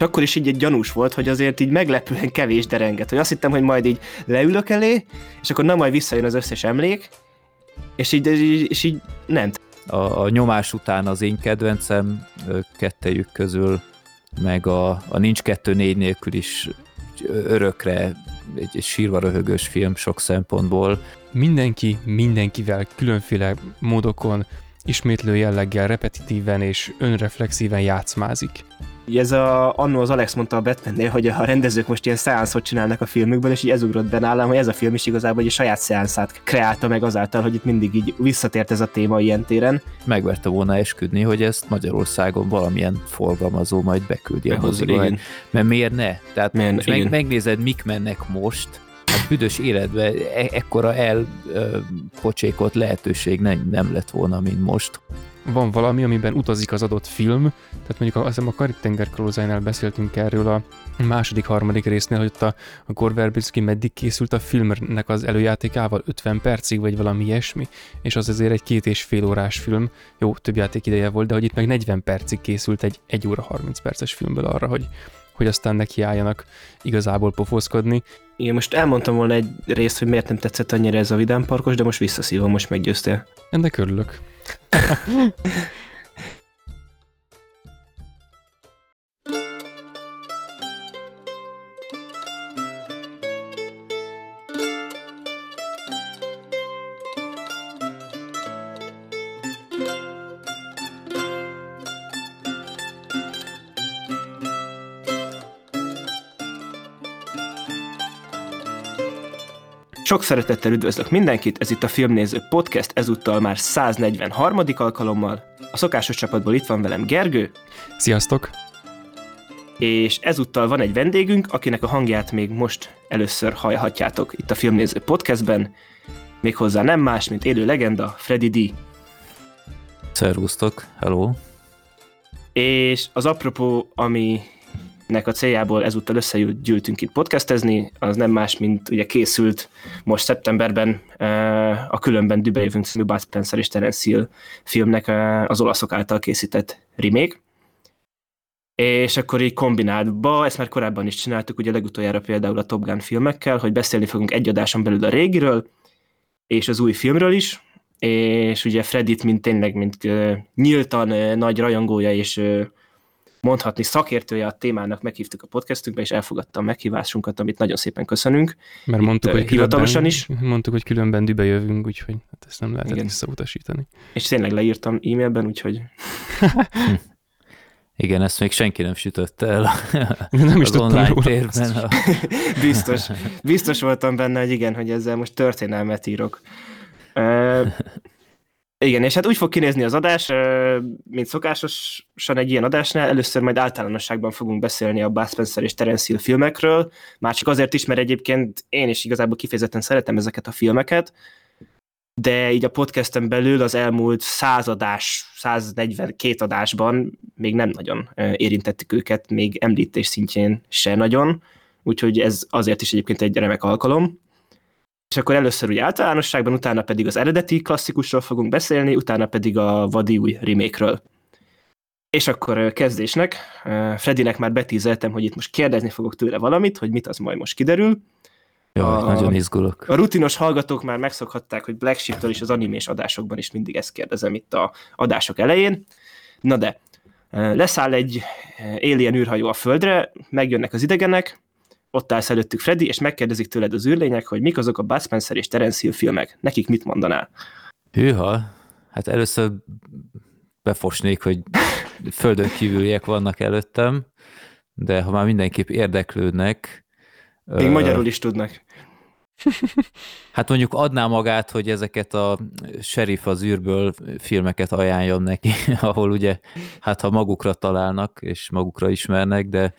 És akkor is így egy gyanús volt, hogy azért így meglepően kevés derenget. Hogy azt hittem, hogy majd így leülök elé, és akkor na majd visszajön az összes emlék, és így nem. A nyomás után az én kedvencem kettejük közül, meg a Nincs 2-4 nélkül is örökre egy sírva röhögős film sok szempontból. Mindenki mindenkivel különféle módokon, ismétlő jelleggel, repetitíven és önreflexíven játszmázik. Ez annó az Alex mondta a Batmannél, hogy a rendezők most ilyen szeánszot csinálnak a filmükből, és így ez ugrott be nálam, hogy ez a film is igazából egy saját szeánszát kreálta meg azáltal, hogy itt mindig így visszatért ez a téma ilyen téren. Megverte volna esküdni, hogy ezt Magyarországon valamilyen forgalmazó majd beküldi a moziban. Mert miért ne? Tehát megnézed, mik mennek most, hát büdös életben ekkora elpocsékolt lehetőség nem lett volna, mint most. Van valami, amiben utazik az adott film, tehát mondjuk azt hiszem a Karib-tenger kalózainál beszéltünk erről a második-harmadik résznél, hogy ott a Gore Verbinski meddig készült a filmnek az előjátékával, 50 percig, vagy valami ilyesmi, és az azért egy 2,5 órás film, jó, több játék ideje volt, de hogy itt meg 40 percig készült egy 1 óra 30 perces filmből arra, hogy aztán nekiálljanak igazából pofózkodni. Igen, most elmondtam volna egy részt, hogy miért nem tetszett annyira ez a Vidám Parkos, de most visszaszívom, most meggyőztél. Ennek örülök. Sok szeretettel üdvözlök mindenkit, ez itt a Filmnéző Podcast, ezúttal már 143. alkalommal. A szokásos csapatból itt van velem Gergő. Sziasztok! És ezúttal van egy vendégünk, akinek a hangját még most először hallhatjátok itt a Filmnéző Podcastben. Méghozzá nem más, mint élő legenda, Freddy D. Szervusztok, hello! És az apropó, aminek a céljából ezúttal összegyűltünk itt podcastezni, az nem más, mint ugye készült most szeptemberben a Különben Dübenjövünk című Bud Spencer és Terence Hill filmnek az olaszok által készített remake. És akkor így kombináltba, ezt már korábban is csináltuk, ugye legutoljára például a Top Gun filmekkel, hogy beszélni fogunk egy adáson belül a régiről, és az új filmről is, és ugye Freddyt mint nyíltan nagy rajongója és mondhatni szakértője a témának meghívtuk a podcastünkbe, és elfogadta a meghívásunkat, amit nagyon szépen köszönünk. Mert mondtuk, hogy hivatalosan is. Mondtuk, hogy különben dübenjövünk, úgyhogy hát ezt nem lehetett visszautasítani. És tényleg leírtam e-mailben, úgyhogy... Igen, ezt még senki nem sütötte el nem is az online térben. Biztos voltam benne, hogy igen, hogy ezzel most történelmet írok. Igen, és hát úgy fog kinézni az adás, mint szokásosan egy ilyen adásnál, először majd általánosságban fogunk beszélni a Bud Spencer és Terence Hill filmekről, már csak azért is, mert egyébként én is igazából kifejezetten szeretem ezeket a filmeket, de így a podcasten belül az elmúlt 142 adásban még nem nagyon érintettük őket, még említés szintjén se nagyon, úgyhogy ez azért is egyébként egy remek alkalom. És akkor először úgy általánosságban, utána pedig az eredeti klasszikusról fogunk beszélni, utána pedig a vadi új remake-ről. És akkor kezdésnek, Freddynek már betízeltem, hogy itt most kérdezni fogok tőle valamit, hogy mit az majd most kiderül. Jaj, nagyon izgulok. A rutinos hallgatók már megszokhatták, hogy Black Sheep-től és az animés adásokban is mindig ezt kérdezem itt a adások elején. Na de, leszáll egy alien űrhajó a földre, megjönnek az idegenek, ott állsz előttük, Freddy, és megkérdezik tőled az űrlények, hogy mik azok a Bud Spencer és Terence Hill filmek. Nekik mit mondanál? Hűha, hát először befosnék, hogy földön kívüliek vannak előttem, de ha már mindenképp érdeklődnek... Még magyarul is tudnak. Hát mondjuk adná magát, hogy ezeket a Sheriff az űrből filmeket ajánljam neki, ahol ugye, hát ha magukra találnak, és magukra ismernek, de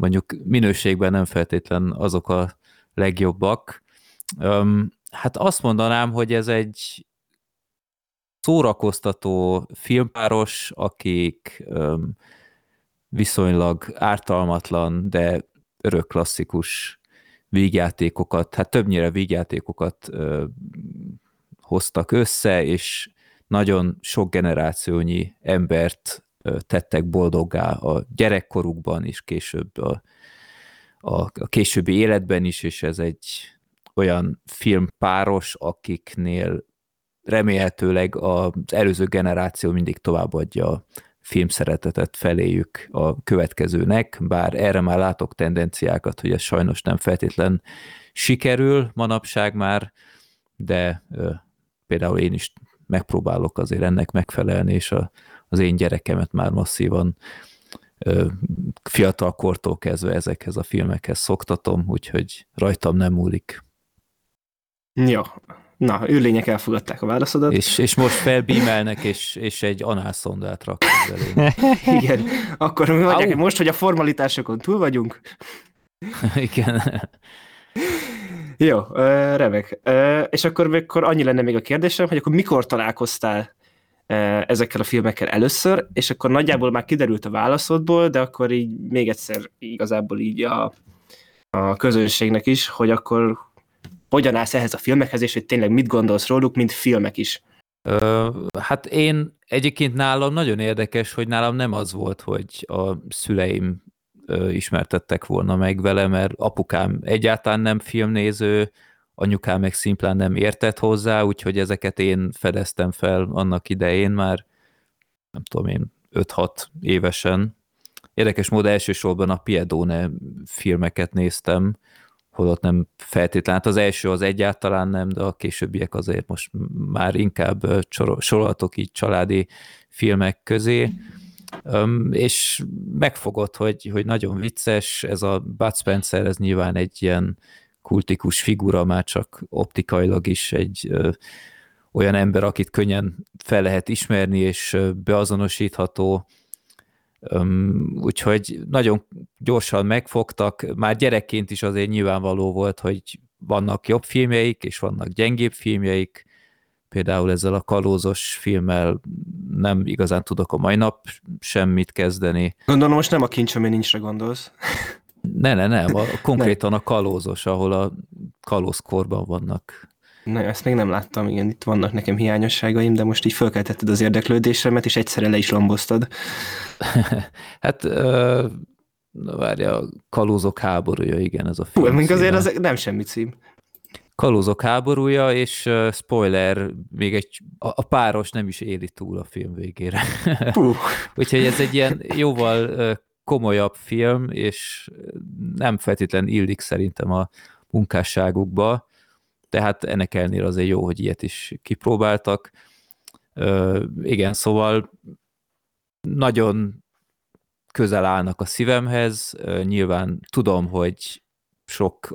mondjuk minőségben nem feltétlen azok a legjobbak. Hát azt mondanám, hogy ez egy szórakoztató filmpáros, akik viszonylag ártalmatlan, de örök klasszikus vígjátékokat, hát többnyire vígjátékokat hoztak össze, és nagyon sok generációnyi embert tettek boldoggá a gyerekkorukban, és később a későbbi életben is, és ez egy olyan filmpáros, akiknél remélhetőleg az előző generáció mindig továbbadja a filmszeretetet feléjük a következőnek, bár erre már látok tendenciákat, hogy ez sajnos nem feltétlen sikerül manapság már, de például én is megpróbálok azért ennek megfelelni, és az én gyerekemet már masszívan fiatal kortól kezdve ezekhez a filmekhez szoktatom, úgyhogy rajtam nem múlik. Jó. Na, őlények elfogadták a válaszodat. És most felbímelnek, és egy análszondát raknak belőle. Igen. Akkor mi mondják, most, hogy a formalitásokon túl vagyunk? Igen. Jó, remek. És akkor annyi lenne még a kérdésem, hogy akkor mikor találkoztál ezekkel a filmekkel először, és akkor nagyjából már kiderült a válaszodból, de akkor így még egyszer igazából így a közönségnek is, hogy akkor hogyan állsz ehhez a filmekhez, és hogy tényleg mit gondolsz róluk, mint filmek is? Hát én egyébként nálam nagyon érdekes, hogy nálam nem az volt, hogy a szüleim ismertettek volna meg vele, mert apukám egyáltalán nem filmnéző, anyukám meg szimplán nem értett hozzá, úgyhogy ezeket én fedeztem fel annak idején már, nem tudom én, 5-6 évesen. Érdekes módon elsősorban a Piedone filmeket néztem, holott nem feltétlenül. Hát az első az egyáltalán nem, de a későbbiek azért most már inkább sorolhatok így családi filmek közé. És megfogott, hogy nagyon vicces, ez a Bud Spencer, ez nyilván egy ilyen kultikus figura, már csak optikailag is egy olyan ember, akit könnyen fel lehet ismerni, és beazonosítható. Úgyhogy nagyon gyorsan megfogtak, már gyerekként is azért nyilvánvaló volt, hogy vannak jobb filmjeik, és vannak gyengébb filmjeik, például ezzel a kalózos filmmel nem igazán tudok a mai nap semmit kezdeni. Gondolom, most nem a Kincs, ami nincsre gondolsz. Nem, konkrétan a kalózos, ahol a kalózkorban vannak. Na, ezt még nem láttam, igen, itt vannak nekem hiányosságaim, de most így fölkeltetted az érdeklődésemet, és egyszerre le is lomboztad. Hát, várja, Kalózok háborúja, igen, ez a film. Még azért az nem semmi cím. Kalózok háborúja, és spoiler, még a páros nem is éli túl a film végére. Úgyhogy ez egy ilyen jóval komolyabb film, és nem feltétlen illik szerintem a munkásságukba, tehát ennek ellenére azért jó, hogy ilyet is kipróbáltak. Igen, szóval nagyon közel állnak a szívemhez, nyilván tudom, hogy sok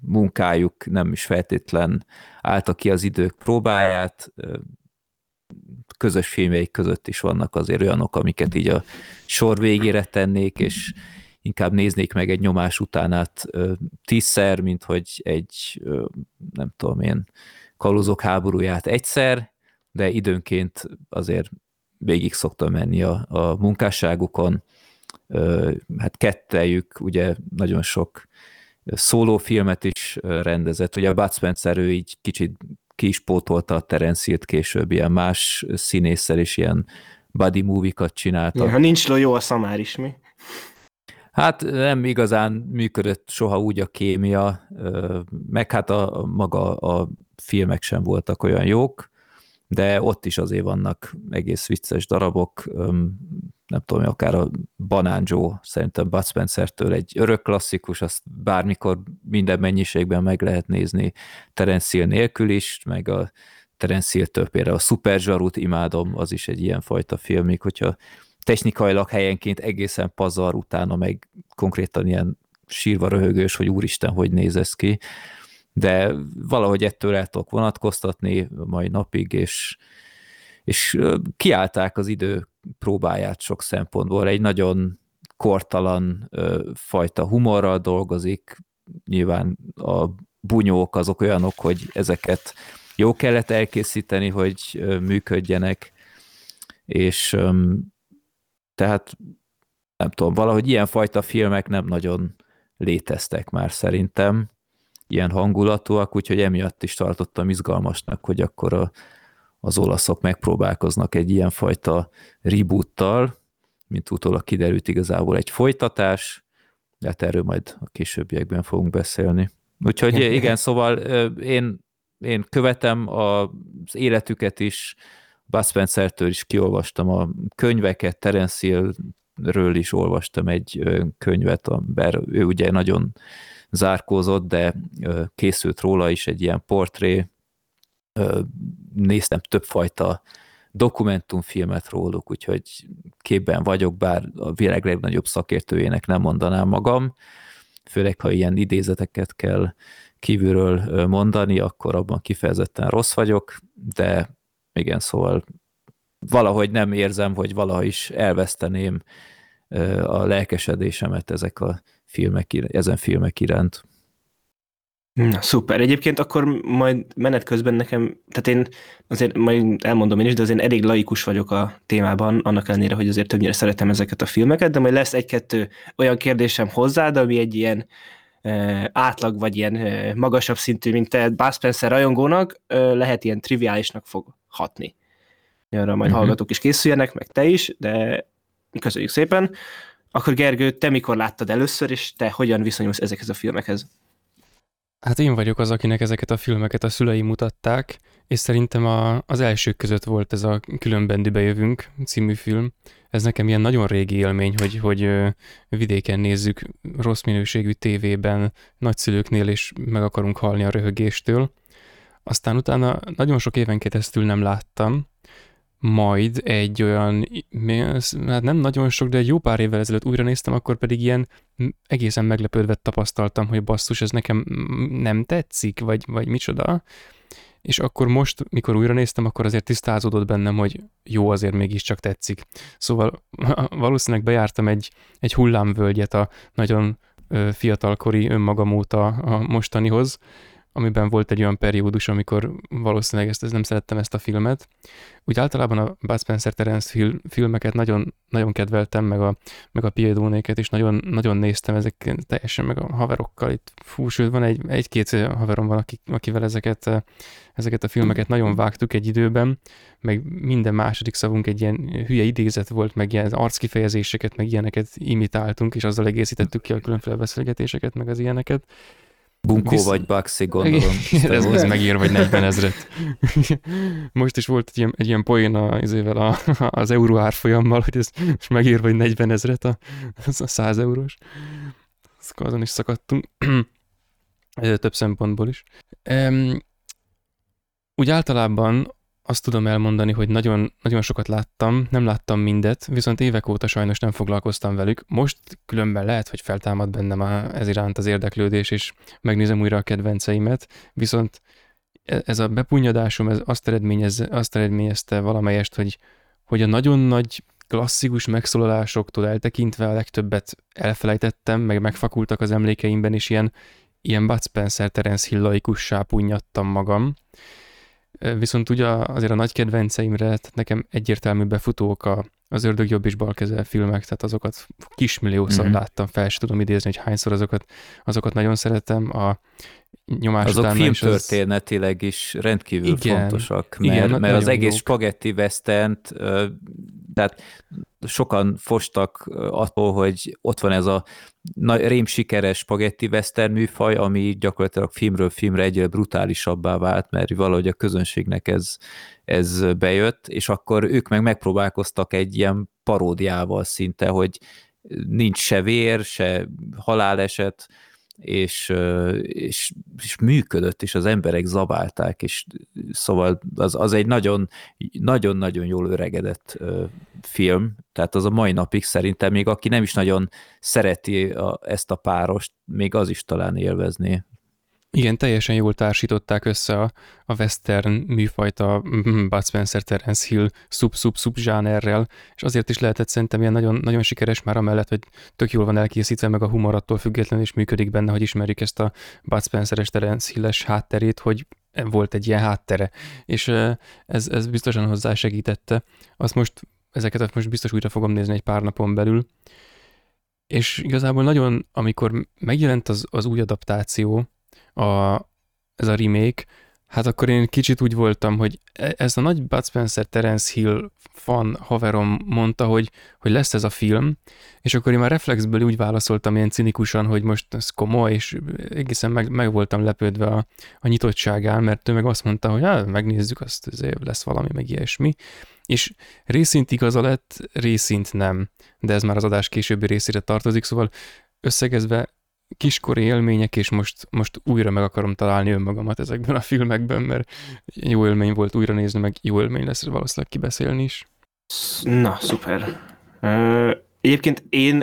munkájuk nem is feltétlen állta ki az idők próbáját, közös filmjeik között is vannak azért olyanok, amiket így a sor végére tennék, és inkább néznék meg egy Nyomás utánát 10-szer, mint hogy egy, nem tudom én, Kalózok háborúját 1-szer, de időnként azért végig szoktam menni a munkásságukon. Hát kettejük ugye nagyon sok szólófilmet is rendezett. Ugye a Bud Spencer, ő így kicsit ki is pótolta a Terence Hillt később, ilyen más színésszel is ilyen buddy movie-kat csináltak. Ha nincs jó a szamár is, mi? Hát nem igazán működött soha úgy a kémia, meg hát maga a filmek sem voltak olyan jók, de ott is azért vannak egész vicces darabok, nem tudom, akár a Bananjo, szerintem Bud Spencertől egy örök klasszikus, azt bármikor minden mennyiségben meg lehet nézni Terence Hill nélkül is, meg a Terence Hilltől például a Szuperzsarút imádom, az is egy ilyenfajta filmik, hogyha technikailag helyenként egészen pazar, utána meg konkrétan ilyen sírva röhögős, hogy úristen, hogy néz ez ki, de valahogy ettől el tudok vonatkoztatni mai napig, és kiállták az idő próbáját sok szempontból. Egy nagyon kortalan fajta humorral dolgozik, nyilván a bunyók azok olyanok, hogy ezeket jó kellett elkészíteni, hogy működjenek, és tehát nem tudom, valahogy ilyenfajta filmek nem nagyon léteztek már szerintem, ilyen hangulatúak, úgyhogy emiatt is tartottam izgalmasnak, hogy akkor az olaszok megpróbálkoznak egy ilyenfajta reboottal, mint utólag kiderült, igazából egy folytatás, de hát erről majd a későbbiekben fogunk beszélni. Úgyhogy igen, szóval én követem az életüket is, Bud Spencertől is kiolvastam a könyveket, Terence Hillről is olvastam egy könyvet, bár ő ugye nagyon zárkózott, de készült róla is egy ilyen portré. Néztem többfajta dokumentumfilmet róluk, úgyhogy képben vagyok, bár a világ legnagyobb szakértőjének nem mondanám magam, főleg ha ilyen idézeteket kell kívülről mondani, akkor abban kifejezetten rossz vagyok, de igen, szóval valahogy nem érzem, hogy valaha is elveszteném a lelkesedésemet ezen filmek iránt. Na, szuper. Egyébként akkor majd menet közben nekem, tehát én azért majd elmondom én is, de azért elég laikus vagyok a témában, annak ellenére, hogy azért többnyire szeretem ezeket a filmeket, de majd lesz egy-kettő olyan kérdésem hozzád, ami egy ilyen átlag, vagy ilyen magasabb szintű, mint te Bud Spencer rajongónak, lehet ilyen triviálisnak fog hatni. Arra majd hallgatók is készüljenek, meg te is, de köszönjük szépen. Akkor Gergő, te mikor láttad először, és te hogyan viszonyulsz ezekhez a filmekhez? Hát én vagyok az, akinek ezeket a filmeket a szüleim mutatták, és szerintem az elsők között volt ez a Különben Dübenjövünk című film. Ez nekem ilyen nagyon régi élmény, hogy vidéken nézzük rossz minőségű tévében, nagyszülőknél, és meg akarunk halni a röhögéstől. Aztán utána nagyon sok éven keresztül nem láttam, majd egy olyan, hát nem nagyon sok, de egy jó pár évvel ezelőtt újra néztem, akkor pedig ilyen egészen meglepődve tapasztaltam, hogy basszus, ez nekem nem tetszik, vagy micsoda. És akkor most, mikor újra néztem, akkor azért tisztázódott bennem, hogy jó, azért mégiscsak tetszik. Szóval valószínűleg bejártam egy hullámvölgyet a nagyon fiatalkori önmagam óta a mostanihoz, amiben volt egy olyan periódus, amikor valószínűleg nem szerettem ezt a filmet. Úgy általában a Bud Spencer Terence Hill filmeket nagyon, nagyon kedveltem, meg a Piedone-ket is nagyon, nagyon néztem ezek teljesen, meg a haverokkal itt. Fú, sőt, van egy-két haverom van, akivel ezeket a filmeket nagyon vágtuk egy időben, meg minden második szavunk egy ilyen hülye idézet volt, meg ilyen arckifejezéseket, meg ilyeneket imitáltunk, és azzal egészítettük ki a különféle beszélgetéseket, meg az ilyeneket. Bunkó vagy Baxi, gondolom. Ez megír, vagy 40 000. Most is volt egy ilyen poén az euró árfolyammal, hogy ez most megír, vagy 40 000 a 100 eurós. Azon is szakadtunk. Több szempontból is. Úgy általában azt tudom elmondani, hogy nagyon, nagyon sokat láttam, nem láttam mindet, viszont évek óta sajnos nem foglalkoztam velük. Most különben lehet, hogy feltámad bennem ez iránt az érdeklődés, és megnézem újra a kedvenceimet, viszont ez a bepunnyadásom azt eredményezte valamelyest, hogy a nagyon nagy klasszikus megszólalásoktól eltekintve a legtöbbet elfelejtettem, meg megfakultak az emlékeimben, és ilyen Bud Spencer Terence Hill laikussá punnyadtam magam. Viszont ugye azért a nagy kedvenceimre, tehát nekem egyértelmű befutók az Ördög jobb és balkeze filmek, tehát azokat kismilliószor láttam, fel sem tudom idézni, hogy hányszor azokat nagyon szeretem. A Nyomás után azok filmtörténetileg is rendkívül fontosak, mert az egész spagetti western-t, tehát sokan fostak attól, hogy ott van ez a rém sikeres spagetti western műfaj, ami gyakorlatilag filmről filmre egyre brutálisabbá vált, mert valahogy a közönségnek ez bejött, és akkor ők meg megpróbálkoztak egy ilyen paródiával szinte, hogy nincs se vér, se haláleset, és működött, és az emberek zabálták, és szóval az egy nagyon-nagyon jól öregedett film, tehát az a mai napig szerintem még aki nem is nagyon szereti ezt a párost, még az is talán élvezné. Igen, teljesen jól társították össze a western műfajt a Bud Spencer Terence Hill szub zsánerrel, és azért is lehetett szerintem ilyen nagyon, nagyon sikeres már amellett, hogy tök jól van elkészítve, meg a humor attól függetlenül is működik benne, hogy ismerjük ezt a Bud Spenceres Terence Hill-es hátterét, hogy volt egy ilyen háttere, és ez biztosan hozzásegítette. Ezeket most biztos újra fogom nézni egy pár napon belül. És igazából nagyon, amikor megjelent az új adaptáció, ez a remake, Hát akkor én kicsit úgy voltam, hogy ez a nagy Bud Spencer Terence Hill fan haverom mondta, hogy lesz ez a film, és akkor én már reflexből úgy válaszoltam ilyen cinikusan, hogy most ez komoly, és egészen meg voltam lepődve a nyitottságán, mert ő meg azt mondta, hogy hát megnézzük, azt lesz valami, meg ilyesmi. És részint igaza lett, részint nem, de ez már az adás későbbi részére tartozik, szóval összegezve kiskori élmények, és most újra meg akarom találni önmagamat ezekben a filmekben, mert jó élmény volt újra nézni, meg jó élmény lesz valószínűleg kibeszélni is. Na, szuper. Egyébként én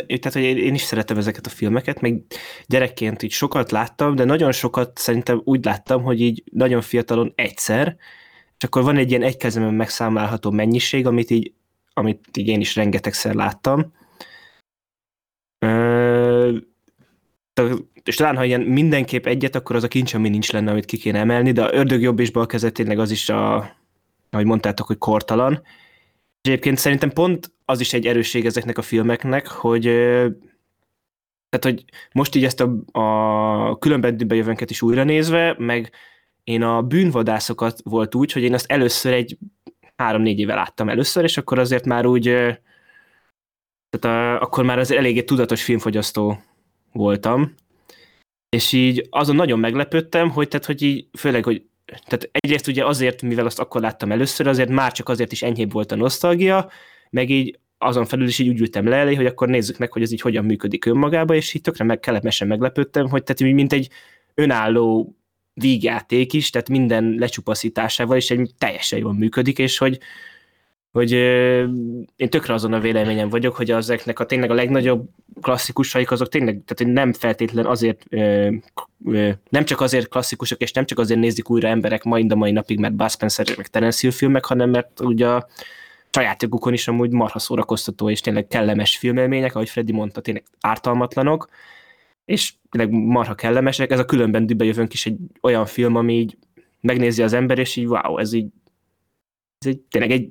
is szeretem ezeket a filmeket, meg gyerekként így sokat láttam, de nagyon sokat szerintem úgy láttam, hogy így nagyon fiatalon egyszer, és akkor van egy ilyen egy kezemben megszámálható mennyiség, amit így én is rengetegszer láttam. És talán, ha ilyen mindenképp egyet, akkor az a Kincs, ami nincs lenne, amit ki kéne emelni, de a Ördög jobb és balkeze tényleg az is, ahogy mondtátok, hogy kortalan. És egyébként szerintem pont az is egy erősség ezeknek a filmeknek, hogy most így ezt a Különben Dübenjövőnket is újra nézve, meg én a Bűnvadászokat volt úgy, hogy én azt először 3-4 éve láttam először, és akkor azért már úgy, akkor már az eléggé tudatos filmfogyasztó voltam, és így azon nagyon meglepődtem, hogy egyrészt ugye azért, mivel azt akkor láttam először, azért már csak azért is enyhébb volt a nosztalgia, meg így azon felül is így úgy ültem le elé, hogy akkor nézzük meg, hogy ez így hogyan működik önmagába, és így tökre kellemesen meglepődtem, hogy tehát mint egy önálló vígjáték is, tehát minden lecsupaszításával is egy teljesen jól működik, és hogy én tökre azon a véleményem vagyok, hogy ezeknek tényleg a legnagyobb klasszikusaik azok tényleg, tehát nem feltétlen azért, nem csak azért klasszikusok, és nem csak azért nézik újra emberek mind a mai napig, mert Bud Spencer meg Terence Hill filmek, hanem mert ugye a sajátjukon is amúgy marha szórakoztató, és tényleg kellemes filmélmények, ahogy Freddy mondta, tényleg ártalmatlanok, és tényleg marha kellemesek. Ez a Különben Dübenjövünk is egy olyan film, ami így megnézi az ember, és így wow, ez így tényleg egy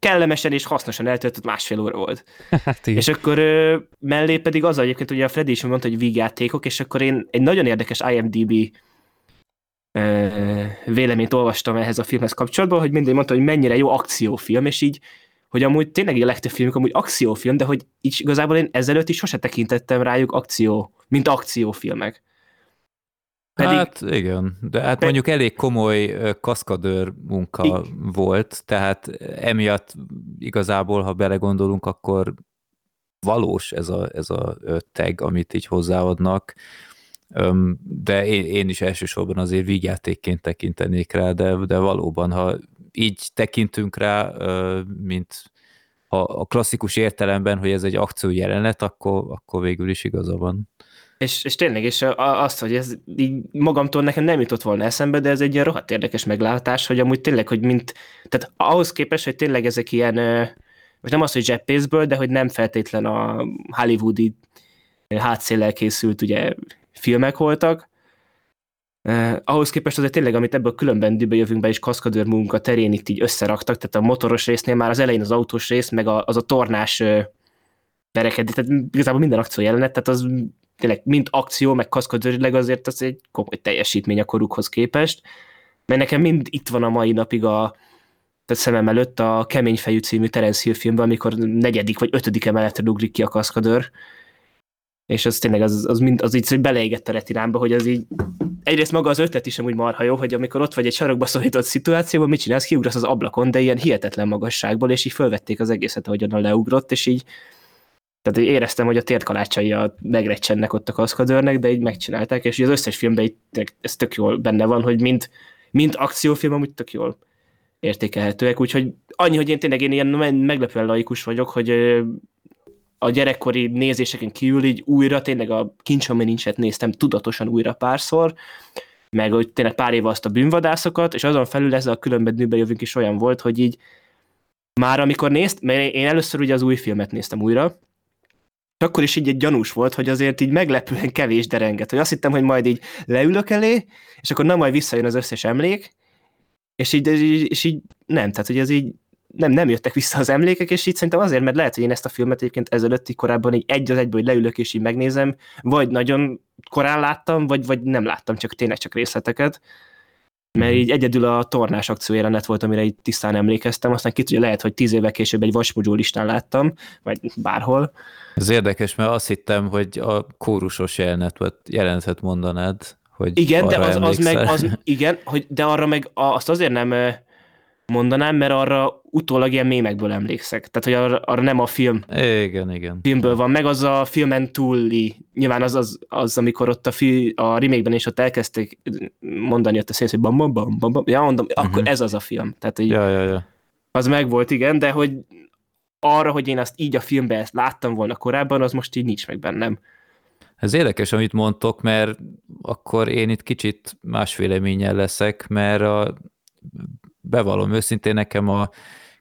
kellemesen és hasznosan eltöltött 1,5 óra volt. Hát, és akkor mellé pedig az egyébként, ugye a Freddy is mondta, hogy vígjátékok, és akkor én egy nagyon érdekes IMDb véleményt olvastam ehhez a filmhez kapcsolatban, hogy mindig mondta, hogy mennyire jó akciófilm, és így, hogy amúgy tényleg a legtöbb filmük amúgy akciófilm, de hogy így igazából én ezelőtt is sose tekintettem rájuk mint akciófilmek. Hát igen, de hát mondjuk elég komoly kaszkadőr munka volt, tehát emiatt igazából, ha belegondolunk, akkor valós ez a tag, amit így hozzáadnak, de én is elsősorban azért vígjátékként tekintenék rá, de valóban, ha így tekintünk rá, mint ha a klasszikus értelemben, hogy ez egy akciójelenet, akkor végül is igaza van. És tényleg, és azt, hogy ez így magamtól nekem nem jutott volna eszembe, de ez egy ilyen rohadt érdekes meglátás, hogy amúgy tényleg, hogy tehát ahhoz képest, hogy tényleg ezek ilyen, most nem az, hogy zseppészből, de hogy nem feltétlen a hollywoodi hátszéllel készült ugye filmek voltak, ahhoz képest azért tényleg, amit ebből Különben Dübenjövünkben is kaszkadőr munka terén itt így összeraktak, tehát a motoros résznél már az elején az autós rész, meg az a tornás verekedés, tehát igazából minden akció jelenet, tehát az tényleg mind akció, meg kaszkadőrileg azért az egy komoly teljesítmény a korukhoz képest, mert nekem mind itt van a mai napig tehát szemem előtt a Keményfejű című Terence Hill filmben, amikor 4. vagy 5. emeletre ugrik ki a kaszkadőr, és az tényleg az így beleégett a retinámba, hogy az így egyrészt maga az ötlet is amúgy marha jó, hogy amikor ott vagy egy sarokba szorított szituációban, mit csinálsz, kiugrasz az ablakon, de ilyen hihetetlen magasságból, és így fölvették az egészet, ahogyan a leugrott, és így tehát éreztem, hogy a térdkalácsai megrecsennek ott a kaszkadőrnek, de így megcsinálták, és az összes filmben így, ez tök jól benne van, hogy mind akciófilm amúgy tök jól értékelhetőek, úgyhogy annyi, hogy én tényleg ilyen meglepően laikus vagyok, hogy a gyerekkori nézéseken kívül így újra tényleg a Kincs, ami nincset néztem tudatosan újra párszor, meg hogy tényleg pár éve azt a Bűnvadászokat, és azon felül ez a Különben Dübenjövünk is olyan volt, hogy így már amikor mert én először ugye az új filmet néztem újra, és akkor is így egy gyanús volt, hogy azért így meglepően kevés derenget, hogy azt hittem, hogy majd így leülök elé, és akkor nem majd visszajön az összes emlék, és így nem, tehát hogy ez így nem jöttek vissza az emlékek, és így szerintem azért, mert lehet, hogy én ezt a filmet egyébként ezelőtt korábban így egy az egyből leülök, és így megnézem, vagy nagyon korán láttam, vagy nem láttam, csak tényleg csak részleteket, Mert így egyedül a tornás akciójelenet volt, amire így tisztán emlékeztem, aztán ki tudja, lehet, hogy 10 évvel később egy vasbogyó listán láttam, vagy bárhol. Ez érdekes, mert azt hittem, hogy a kórusos jelenetet mondanád, hogy igen, arra de azt azért nem mondanám, mert arra utólag ilyen mémekből emlékszek. Tehát, hogy arra nem a film. Igen. Filmből van, meg az a filmen túli. Nyilván az amikor ott a remake-ben is ott elkezdték mondani ott a szénsz, hogy bam-bam-bam-bam-bam. Ja, mondom, akkor ez az a film. Tehát így ja. Az megvolt, igen, de hogy arra, hogy én azt így a filmben ezt láttam volna korábban, az most így nincs meg bennem. Ez érdekes, amit mondtok, mert akkor én itt kicsit más véleménnyel leszek, mert bevallom őszintén, nekem a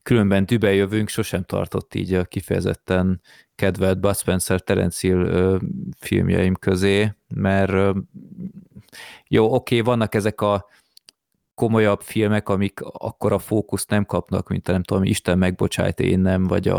Különben Dübenjövünk sosem tartott így a kifejezetten kedvelt Bud Spencer, Terence Hill filmjeim közé, mert jó, oké, vannak ezek a komolyabb filmek, amik akkor a fókuszt nem kapnak, mint a nem tudom, Isten megbocsájt, én nem, vagy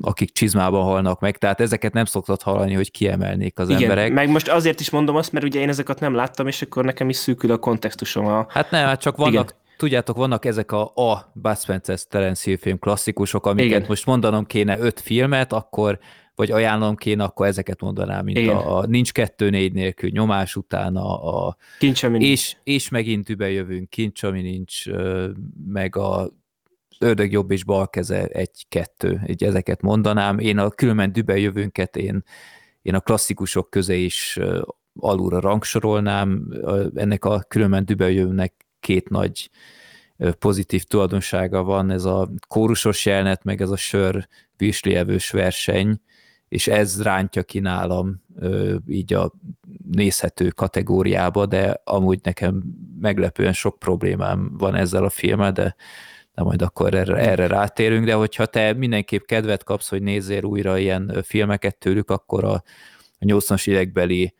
akik csizmában halnak meg, tehát ezeket nem szoktad hallani, hogy kiemelnék az emberek. Meg most azért is mondom azt, mert ugye én ezeket nem láttam, és akkor nekem is szűkül a kontextusom. Hát csak vannak, tudjátok, vannak ezek a Bud Spencer, Terence Hill film klasszikusok, amiket most mondanom kéne 5 filmet, akkor, vagy ajánlom kéne, akkor ezeket mondanám, mint a Nincs 2-4 nélkül, Nyomás után, a Kincs, ami nincs. És megint Dübenjövünk, Kincs, ami nincs, meg a Ördög jobb és balkeze 1-2, így ezeket mondanám. Én a Különben Dübenjövünket én a klasszikusok közé is alulra rangsorolnám. Ennek a Különben Dübenjövőnek 2 nagy pozitív tulajdonsága van, ez a kórusos jelenet, meg ez a sör virslievős verseny, és ez rántja ki nálam így a nézhető kategóriába, de amúgy nekem meglepően sok problémám van ezzel a filmmel, de majd akkor erre rátérünk, de hogyha te mindenképp kedvet kapsz, hogy nézzél újra ilyen filmeket tőlük, akkor a 80-as évekbeli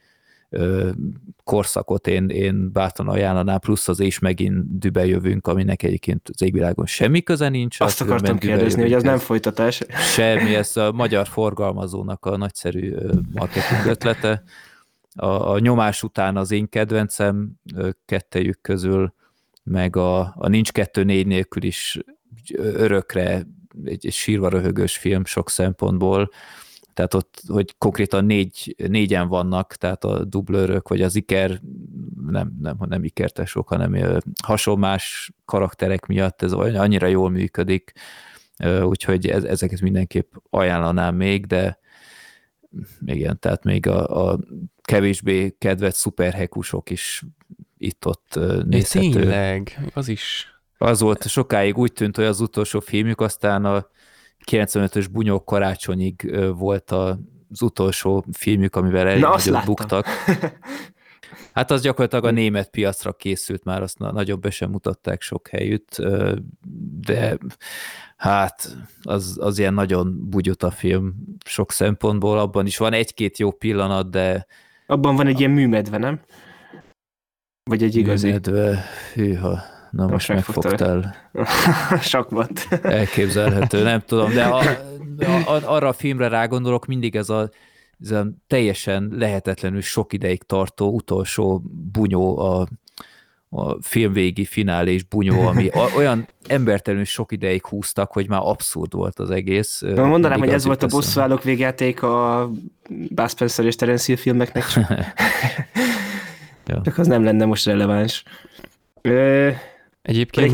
korszakot én bátran ajánlanám, plusz az és megint Dübenjövünk, aminek egyébként az égvilágon semmi köze nincs. Azt akartam kérdezni, hogy az nem folytatás. Semmi, ez a magyar forgalmazónak a nagyszerű marketing ötlete. A Nyomás után az én kedvencem kettejük közül, meg a Nincs 2-4 nélkül is örökre egy sírva röhögős film sok szempontból. Tehát ott, hogy konkrétan 4-en vannak, tehát a dublőrök, vagy az iker, nem ikertesok, hanem hasonlás karakterek miatt ez annyira jól működik, úgyhogy ezeket mindenképp ajánlanám még, de igen, tehát még a kevésbé kedvelt szuperhekusok is itt-ott nézhető. Tényleg, az is. Az volt sokáig, úgy tűnt, hogy az utolsó filmjük, aztán a 95-ös Bunyók karácsonyig volt az utolsó filmjük, amivel elég nagyon buktak. Hát az gyakorlatilag a német piacra készült, már azt nagyobb be sem mutatták sok helyütt, de hát az ilyen nagyon bugyut a film sok szempontból, abban is van 1-2 jó pillanat, de... Abban van egy ilyen műmedve, nem? Vagy egy igazi? Műmedve, hűha... Na most megfogtál. Sok volt. Elképzelhető, nem tudom, de arra a filmre rágondolok, mindig ez a teljesen lehetetlenül sok ideig tartó utolsó bunyó, a filmvégi finális bunyó, ami olyan embertelenül sok ideig húztak, hogy már abszurd volt az egész. Na, mondanám, hogy ez volt a bosszúállók végjáték a Bud Spencer és Terence Hill filmeknek. Csak az nem lenne most releváns. Egyébként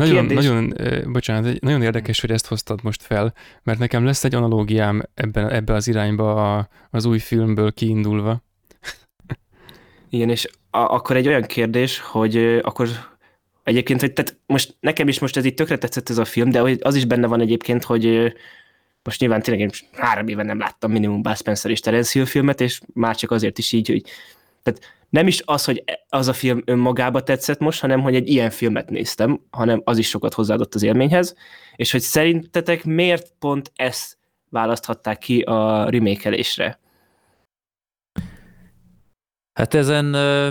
nagyon érdekes, hogy ezt hoztad most fel, mert nekem lesz egy analógiám ebbe az irányba az új filmből kiindulva. Igen, és akkor egy olyan kérdés, hogy akkor egyébként, hogy tehát most nekem is most ez így tökre tetszett ez a film, de az is benne van egyébként, hogy most nyilván tényleg 3 éve nem láttam minimum Bud Spencer és Terence Hill filmet, és már csak azért is így, hogy tehát nem is az, hogy az a film önmagába tetszett most, hanem hogy egy ilyen filmet néztem, hanem az is sokat hozzáadott az élményhez, és hogy szerintetek miért pont ezt választhatták ki a remake-elésre? Hát ezen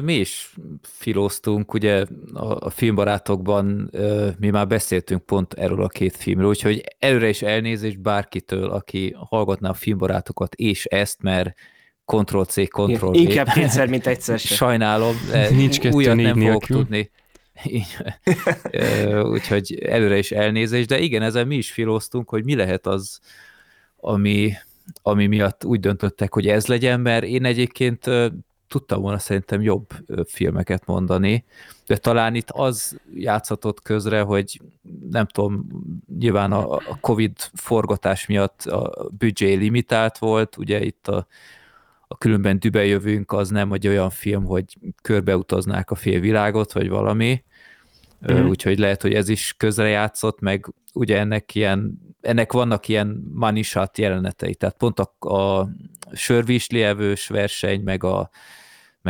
mi is filóztunk, ugye a filmbarátokban mi már beszéltünk pont erről a 2 filmről, úgyhogy előre is elnézést bárkitől, aki hallgatná a filmbarátokat és ezt, mert Ctrl-C, Ctrl-V. Inkább 2-szer, mint egyszer sem. Sajnálom, újat nem fogok tudni. Úgyhogy előre is elnézés, de igen, ezzel mi is filóztunk, hogy mi lehet az, ami miatt úgy döntöttek, hogy ez legyen, mert én egyébként tudtam volna szerintem jobb filmeket mondani, de talán itt az játszhatott közre, hogy nem tudom, nyilván a Covid forgatás miatt a büdzsé limitált volt, ugye itt a Különben Dübenjövünk az nem egy olyan film, hogy körbeutaznák a félvilágot, vagy valami, úgyhogy lehet, hogy ez is közrejátszott, meg ugye ennek vannak ilyen money shot jelenetei, tehát pont a sörvislievős verseny, meg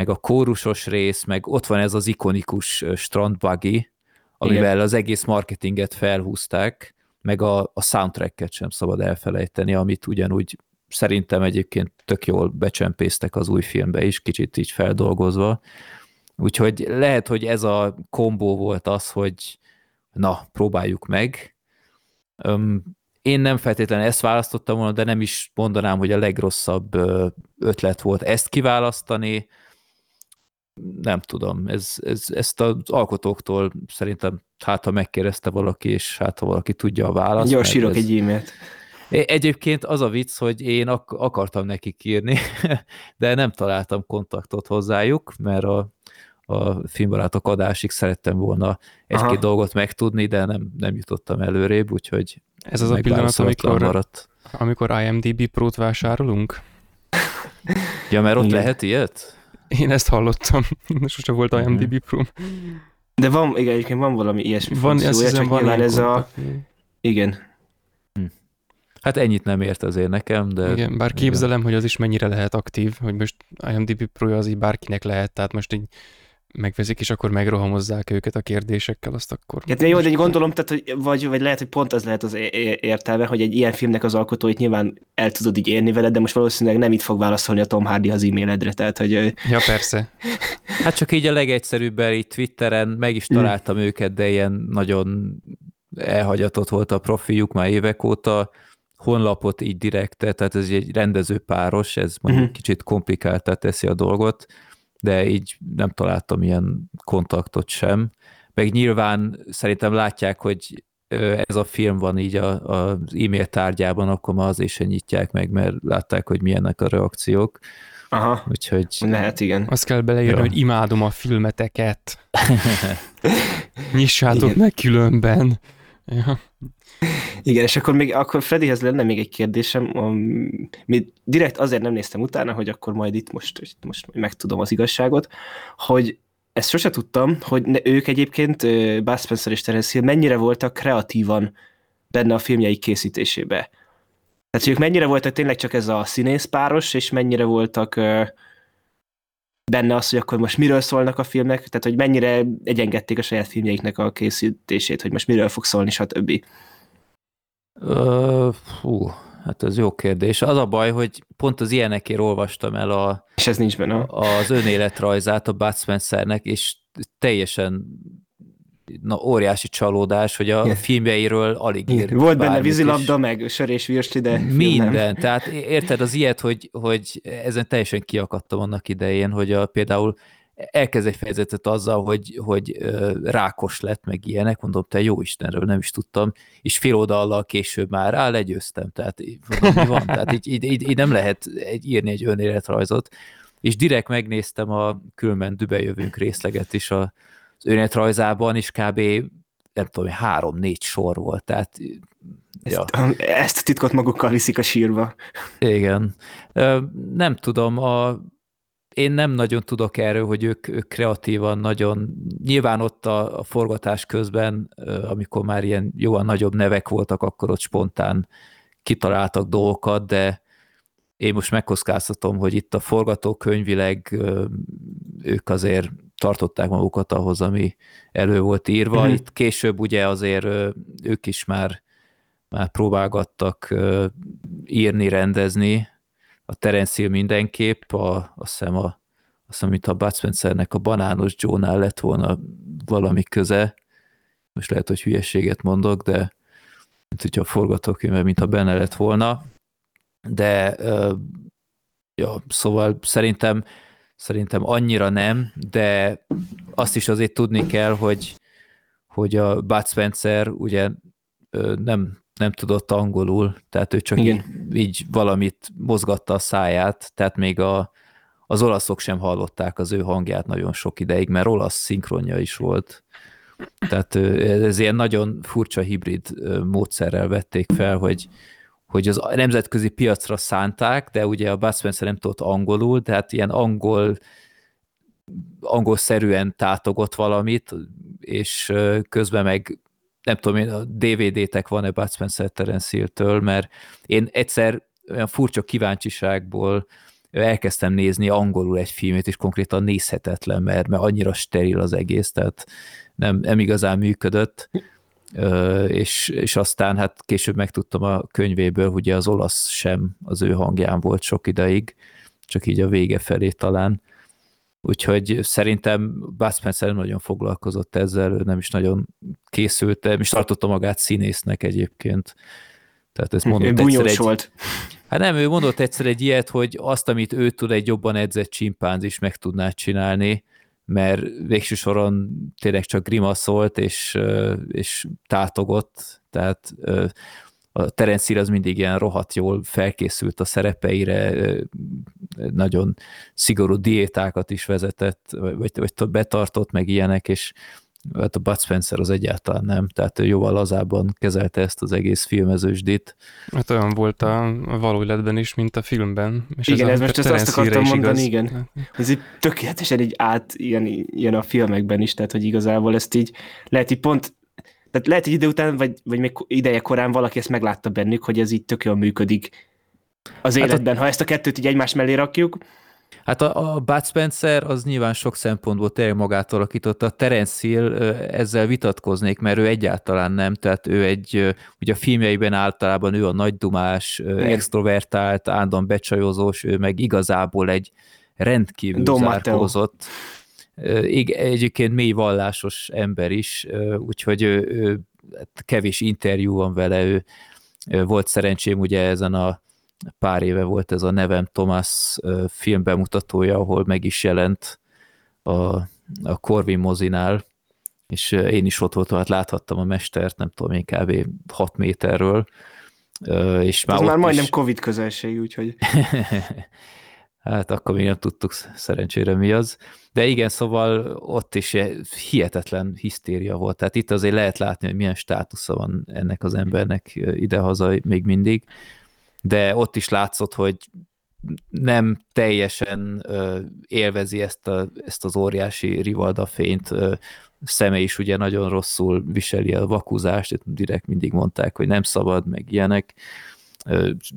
a kórusos rész, meg ott van ez az ikonikus strandbuggy, amivel igen, az egész marketinget felhúzták, meg a soundtracket sem szabad elfelejteni, amit ugyanúgy szerintem egyébként tök jól becsempésztek az új filmbe is, kicsit így feldolgozva. Úgyhogy lehet, hogy ez a kombó volt az, hogy na, próbáljuk meg. Én nem feltétlenül ezt választottam volna, de nem is mondanám, hogy a legrosszabb ötlet volt ezt kiválasztani. Nem tudom, ezt az alkotóktól szerintem, hát ha megkérdezte valaki, és hát ha valaki tudja a választ. Gyors írok egy e-mailt. Egyébként az a vicc, hogy én akartam nekik írni, de nem találtam kontaktot hozzájuk, mert a Filmbarátok adásig szerettem volna egy-két dolgot megtudni, de nem jutottam előrébb, úgyhogy ez az a pillanat, amikor IMDb Pro-t vásárolunk? Ja, mert ott igen, lehet ilyet? Én ezt hallottam, sosem volt IMDb Pro. De van, igen, egyébként van valami ilyesmi funkciója, csak nyilván ez a... Igen. Hát ennyit nem ért azért nekem, de... Igen, bár képzelem, igen, hogy az is mennyire lehet aktív, hogy most IMDb Pro az így bárkinek lehet, tehát most így megveszik, és akkor megrohamozzák őket a kérdésekkel, azt akkor... Hát jó, de én gondolom, tehát, hogy vagy lehet, hogy pont az lehet az értelme, hogy egy ilyen filmnek az alkotóit nyilván el tudod így érni veled, de most valószínűleg nem itt fog válaszolni a Tom Hardy az e-mailedre, tehát, hogy... Ja, persze. Hát csak így a legegyszerűbben, így Twitteren meg is találtam őket, de ilyen nagyon elhagyatott volt a profiljuk már évek óta, honlapot így direkte, tehát ez egy rendezőpáros, ez mondjuk kicsit komplikáltá teszi a dolgot, de így nem találtam ilyen kontaktot sem. Meg nyilván szerintem látják, hogy ez a film van így az e-mail tárgyában, akkor már azért sem nyitják meg, mert látták, hogy milyennek a reakciók. Aha, úgyhogy... lehet, igen. Azt kell beleírni, hogy imádom a filmeteket. Nyissátok igen, meg különben. Ja. Igen, és akkor Freddyhez lenne még egy kérdésem, amit direkt azért nem néztem utána, hogy akkor majd itt most megtudom az igazságot, hogy ezt sose tudtam, hogy ők egyébként, Bud Spencer és Terence Hill, mennyire voltak kreatívan benne a filmjeik készítésébe. Tehát ők mennyire voltak tényleg csak ez a színészpáros, és mennyire voltak benne az, hogy akkor most miről szólnak a filmek, tehát hogy mennyire egyengedték a saját filmjeiknek a készítését, hogy most miről fog szólni, stb. Hát ez jó kérdés. Az a baj, hogy pont az ilyenekért olvastam el és ez nincs benne, az önéletrajzát a Bud Spencernek, és teljesen óriási csalódás, hogy a filmjeiről alig ír. Volt benne vízilabda, meg sör és virsli, de minden. Tehát érted az ilyet, hogy ezen teljesen kiakadtam annak idején, hogy például elkezd egy fejezetet azzal, hogy rákos lett, meg ilyenek, mondom, te jó Istenről, nem is tudtam, és fél oldallal később már legyőztem, tehát mondom, mi van, tehát így nem lehet írni egy önéletrajzot, és direkt megnéztem a Különben Dübenjövünk részleget is az önéletrajzában, és kb. Nem tudom, 3-4 sor volt, tehát... Ja. Ezt a titkot magukkal viszik a sírba. Igen. Nem tudom, én nem nagyon tudok erről, hogy ők kreatívan nagyon, nyilván ott a forgatás közben, amikor már ilyen jóan nagyobb nevek voltak, akkor ott spontán kitaláltak dolgokat, de én most megkockáztatom, hogy itt a forgatókönyvileg ők azért tartották magukat ahhoz, ami elő volt írva. Itt később ugye azért ők is már próbálgattak írni, rendezni. A Terence Hill mindenképp, azt hiszem, mint a Bud Spencernek a Banános Joe-nál lett volna valami köze. Most lehet, hogy hülyeséget mondok, de mint a forgatókönyvben, mint a benne lett volna. De ja, szóval szerintem Szerintem annyira nem, de azt is azért tudni kell, hogy a Bud Spencer ugye nem tudott angolul, tehát ő csak így valamit mozgatta a száját, tehát még az olaszok sem hallották az ő hangját nagyon sok ideig, mert olasz szinkronja is volt. Tehát ez ilyen nagyon furcsa hibrid módszerrel vették fel, hogy az nemzetközi piacra szánták, de ugye a Bud Spencer nem tudott angolul, tehát ilyen angolszerűen tátogott valamit, és közben meg nem tudom én, a DVD-tek van-e Bud Spencer Terence Hill-től, mert én egyszer olyan furcsa kíváncsiságból elkezdtem nézni angolul egy filmet, és konkrétan nézhetetlen, mert annyira steril az egész, tehát nem igazán működött, és aztán hát később megtudtam a könyvéből, hogy az olasz sem az ő hangján volt sok ideig, csak így a vége felé talán. Úgyhogy szerintem Bud Spencer nagyon foglalkozott ezzel, ő nem is nagyon készült, és tartotta magát színésznek egyébként. Tehát ezt mondott egyszer volt. Hát nem, ő mondott egyszer egy ilyet, hogy azt, amit ő tud, egy jobban edzett csimpánz is meg tudná csinálni, mert végső soron tényleg csak grimaszolt és tátogott, tehát a Terence Hill az mindig ilyen rohadt jól felkészült a szerepeire, nagyon szigorú diétákat is vezetett, vagy betartott, meg ilyenek, és hát a Bud Spencer az egyáltalán nem, tehát ő jóval lazábban kezelte ezt az egész filmezősdit. Hát olyan volt a való életben is, mint a filmben. És igen, ez most ezt akartam mondani, igen. Ez így tökéletesen így át ilyen a filmekben is, tehát hogy igazából ezt így lehet így pont, tehát lehet egy idő után, vagy még ideje korán valaki ezt meglátta bennük, hogy ez így tök jól működik az életben, ha ezt a kettőt így egymás mellé rakjuk. Hát a Bud Spencer az nyilván sok szempontból tényleg magát alakította, a Terence Hill ezzel vitatkoznék, mert ő egyáltalán nem, tehát ő ugye a filmjeiben általában ő a nagydumás, extrovertált, állandóan becsajozós, ő meg igazából egy rendkívül zárkózott, egyébként mély vallásos ember is, úgyhogy ő kevés interjú van vele, ő volt szerencsém ugye ezen a pár éve volt ez a Nevem Tamás film bemutatója, ahol meg is jelent a Corvin mozinál, és én is ott voltam, hát láthattam a mestert, nem tudom én, kb. 6 méterről. És már ez már majdnem is... Covid közelség, úgyhogy... Hát akkor még nem tudtuk szerencsére mi az. De igen, szóval ott is hihetetlen hisztéria volt. Tehát itt azért lehet látni, hogy milyen státusza van ennek az embernek idehaza még mindig. De ott is látszott, hogy nem teljesen élvezi ezt az óriási rivaldafényt. Szeme is ugye nagyon rosszul viseli a vakuzást, direkt mindig mondták, hogy nem szabad, meg ilyenek.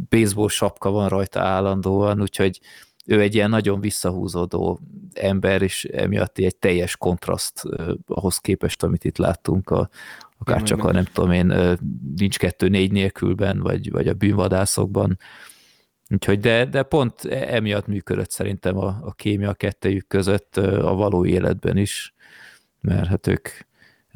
Baseball sapka van rajta állandóan, úgyhogy ő egy ilyen nagyon visszahúzódó ember, és emiatt egy teljes kontraszt ahhoz képest, amit itt láttunk, akárcsak a nem tudom én, Nincs kettő négy nélkülben, vagy a Bűnvadászokban. Úgyhogy de pont emiatt működött szerintem a kémia kettejük között a való életben is, mert hát ők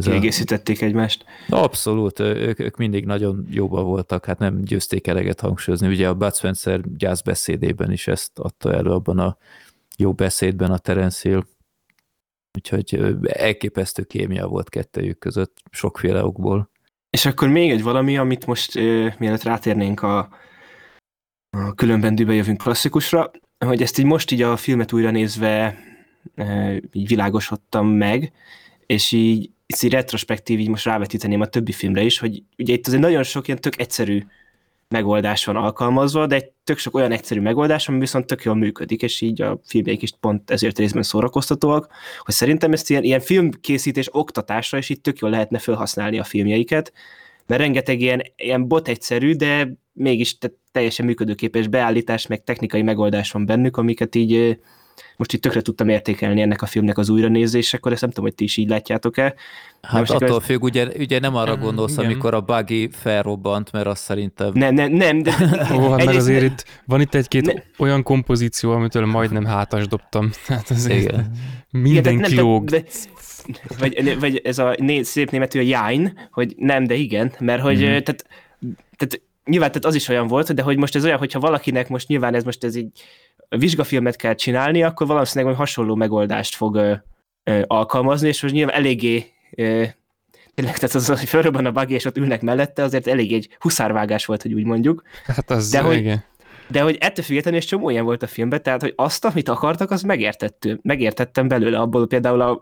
kiegészítették egymást. Abszolút, ők mindig nagyon jóban voltak, hát nem győzték eleget hangsúlyozni. Ugye a Bud Spencer gyászbeszédében is ezt adta elő abban a jó beszédben a Terence Hill. Úgyhogy elképesztő kémia volt kettejük között, sokféle okból. És akkor még egy valami, amit most mielőtt rátérnénk a Különben Dübenjövünk klasszikusra, hogy ezt így most így a filmet újra nézve így világosodtam meg, és így retrospektív, így most rávetíteném a többi filmre is, hogy ugye itt azért nagyon sok ilyen tök egyszerű megoldás van alkalmazva, de egy tök sok olyan egyszerű megoldás, ami viszont tök jól működik, és így a filmjeik is pont ezért részben szórakoztatóak, hogy szerintem ezt ilyen filmkészítés oktatásra is így tök jól lehetne felhasználni a filmjeiket, mert rengeteg ilyen bot egyszerű, de mégis teljesen működőképes beállítás, meg technikai megoldás van bennük, amiket így most itt tökre tudtam értékelni ennek a filmnek az újranézésekor, ezt nem tudom, hogy ti is így látjátok-e. Hát most attól függ, ugye nem arra gondolsz, igen, amikor a buggy felrobbant, mert azt szerintem... Nem, de... Ó, hát azért itt van itt egy-két olyan kompozíció, amitől majdnem hátas dobtam. Hát azért minden kilóg. Vagy ez a szép németű a jájn, hogy nem, de igen, mert hogy... Tehát nyilván az is olyan volt, de hogy most ez olyan, hogyha valakinek most nyilván ez így vizsgafilmet kell csinálni, akkor valószínűleg hasonló megoldást fog alkalmazni, és most nyilván eléggé tényleg, tehát az, hogy fölrobban a buggy, és ott ülnek mellette, azért elég egy huszárvágás volt, hogy úgy mondjuk. Hát az, de hogy ettől függetlenül és csomó ilyen volt a filmben, tehát, hogy azt, amit akartak, az megértettem belőle abból, például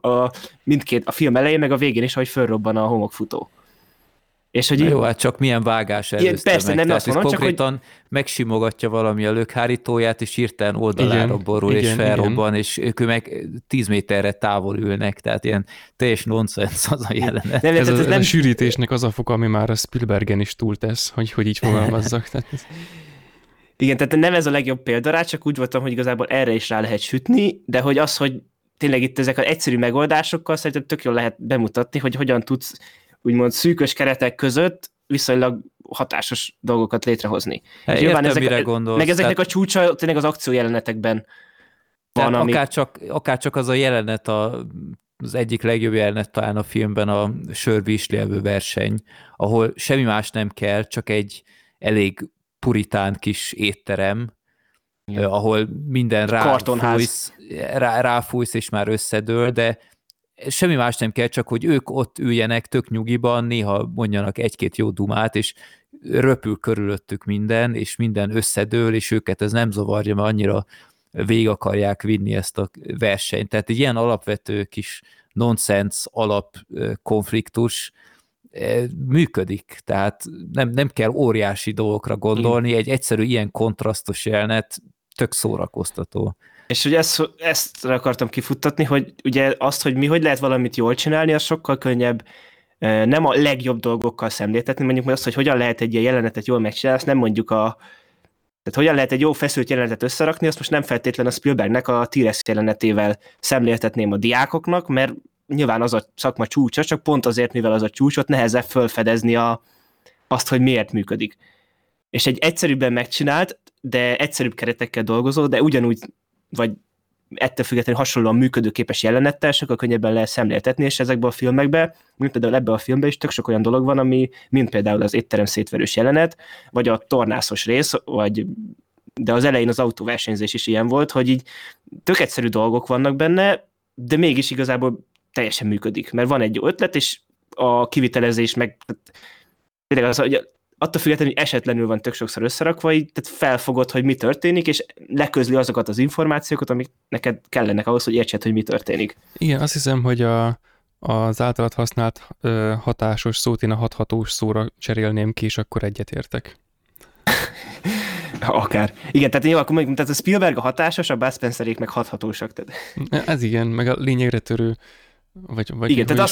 mindkét, a film elején, meg a végén is, ahogy fölrobban a homokfutó. És hogy jó, hát csak milyen vágás előzte persze, meg. Nem azt mondom, konkrétan csak, hogy... megsimogatja valami a lökhárítóját, és hirtelen oldalára borul, és felrobban, és ők meg 10 méterre távol ülnek, tehát ilyen teljes nonsens az a jelenet. Nem, ez a sűrítésnek az a foka, ami már a Spielbergen is túltesz, hogy így fogalmazzak. Igen, tehát nem ez a legjobb példa rá, csak úgy voltam, hogy igazából erre is rá lehet sütni, de hogy az, hogy tényleg itt ezek az egyszerű megoldásokkal szerintem tök jól lehet bemutatni, hogy hogyan tudsz úgymond szűkös keretek között viszonylag hatásos dolgokat létrehozni. Hát, nyilván ezeknek a csúcsa tényleg az akció jelenetekben van, ami... Akárcsak az a jelenet, az egyik legjobb jelenet talán a filmben a sörvízlelvő verseny, ahol semmi más nem kell, csak egy elég puritán kis étterem, ahol minden ráfújsz, és már összedől, de semmi más nem kell, csak hogy ők ott üljenek tök nyugiban, néha mondjanak egy-két jó dumát, és röpül körülöttük minden, és minden összedől, és őket ez nem zavarja, mert annyira végig akarják vinni ezt a versenyt. Tehát egy ilyen alapvető kis nonsens alapkonfliktus működik, tehát nem kell óriási dolgokra gondolni, egy egyszerű ilyen kontrasztos jelenet tök szórakoztató. És ugye ezt akartam kifuttatni, hogy ugye azt, hogy hogy lehet valamit jól csinálni, az sokkal könnyebb nem a legjobb dolgokkal szemléltetni, mondjuk azt, hogy hogyan lehet egy ilyen jelenetet jól megcsinálni, azt nem mondjuk tehát hogyan lehet egy jó feszült jelenetet összerakni, azt most nem feltétlenül a Spielbergnek a T-Rex jelenetével szemléltetném a diákoknak, mert nyilván az a szakma csúcsa, csak pont azért, mivel az a csúcsot nehezebb felfedezni azt, hogy miért működik. És egy egyszerűbben megcsinált, de egyszerűbb keretekkel dolgozó, de ugyanúgy vagy ettől függetlenül hasonlóan működőképes jelenettel, sokkal könnyebben lehet szemléltetni, és ezekben a filmekben, mint például ebben a filmben is tök sok olyan dolog van, ami mint például az étterem szétverős jelenet, vagy a tornászos rész, de az elején az autóversenyzés is ilyen volt, hogy így tök egyszerű dolgok vannak benne, de mégis igazából teljesen működik, mert van egy jó ötlet, és a kivitelezés meg tényleg az, hogy attól függetlenül, hogy esetlenül van tök sokszor összerakva, így tehát felfogod, hogy mi történik, és leközli azokat az információkat, amik neked kellenek ahhoz, hogy értsed, hogy mi történik. Igen, azt hiszem, hogy az általad használt hatásos szót én a hathatós szóra cserélném ki, és akkor egyetértek. Akár. Igen, tehát jó, akkor mondjuk, tehát a Spielberg a hatásos, a Bud Spencerék meg hathatósak. Tehát. Ez igen, meg a lényegre törő. Igen, tehát az,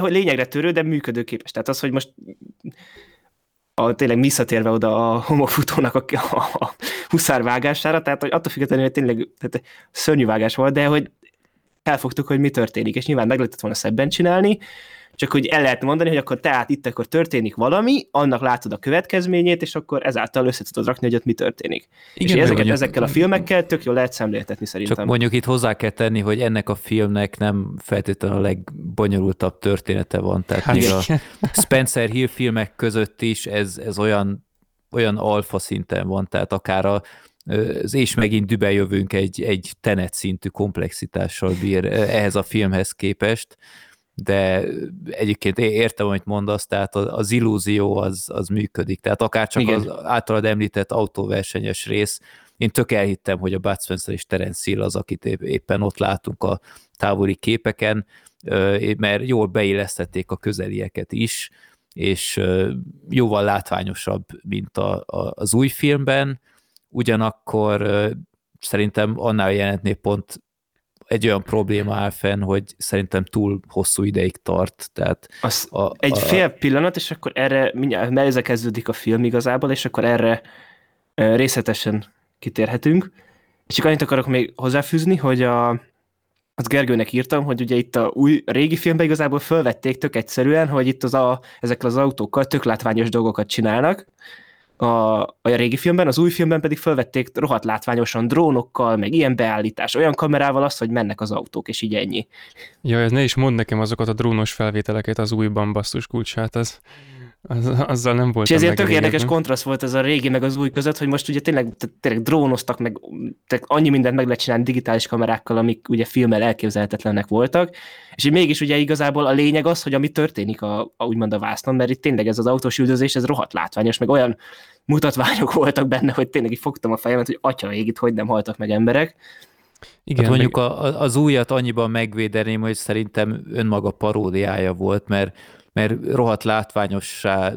hogy lényegre törő, de működőképes. Tehát az, hogy most tényleg visszatérve oda a homofutónak a huszárvágására, tehát hogy attól függetlenül, hogy tényleg tehát szörnyű vágás volt, de hogy elfogtuk, hogy mi történik, és nyilván meg lehetett volna szebben csinálni, csak hogy el lehet mondani, hogy akkor tehát itt akkor történik valami, annak látod a következményét, és akkor ezáltal össze tudod rakni, hogy ott mi történik. Igen, és ezekkel a filmekkel tök jól lehet szemléltetni szerintem. Csak mondjuk itt hozzá kell tenni, hogy ennek a filmnek nem feltétlenül a legbonyolultabb története van. Tehát még a Spencer Hill filmek között is ez olyan alfa szinten van, tehát akár az és megint dübenjövünk egy Tenet szintű komplexitással bír ehhez a filmhez képest, de egyébként értem, amit mondasz, tehát az illúzió az működik, tehát akárcsak igen. Az általad említett autóversenyes rész, én tök elhittem, hogy a Bud Spencer és Terence Hill az, akit éppen ott látunk a távoli képeken, mert jól beillesztették a közelieket is, és jóval látványosabb, mint az új filmben, ugyanakkor szerintem annál a jelenetnél pont egy olyan probléma áll fenn, hogy szerintem túl hosszú ideig tart. Tehát fél pillanat, és akkor erre mindjárt kezdődik a film igazából, és akkor erre részletesen kitérhetünk. És csak annyit akarok még hozzáfűzni, hogy azt Gergőnek írtam, hogy ugye itt a régi filmben igazából fölvették tök egyszerűen, hogy itt ezekkel az autókkal tök látványos dolgokat csinálnak, a régi filmben, az új filmben pedig felvették rohadt látványosan drónokkal, meg ilyen beállítás, olyan kamerával azt, hogy mennek az autók, és így ennyi. Jaj, ne is mondd nekem azokat a drónos felvételeket az újban, basszus kulcsát, az Azzal nem voltam. És ezért tök érdekes kontraszt volt ez a régi meg az új között, hogy most ugye tényleg drónoztak, meg annyi mindent meg lehet csinálni digitális kamerákkal, amik ugye filmmel elképzelhetetlenek voltak, és mégis ugye igazából a lényeg az, hogy ami történik úgymond a vásznon, mert itt tényleg ez az autós üldözés, ez rohadt látványos, meg olyan mutatványok voltak benne, hogy tényleg így fogtam a fejemet, hogy atya ég, itt hogy nem haltak meg emberek. Igen, hát mondjuk az újat annyiban megvédeném, hogy szerintem önmaga paródiája volt, mert rohadt látványossá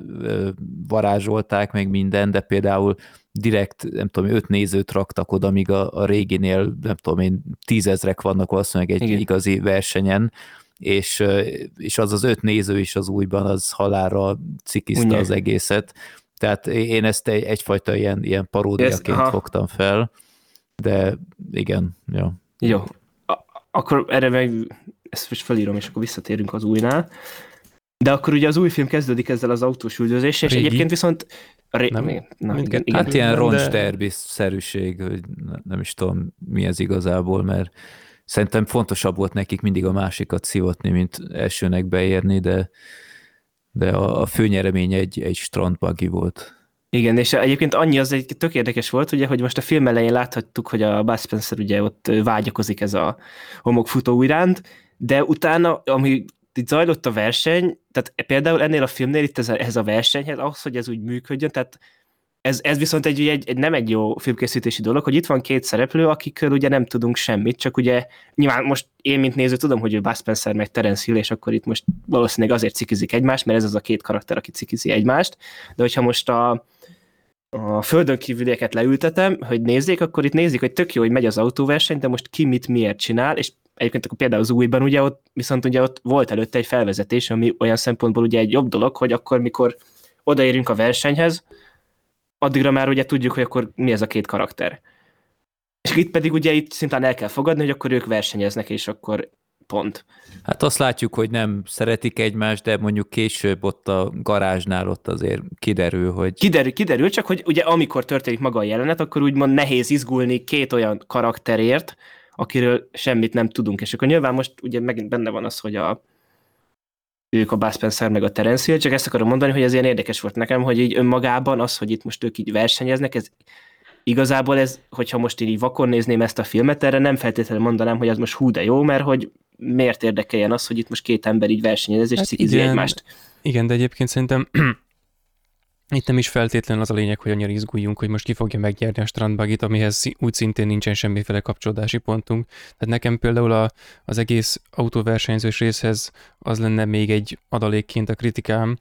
varázsolták meg minden, de például direkt, nem tudom, 5 nézőt raktak oda, míg a réginél, nem tudom én, 10 000 vannak valószínűleg egy igazi versenyen, és az 5 néző is az újban, az halálra cikiszta az egészet. Tehát én ezt egyfajta ilyen paródiaként fogtam fel, de igen, jó. Jó, akkor erre meg ezt most felírom, és akkor visszatérünk az újnál. De akkor ugye az új film kezdődik ezzel az autós üldözéssel, és egyébként viszont... Igen. Hát ilyen roncs-derbi-szerűség, hogy nem is tudom mi ez igazából, mert szerintem fontosabb volt nekik mindig a másikat szivatni, mint elsőnek beérni, de a főnyeremény egy strandbuggy volt. Igen, és egyébként annyi az egy tök érdekes volt, ugye, hogy most a film elején láthattuk, hogy a Bud Spencer ugye ott vágyakozik ez a homokfutó iránt, de utána, ami itt zajlott a verseny, tehát például ennél a filmnél itt ez a versenyhez, ahhoz, hogy ez úgy működjön, tehát ez viszont egy nem egy jó filmkészítési dolog, hogy itt van 2 szereplő, akikről ugye nem tudunk semmit, csak ugye nyilván most én, mint néző, tudom, hogy ő Bud Spencer meg Terence Hill, és akkor itt most valószínűleg azért cikizik egymást, mert ez az a 2 karakter, aki cikizi egymást, de hogyha most a földön kívülieket leültetem, hogy nézzék, akkor itt nézik, hogy tök jó, hogy megy az autóverseny, de most ki mit miért csinál, és egyébként akkor például az újban ugye ott volt előtte egy felvezetés, ami olyan szempontból ugye egy jobb dolog, hogy akkor mikor odaérünk a versenyhez, addigra már ugye tudjuk, hogy akkor mi ez a 2 karakter. És itt pedig ugye itt szintén el kell fogadni, hogy akkor ők versenyeznek, és akkor pont. Hát azt látjuk, hogy nem szeretik egymást, de mondjuk később ott a garázsnál ott azért kiderül, hogy... Kiderül, csak hogy ugye amikor történik maga a jelenet, akkor úgymond nehéz izgulni 2 olyan karakterért, akiről semmit nem tudunk. És akkor nyilván most ugye megint benne van az, hogy ők a Bud Spencer meg a Terence Hill, csak ezt akarom mondani, hogy ez ilyen érdekes volt nekem, hogy így önmagában az, hogy itt most ők így versenyeznek, ez igazából hogyha most így vakon nézném ezt a filmet, erre nem feltétlenül mondanám, hogy az most hú de jó, mert hogy miért érdekeljen az, hogy itt most 2 ember így versenyez és cikizi egymást. Igen, de egyébként szerintem itt nem is feltétlenül az a lényeg, hogy annyira izguljunk, hogy most ki fogja megnyerni a strandbuggy-t, amihez úgy szintén nincsen semmiféle kapcsolódási pontunk. Tehát nekem például az egész autóversenyzős részhez az lenne még egy adalékként a kritikám,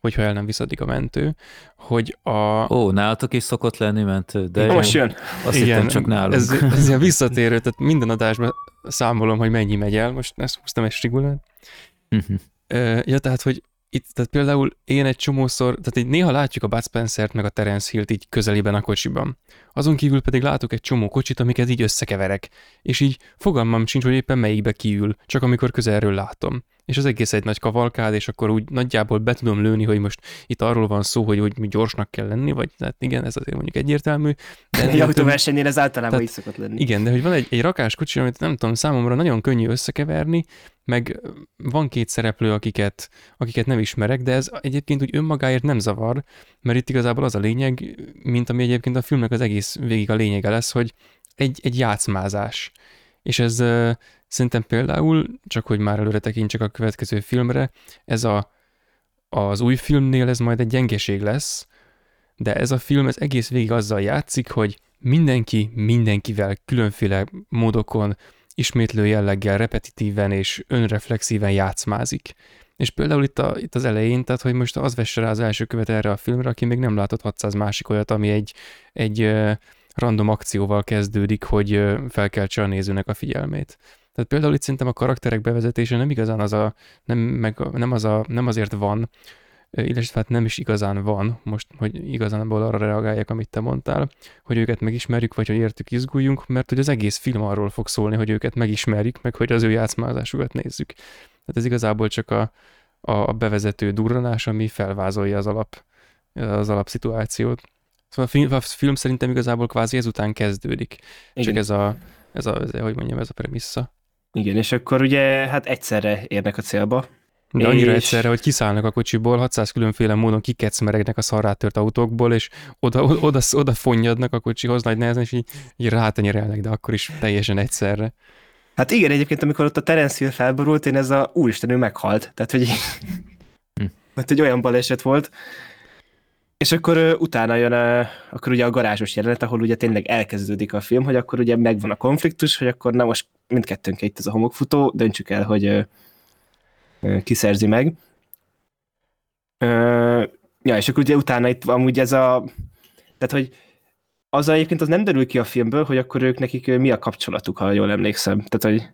hogyha el nem visszadik a mentő, hogy nálatok is szokott lenni mentő, de most jön. Azt hittem csak nálunk. Ez ilyen visszatérő, tehát minden adásban számolom, hogy mennyi megy el, most ezt húztam egy strigulát. Ja, tehát, hogy itt, tehát például én egy csomószor, tehát néha látjuk a Bud Spencert meg a Terence Hillt így közelében a kocsiban. Azon kívül pedig látok egy csomó kocsit, amiket így összekeverek, és így fogalmam sincs, hogy éppen melyikbe kiül, csak amikor közelről látom. És az egész egy nagy kavalkád, és akkor úgy nagyjából be tudom lőni, hogy most itt arról van szó, hogy mi gyorsnak kell lenni, vagy hát igen, ez azért mondjuk egyértelmű. De egy autóversenynél ez általában így szokott lenni. Igen, de hogy van egy rakás kocsi, amit nem tudom, számomra nagyon könnyű összekeverni, meg van 2 szereplő, akiket nem ismerek, de ez egyébként úgy önmagáért nem zavar, mert itt igazából az a lényeg, mint ami egyébként a filmnek az egész végig a lényege lesz, hogy egy játszmázás. És ez szerintem például, csak hogy már előre tekintsek a következő filmre, ez az új filmnél ez majd egy gyengeség lesz, de ez a film ez egész végig azzal játszik, hogy mindenki mindenkivel különféle módokon, ismétlő jelleggel, repetitíven és önreflexíven játszmázik. És például itt az elején, tehát hogy most az vesse rá az első követ erre a filmre, aki még nem látott 600 másik olyat, ami egy random akcióval kezdődik, hogy felkeltse a nézőnek a figyelmét. Tehát például itt szerintem a karakterek bevezetése nem igazán nem azért van, illetve hát nem is igazán van, most, hogy igazából arra reagáljak, amit te mondtál, hogy őket megismerjük, vagy hogy értük, izguljunk, mert hogy az egész film arról fog szólni, hogy őket megismerjük, meg hogy az ő játszmázásukat nézzük. Tehát ez igazából csak a bevezető durranás, ami felvázolja az alapszituációt. Szóval a film szerintem igazából kvázi ezután kezdődik. Igen. Csak ez a, hogy mondjam, ez a premissza. Igen, és akkor ugye hát egyszerre érnek a célba. De annyira egyszerre, hogy kiszállnak a kocsiból, 600 különféle módon kikecmeregnek a szarrátört autókból, és oda fonnyadnak a kocsihoz nagy nehezen, és így rátenyerelnek, de akkor is teljesen egyszerre. Hát igen, egyébként amikor ott a Terence Hill felborult, én ez a úristen, ő meghalt. Tehát, hogy egy olyan baleset volt. És akkor utána jön akkor ugye a garázsos jelenet, ahol ugye tényleg elkezdődik a film, hogy akkor ugye megvan a konfliktus, hogy akkor na most mindkettőnk itt ez a homokfutó, döntsük el, hogy kiszerzi meg. Ja, és akkor ugye utána itt amúgy ez a... Tehát, hogy az egyébként az nem derül ki a filmből, hogy akkor ők nekik mi a kapcsolatuk, ha jól emlékszem. Tehát, hogy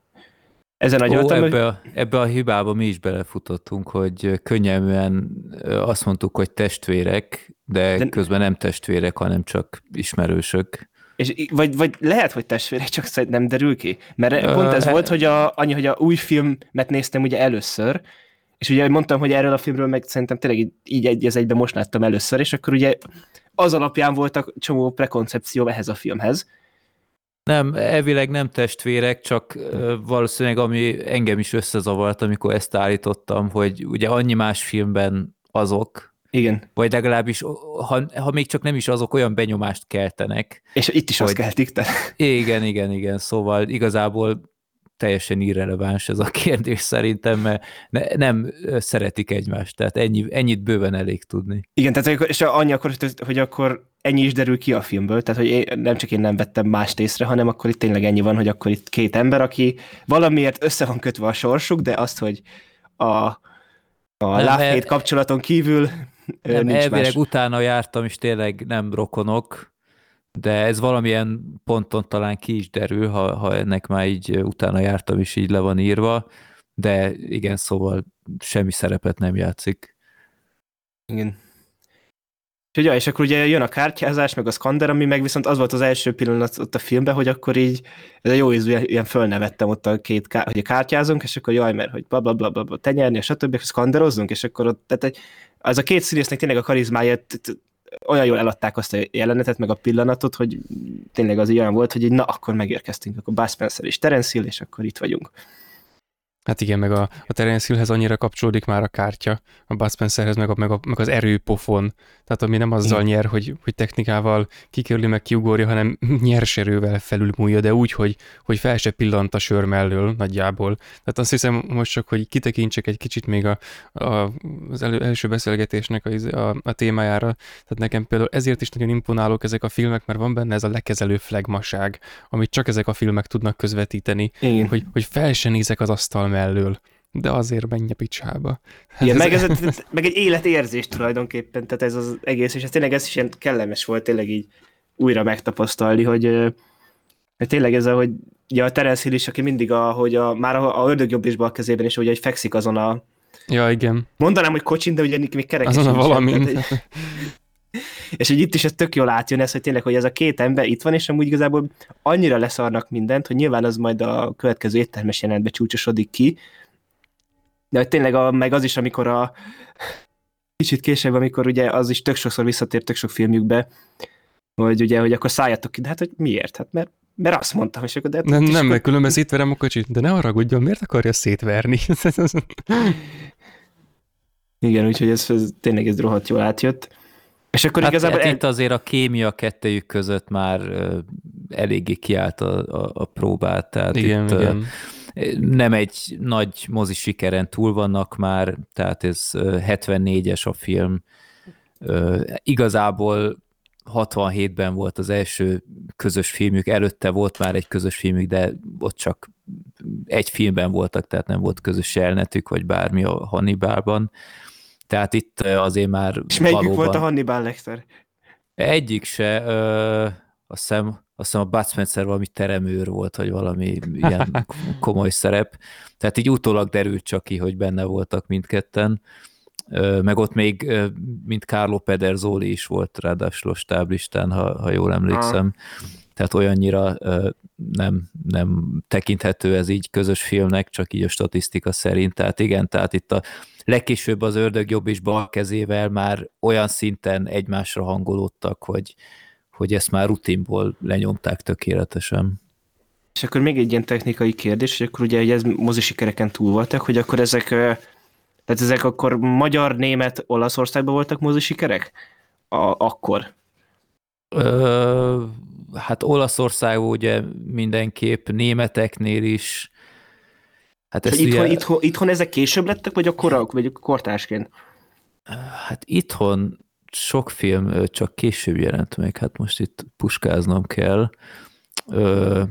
ezen agyaltam, ebbe a hibába mi is belefutottunk, hogy könnyelműen azt mondtuk, hogy testvérek, de közben nem testvérek, hanem csak ismerősök. És, vagy lehet, hogy testvérek, csak nem derül ki. Mert pont ez volt, hogy hogy a új filmet néztem ugye először, és ugye mondtam, hogy erről a filmről meg szerintem tényleg így egyben most láttam először, és akkor ugye az alapján voltak csomó prekoncepció ehhez a filmhez. Nem, elvileg nem testvérek, csak valószínűleg ami engem is összezavart, amikor ezt állítottam, hogy ugye annyi más filmben azok, igen. Vagy legalábbis, ha még csak nem is azok, olyan benyomást keltenek. És itt is azt keltik, te. Igen, szóval igazából teljesen irreleváns ez a kérdés szerintem, mert nem szeretik egymást, tehát ennyit bőven elég tudni. Igen, tehát és annyi akkor, hogy akkor ennyi is derül ki a filmből, tehát hogy nem csak én nem vettem mást észre, hanem akkor itt tényleg ennyi van, hogy akkor itt két ember, aki valamiért össze van kötve a sorsuk, de azt, hogy a love-hate kapcsolaton kívül nem, nincs elvileg más. Utána jártam, és tényleg nem rokonok, de ez valamilyen ponton talán ki is derül, ha ennek már így utána jártam, és így le van írva, de igen, szóval semmi szerepet nem játszik. Igen. És akkor ugye jön a kártyázás, meg a szkander, ami meg viszont az volt az első pillanat ott a filmben, hogy akkor így, ez a jó ízű, ilyen fölnevettem ott a két, hogy kártyázunk, és akkor jaj, mert hogy blablabla, tenyerni, stb., és szkanderozzunk, és akkor ott, tehát az a két színésznek tényleg a karizmája, olyan jól eladták azt a jelenetet, meg a pillanatot, hogy tényleg az olyan volt, hogy így, na, akkor megérkeztünk, akkor Bud Spencer és Terence Hill, és akkor itt vagyunk. Hát igen, meg a Terence Hillhez annyira kapcsolódik már a kártya, a Bud Spencerhez, meg az erőpofon. Tehát ami nem azzal nyer, hogy technikával kikerüli, meg kiugorja, hanem nyers erővel felülmúlja, de úgy, hogy fel se pillant a sör mellől nagyjából. Tehát azt hiszem most csak, hogy kitekintsek egy kicsit még az első beszélgetésnek a témájára. Tehát nekem például ezért is nagyon imponálók ezek a filmek, mert van benne ez a lekezelő flegmaság, amit csak ezek a filmek tudnak közvetíteni, hogy fel se nézek az asztal mellől, de azért menj a picsába. Igen, meg egy életérzés tulajdonképpen, tehát ez az egész, és ez tényleg ez is ilyen kellemes volt tényleg így újra megtapasztalni, hogy tényleg ez, hogy ugye a Terence Hill is, aki mindig már a Ördög jobb és balkezében is, hogy fekszik azon a... Ja, igen. Mondanám, hogy kocsin, de ugye még kerekes. Azon a valamin. És hogy itt is ez tök jól átjön ez, hogy tényleg, hogy ez a két ember itt van, és amúgy igazából annyira leszarnak mindent, hogy nyilván az majd a következő éttermes jelenetbe csúcsosodik ki, de hogy tényleg meg az is, amikor kicsit később, amikor ugye az is tök sokszor visszatért tök sok filmjükbe, hogy ugye, hogy akkor szálljatok ki, de hát, hogy miért? Hát mert azt mondtam, és akkor... De különben szétverem a kocsit, de ne haragudjon, miért akarja szétverni? Igen, úgyhogy ez tényleg ez rohadt jól átjött. És akkor hát igazából itt azért a kémia kettejük között már eléggé kiállt a próbát, tehát igen, itt igen. Nem egy nagy mozi sikeren túl vannak már, tehát ez 74-es a film. Igazából 67-ben volt az első közös filmük, előtte volt már egy közös filmük, de ott csak egy filmben voltak, tehát nem volt közös jelenetük, vagy bármi a Hannibalban. Tehát itt azért már... És melyik valóban... volt a Hannibal Lecter? Egyik se. Azt hiszem a Bud Spencer valami teremőr volt, vagy valami ilyen komoly szerep. Tehát így utólag derült csak ki, hogy benne voltak mindketten. Meg ott még mint Carlo Pedersoli is volt ráadásul a stáblistán, ha jól emlékszem. Tehát olyannyira nem tekinthető ez így közös filmnek, csak így a statisztika szerint. Tehát igen, tehát itt a legkésőbb az Ördög jobb és bal kezével már olyan szinten egymásra hangolódtak, hogy ezt már rutinból lenyomták tökéletesen. És akkor még egy ilyen technikai kérdés, hogy akkor ugye ez mozisikereken túl voltak, hogy akkor ezek Tehát ezek akkor magyar, német, Olaszországban voltak mozi sikerek? Akkor? Hát Olaszország ugye mindenképp, németeknél is. Hát itthon ezek később lettek, vagy a korak, vagy kortársként? Hát itthon sok film csak később jelent meg, hát most itt puskáznom kell.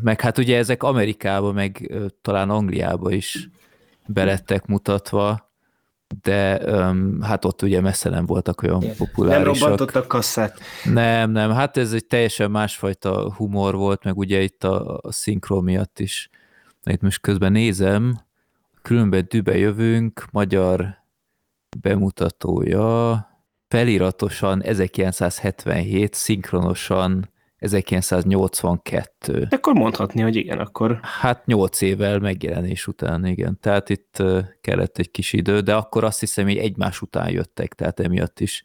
Meg hát ugye ezek Amerikában, meg talán Angliában is belettek mutatva, de hát ott ugye messze nem voltak olyan populárisak. Nem robbantottak kasszát. Nem, hát ez egy teljesen másfajta humor volt, meg ugye itt a szinkron miatt is. Itt most közben nézem, Különben Dübenjövünk, magyar bemutatója, feliratosan 1977, szinkronosan 1982. Akkor mondhatni, hogy igen, akkor. Hát 8 évvel megjelenés után, igen. Tehát itt kellett egy kis idő, de akkor azt hiszem, hogy egymás után jöttek, tehát emiatt is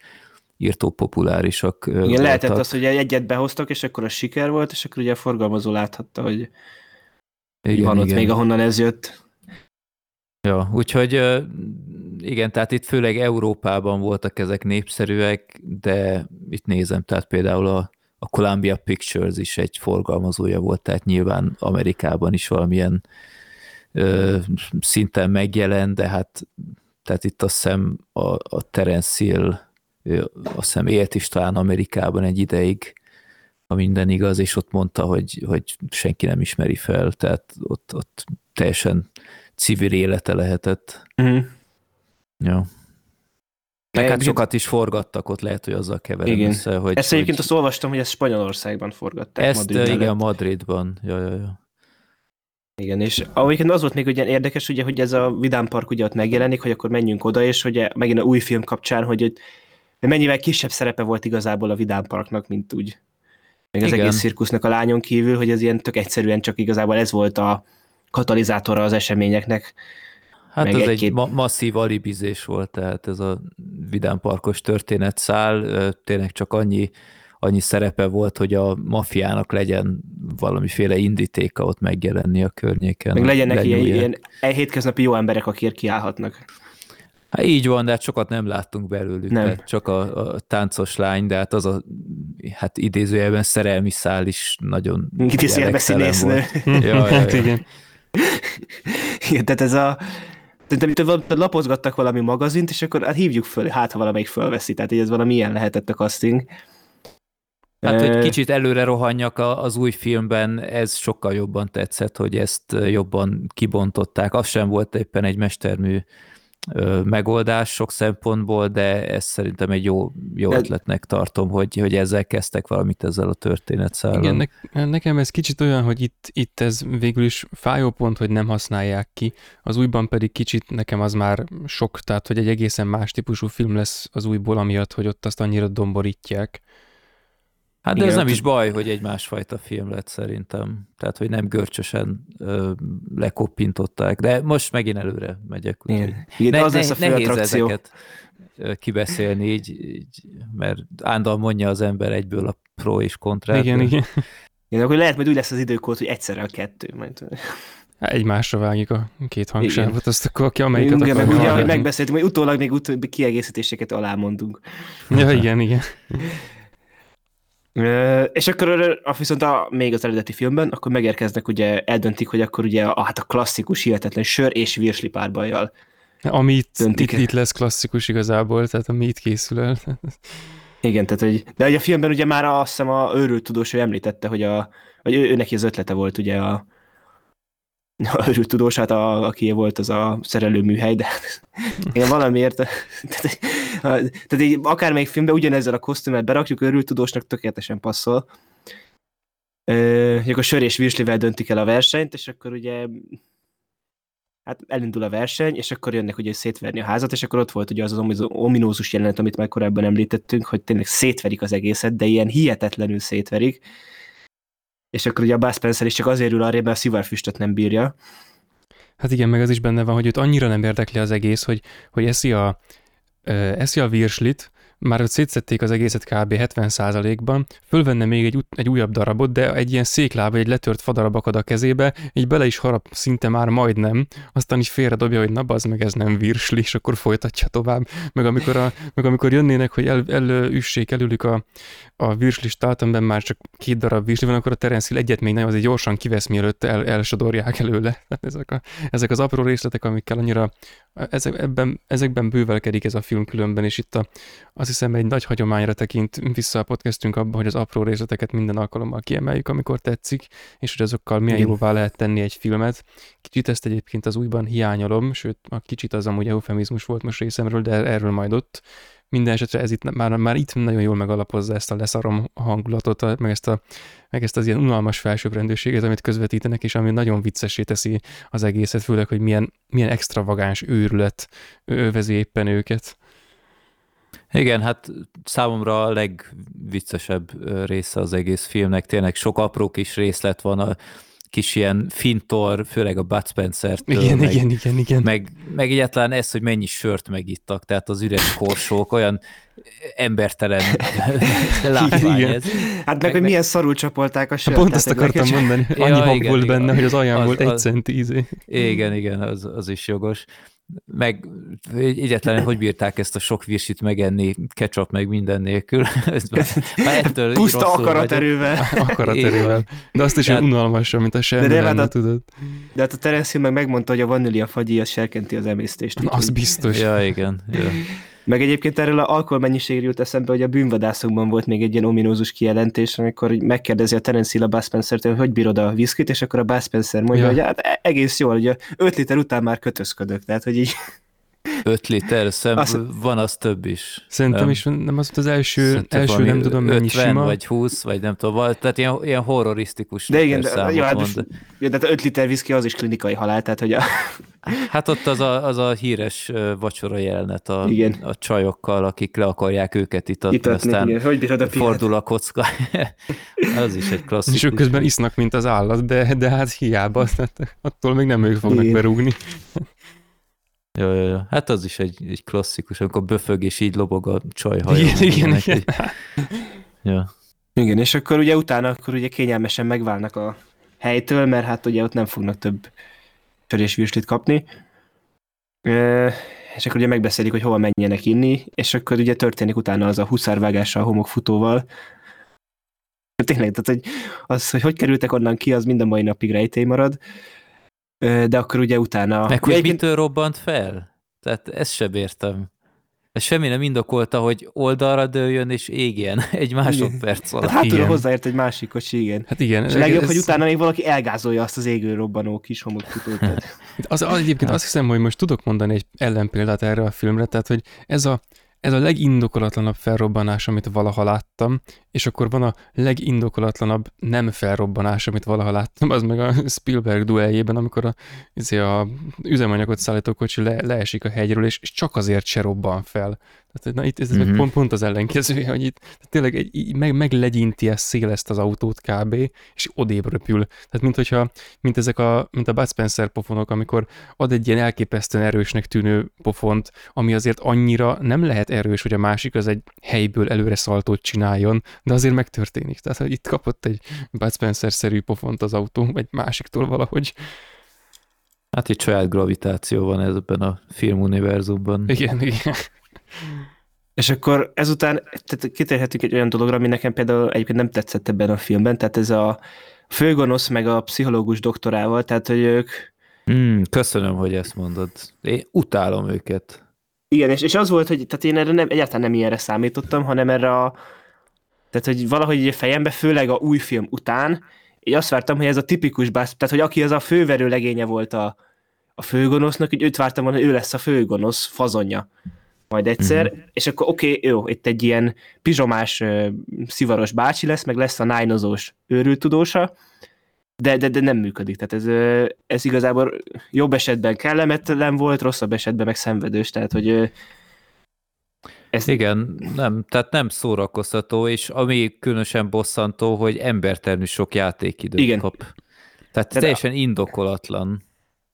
írtó populárisak igen, voltak. Lehetett az, hogy egyet behoztak, és akkor a siker volt, és akkor ugye a forgalmazó láthatta, hogy igen, van ott igen. Még, ahonnan ez jött. Ja, úgyhogy igen, tehát itt főleg Európában voltak ezek népszerűek, de itt nézem, tehát például a Columbia Pictures is egy forgalmazója volt, tehát nyilván Amerikában is valamilyen szinten megjelent, de hát tehát itt azt hiszem a Terence Hill, azt hiszem élt is talán Amerikában egy ideig, ha minden igaz, és ott mondta, hogy senki nem ismeri fel, tehát ott teljesen civil élete lehetett. Uh-huh. Ja. Meg hát sokat is forgattak, ott lehet, hogy azzal keverem össze, hogy... Ezt egyébként azt olvastam, hogy ezt Spanyolországban forgatták. Ezt Madridban igen, Madridban. Ja. Igen, és ahogy az volt még ugye érdekes, ugye, hogy ez a Vidám Park ugye ott megjelenik, hogy akkor menjünk oda, és ugye megint a új film kapcsán, hogy mennyivel kisebb szerepe volt igazából a Vidám Parknak, mint úgy. Meg az egész cirkusznak a lányon kívül, hogy ez ilyen tök egyszerűen csak igazából ez volt a katalizátora az eseményeknek. Hát meg ez egy masszív alibizés volt, tehát ez a Vidám Parkos történetszál, tényleg csak annyi szerepe volt, hogy a mafiának legyen valamiféle indítéka ott megjelenni a környéken. Meg legyenek ilyen hétköznapi jó emberek, akik kiállhatnak. Hát így van, de hát sokat nem láttunk belőlük, nem. Csak a táncos lány, de hát az a hát idézőjelben szerelmi szál is nagyon idézőjelben színésznő. Hát igen. Igen, tehát ez a... Tehát lapozgattak valami magazint, és akkor hát hívjuk föl, hát ha valamelyik fölveszi, tehát ez valami ilyen lehetett a casting. Hát, hogy kicsit előre rohanjak az új filmben, ez sokkal jobban tetszett, hogy ezt jobban kibontották. Az sem volt éppen egy mestermű megoldás sok szempontból, de ez szerintem egy jó ötletnek tartom, hogy ezzel kezdtek valamit ezzel a történetszállal. Igen, nekem ez kicsit olyan, hogy itt ez végül is fájó pont, hogy nem használják ki, az újban pedig kicsit nekem az már sok, tehát hogy egy egészen más típusú film lesz az újból, amiatt, hogy ott azt annyira domborítják. Hát de igen, ez nem is baj, hogy egy másfajta film lett szerintem. Tehát, hogy nem görcsösen lekoppintották. De most megint előre megyek. Az lesz a fő nehéz attrakció. Ezeket kibeszélni így, mert ándal mondja az ember egyből a pro és kontrát. Igen, akkor lehet, hogy úgy lesz az időkód, hogy egyszerre a kettő. Majd. Egymásra vágjuk a két hangsávot, azt akkor aki amelyiket igen, akar. Ugye, ahogy megbeszéltünk, hogy utólag még utóbbi kiegészítéseket alámondunk. Ja, igen. És akkor viszont még az eredeti filmben, akkor megérkeznek, ugye eldöntik, hogy akkor ugye a klasszikus, hihetetlen sör és virsli párbajjal. Ami itt lesz klasszikus igazából, tehát ami itt készül el. Igen, tehát hogy, de ugye a filmben ugye már azt hiszem a őrült tudós, ő említette, hogy ő neki az ötlete volt ugye a őrült tudós, hát aki volt az a szerelőműhely, de én valamiért, tehát így akármelyik filmben ugyanezzel a kosztümát berakjuk, őrült tudósnak tökéletesen passzol. Akkor sör és virslivel döntik el a versenyt, és akkor ugye hát elindul a verseny, és akkor jönnek ugye szétverni a házat, és akkor ott volt ugye az ominózus jelenet, amit már korábban említettünk, hogy tényleg szétverik az egészet, de ilyen hihetetlenül szétverik. És akkor ugye a Bud Spencer is csak azért ül arrébb, mert a szivárfüstöt nem bírja. Hát igen, meg az is benne van, hogy őt annyira nem érdekli az egész, hogy eszi a virslit, már ott szétszették az egészet kb. 70%-ban, fölvenne még egy újabb darabot, de egy ilyen székláb, egy letört fadarab akad a kezébe, így bele is harap szinte már majdnem, aztán is félredobja, hogy na bazd meg, ez nem virsli, és akkor folytatja tovább, meg amikor jönnének, hogy elüssék előlük a virslistát, amiben már csak 2 darab virsli van, akkor a Terence Hill egyet még nem, azért gyorsan kivesz, mielőtt elsodorják előle. Ezek az apró részletek, amikkel annyira ezekben bővelkedik ez a film különben, és itt azt hiszem egy nagy hagyományra tekint vissza a podcastünk abban, hogy az apró részleteket minden alkalommal kiemeljük, amikor tetszik, és hogy azokkal milyen jóvá lehet tenni egy filmet. Kicsit ezt egyébként az újban hiányolom, sőt a kicsit az amúgy eufemizmus volt most részemről, de erről majd ott. Minden esetre ez itt, már itt nagyon jól megalapozza ezt a leszarom hangulatot, meg ezt az ilyen unalmas felsőbbrendőséget, amit közvetítenek, és ami nagyon viccessé teszi az egészet, főleg, hogy milyen extravagáns őrület övezi éppen őket. Igen, hát számomra a legviccesebb része az egész filmnek, tényleg sok apró kis részlet van, a kis ilyen fintor, főleg a Bud Spencertől, igen. Meg egyáltalán ez, hogy mennyi sört megittak, tehát az üres korsók, olyan embertelen látvány ez. Hát meg, hogy milyen szarul csapolták a sört. Pont ezt akartam mondani, annyi hang volt benne, hogy az alján volt 1 centi ízé. Igen, az is jogos. Meg egyetlen, hogy bírták ezt a sok virsit megenni, ketchup meg minden nélkül. Puszta akaraterővel. De azt is olyan unalmasan, mint a semmi lenne, tudod. De hát a Terence Hill meg megmondta, hogy a vanília fagyi az serkenti az emésztést. Az biztos. Ja, igen. Ja. Meg egyébként erről az alkoholmennyiségről jut eszembe, hogy a Bűnvadászokban volt még egy ilyen ominózus kijelentés, amikor megkérdezi a Terence Hill a Bud Spencertől, hogy bírod a viszkit, és akkor a Bud Spencer mondja, hogy hát egész jól, hogy 5 liter után már kötözködök, tehát hogy így... 5 liter, van az több is. Szerintem is, nem az az első nem tudom mennyi 50 sima. Vagy 20, vagy nem tudom, tehát ilyen horrorisztikus számot mond. De hát 5 liter viszki az is klinikai halál, tehát hogy a... Hát ott az a híres vacsora jelenet a csajokkal, akik le akarják őket itatni, aztán fordul a kocka. Az is egy klasszikus. És ők közben isznak, mint az állat, de hát hiába, attól még nem ők fognak berúgni. Jó. Hát az is egy klasszikus, amikor böfög és így lobog a csajhajon. Igen. Ja. Igen, és akkor ugye utána kényelmesen megválnak a helytől, mert hát ugye ott nem fognak több törés virslit kapni. És akkor ugye megbeszélik, hogy hova menjenek inni, és akkor ugye történik utána az a huszárvágással, a homokfutóval. Tényleg, tehát hogy kerültek onnan ki, az mind a mai napig rejtély marad. De akkor ugye utána... Meg hogy mitől robbant fel? Tehát ezt sem értem. Ez semmi nem indokolta, hogy oldalra dőljön és égjen egy másodperc alatt. Hát tudom, hozzáért egy másik kocsi, igen. Hát igen. És legjobb, hogy utána még valaki elgázolja azt az égő robbanó kis homokfutót. Egyébként azt hiszem, hogy most tudok mondani egy ellenpéldát erre a filmre, tehát hogy ez a legindokolatlanabb felrobbanás, amit valaha láttam, és akkor van a legindokolatlanabb nem felrobbanás, amit valaha láttam, az meg a Spielberg dueljében, amikor a üzemanyagot szállító kocsi leesik a hegyről, és csak azért se robban fel. Tehát, na, itt ez pont az ellenkezője, hogy itt tényleg meglegyinti a szél ezt az autót kb. És odébb röpül. Tehát mint a Bud Spencer pofonok, amikor ad egy ilyen elképesztően erősnek tűnő pofont, ami azért annyira nem lehet erős, hogy a másik az egy helyből előre szaltót csináljon, de azért megtörténik. Tehát hogy itt kapott egy Bud Spencer-szerű pofont az autó, vagy másiktól valahogy. Hát itt saját gravitáció van ebben a filmuniverzumban. Igen. És akkor ezután kitérhetünk egy olyan dologra, ami nekem például egyébként nem tetszett ebben a filmben, tehát ez a főgonosz meg a pszichológus doktorával, tehát hogy ők... köszönöm, hogy ezt mondod. Én utálom őket. Igen, és az volt, hogy tehát én erre egyáltalán nem ilyenre számítottam, hanem erre tehát hogy valahogy a fejembe, főleg a új film után, én azt vártam, hogy ez a tipikus bász, tehát hogy aki az a főverő legénye volt a főgonosznak, hogy őt vártam volna, hogy ő lesz a főgonosz fazonja majd egyszer, és akkor oké, jó, itt egy ilyen pizsomás, szivaros bácsi lesz, meg lesz a nájnozós őrültudósa, de nem működik, tehát ez igazából jobb esetben kellemetlen volt, rosszabb esetben meg szenvedős, tehát hogy... Igen, nem, tehát nem szórakoztató, és ami különösen bosszantó, hogy embertermű sok játékidőt kap. Tehát teljesen indokolatlan.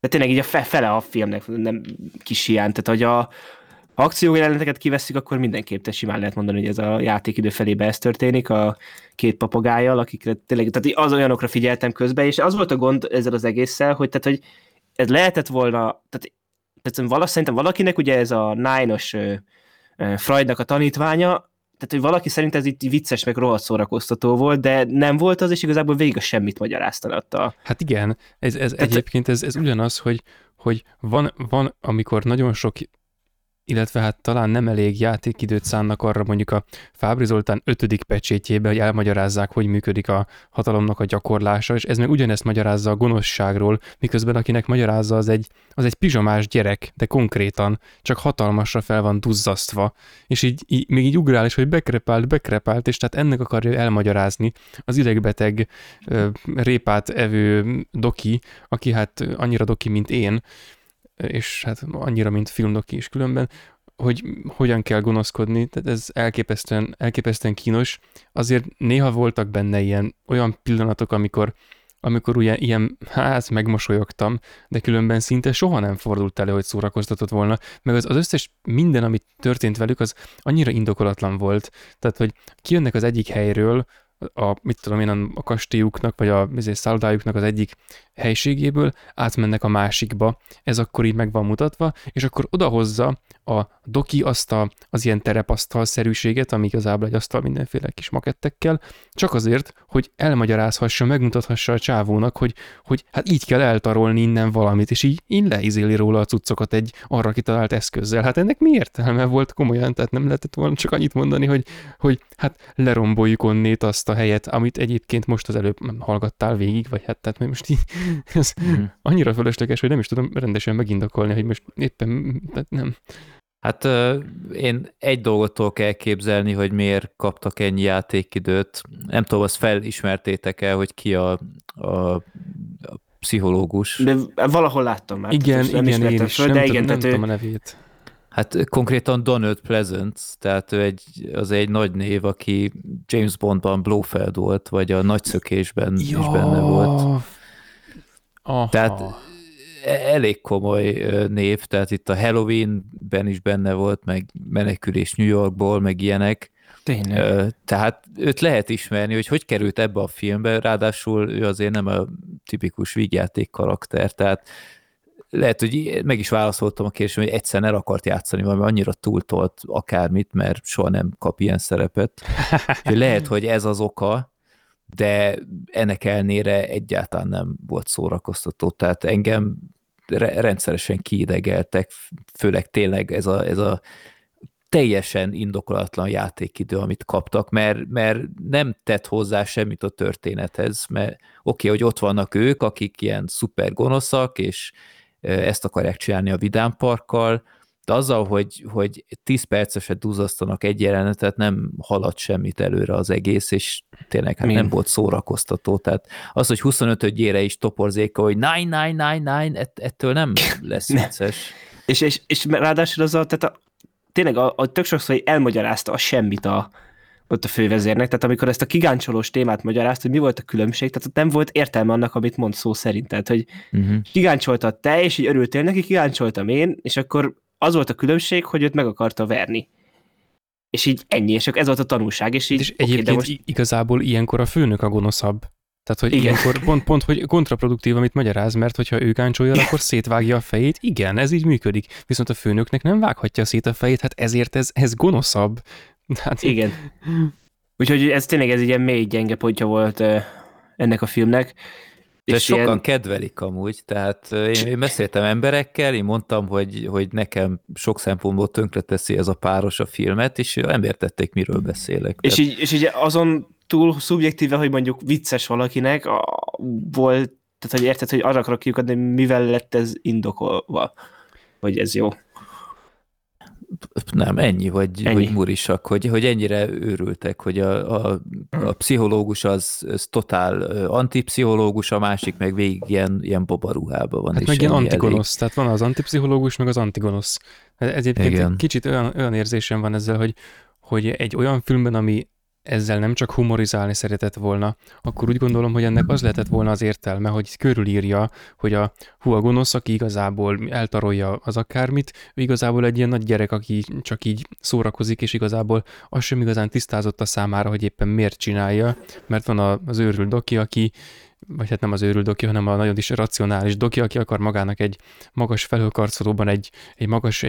Tehát tényleg így a fele a filmnek nem kis hiány, tehát hogy Ha akciójeleneteket kiveszik, akkor mindenképp simán lehet mondani, hogy ez a játékidő felébe ez történik, a két papagájjal, akikre tényleg, tehát az olyanokra figyeltem közben, és az volt a gond ezzel az egésszel, hogy, tehát, hogy ez lehetett volna, tehát szerintem valakinek ugye ez a Nine-os Freudnak a tanítványa, tehát hogy valaki szerint ez itt vicces, meg rohadt szórakoztató volt, de nem volt az, és igazából végig a semmit magyaráztanatta. Hát igen, ez tehát, egyébként ez ugyanaz, hogy van, amikor nagyon sok, illetve hát talán nem elég játékidőt szánnak arra mondjuk a Fábri Zoltán 5. pecsétjébe, hogy elmagyarázzák, hogy működik a hatalomnak a gyakorlása, és ez meg ugyanezt magyarázza a gonoszságról, miközben akinek magyarázza, az egy pizsamás gyerek, de konkrétan csak hatalmasra fel van duzzasztva, és így még így ugrál, és hogy bekrepált, és tehát ennek akarja elmagyarázni az idegbeteg répát evő doki, aki hát annyira doki, mint én, és hát annyira, mint filmdoki is különben, hogy hogyan kell gonoszkodni, tehát ez elképesztően kínos. Azért néha voltak benne olyan pillanatok, amikor ugye ilyen, hát megmosolyogtam, de különben szinte soha nem fordult elő, hogy szórakoztatott volna, meg az összes minden, ami történt velük, az annyira indokolatlan volt. Tehát, hogy kijönnek az egyik helyről, a kastélyuknak, vagy a szállodájuknak az egyik helységéből, átmennek a másikba, ez akkor így meg van mutatva, és akkor odahozza a doki azt az ilyen terepasztalszerűséget, ami igazából egy asztal mindenféle kis makettekkel, csak azért, hogy elmagyarázhassa, megmutathassa a csávónak, hogy hát így kell eltarolni innen valamit, és így leizéli róla a cuccokat egy arra kitalált eszközzel. Hát ennek mi értelme volt komolyan, tehát nem lehetett volna csak annyit mondani, hogy hát leromboljuk onnét azt a helyet, amit egyébként most az előbb hallgattál végig, vagy hát tehát most így ez annyira fölösleges, hogy nem is tudom rendesen megindokolni, hogy most éppen nem. Hát én egy dolgottól kell képzelni, hogy miért kaptak ennyi játékidőt. Nem tudom, azt felismertétek-e, hogy ki a pszichológus. De valahol láttam már. Igen, én is. Nem tudom a nevét. Hát konkrétan Donald Pleasence, tehát az egy nagy név, aki James Bondban Blofeld volt, vagy a Nagyszökésben is benne volt. Aha. Tehát elég komoly név, tehát itt a Halloween-ben is benne volt, meg Menekülés New Yorkból, meg ilyenek. Tényleg. Tehát őt lehet ismerni, hogy került ebbe a filmbe, ráadásul ő azért nem a tipikus vígjáték karakter, tehát lehet, hogy meg is válaszoltam a kérdésre, hogy egyszer el akart játszani valami, annyira túltolt akármit, mert soha nem kap ilyen szerepet. Lehet, hogy ez az oka, de ennek ellenére egyáltalán nem volt szórakoztató. Tehát engem rendszeresen kiidegeltek, főleg tényleg ez a teljesen indokolatlan játékidő, amit kaptak, mert nem tett hozzá semmit a történethez, mert oké, hogy ott vannak ők, akik ilyen szuper gonoszak, és ezt akarják csinálni a Vidám Parkkal, de azzal, hogy 10 perceset duzzasztanak egy jelenetet, nem halad semmit előre az egész, és tényleg hát nem volt szórakoztató. Tehát az, hogy 25-ére is toporzéka, hogy 9, ettől nem lesz vicces. És ráadásul az tényleg tök sokszor, hogy elmagyarázta a semmit ott a fővezérnek, tehát amikor ezt a kigáncsolós témát magyarázt, hogy mi volt a különbség, tehát ott nem volt értelme annak, amit mond szó szerint, tehát hogy kigáncsoltad te, és így örültél neki, kigáncsoltam én, és akkor az volt a különbség, hogy őt meg akarta verni. És így ennyi, és ez volt a tanulság, és így... És egyébként most... igazából ilyenkor a főnök a gonoszabb. Tehát, hogy ilyenkor pont, hogy kontraproduktív, amit magyaráz, mert hogyha ő gáncsolja, akkor szétvágja a fejét. Igen, ez így működik. Viszont a főnöknek nem vághatja szét a fejét, hát ezért ez gonoszabb. Hát, igen. Úgyhogy ez tényleg egy ilyen mély gyenge pontja volt ennek a filmnek. De sokan kedvelik amúgy, tehát én beszéltem emberekkel, én mondtam, hogy nekem sok szempontból tönkreteszi ez a páros a filmet, és nem értették, miről beszélek. És így, azon túl szubjektíve, hogy mondjuk vicces valakinek volt, tehát hogy érted, hogy arra akarok kiukadni, mivel lett ez indokolva, hogy ez jó. Nem, ennyi, hogy murisak, hogy ennyire őrültek, hogy a pszichológus az totál antipszichológus, a másik meg végig ilyen bobaruhában van. Hát meg ilyen antigonosz, tehát van az antipszichológus, meg az antigonosz. Egyébként kicsit olyan érzésem van ezzel, hogy egy olyan filmben, ami ezzel nem csak humorizálni szeretett volna, akkor úgy gondolom, hogy ennek az lehetett volna az értelme, hogy körülírja, hogy a gonosz, aki igazából eltarolja az akármit, igazából egy ilyen nagy gyerek, aki csak így szórakozik, és igazából az sem igazán tisztázott a számára, hogy éppen miért csinálja, mert van az őrült doki, aki, vagy hát nem az őrült doki, hanem a nagyon is racionális doki, aki akar magának egy magas felhőkarcolóban, egy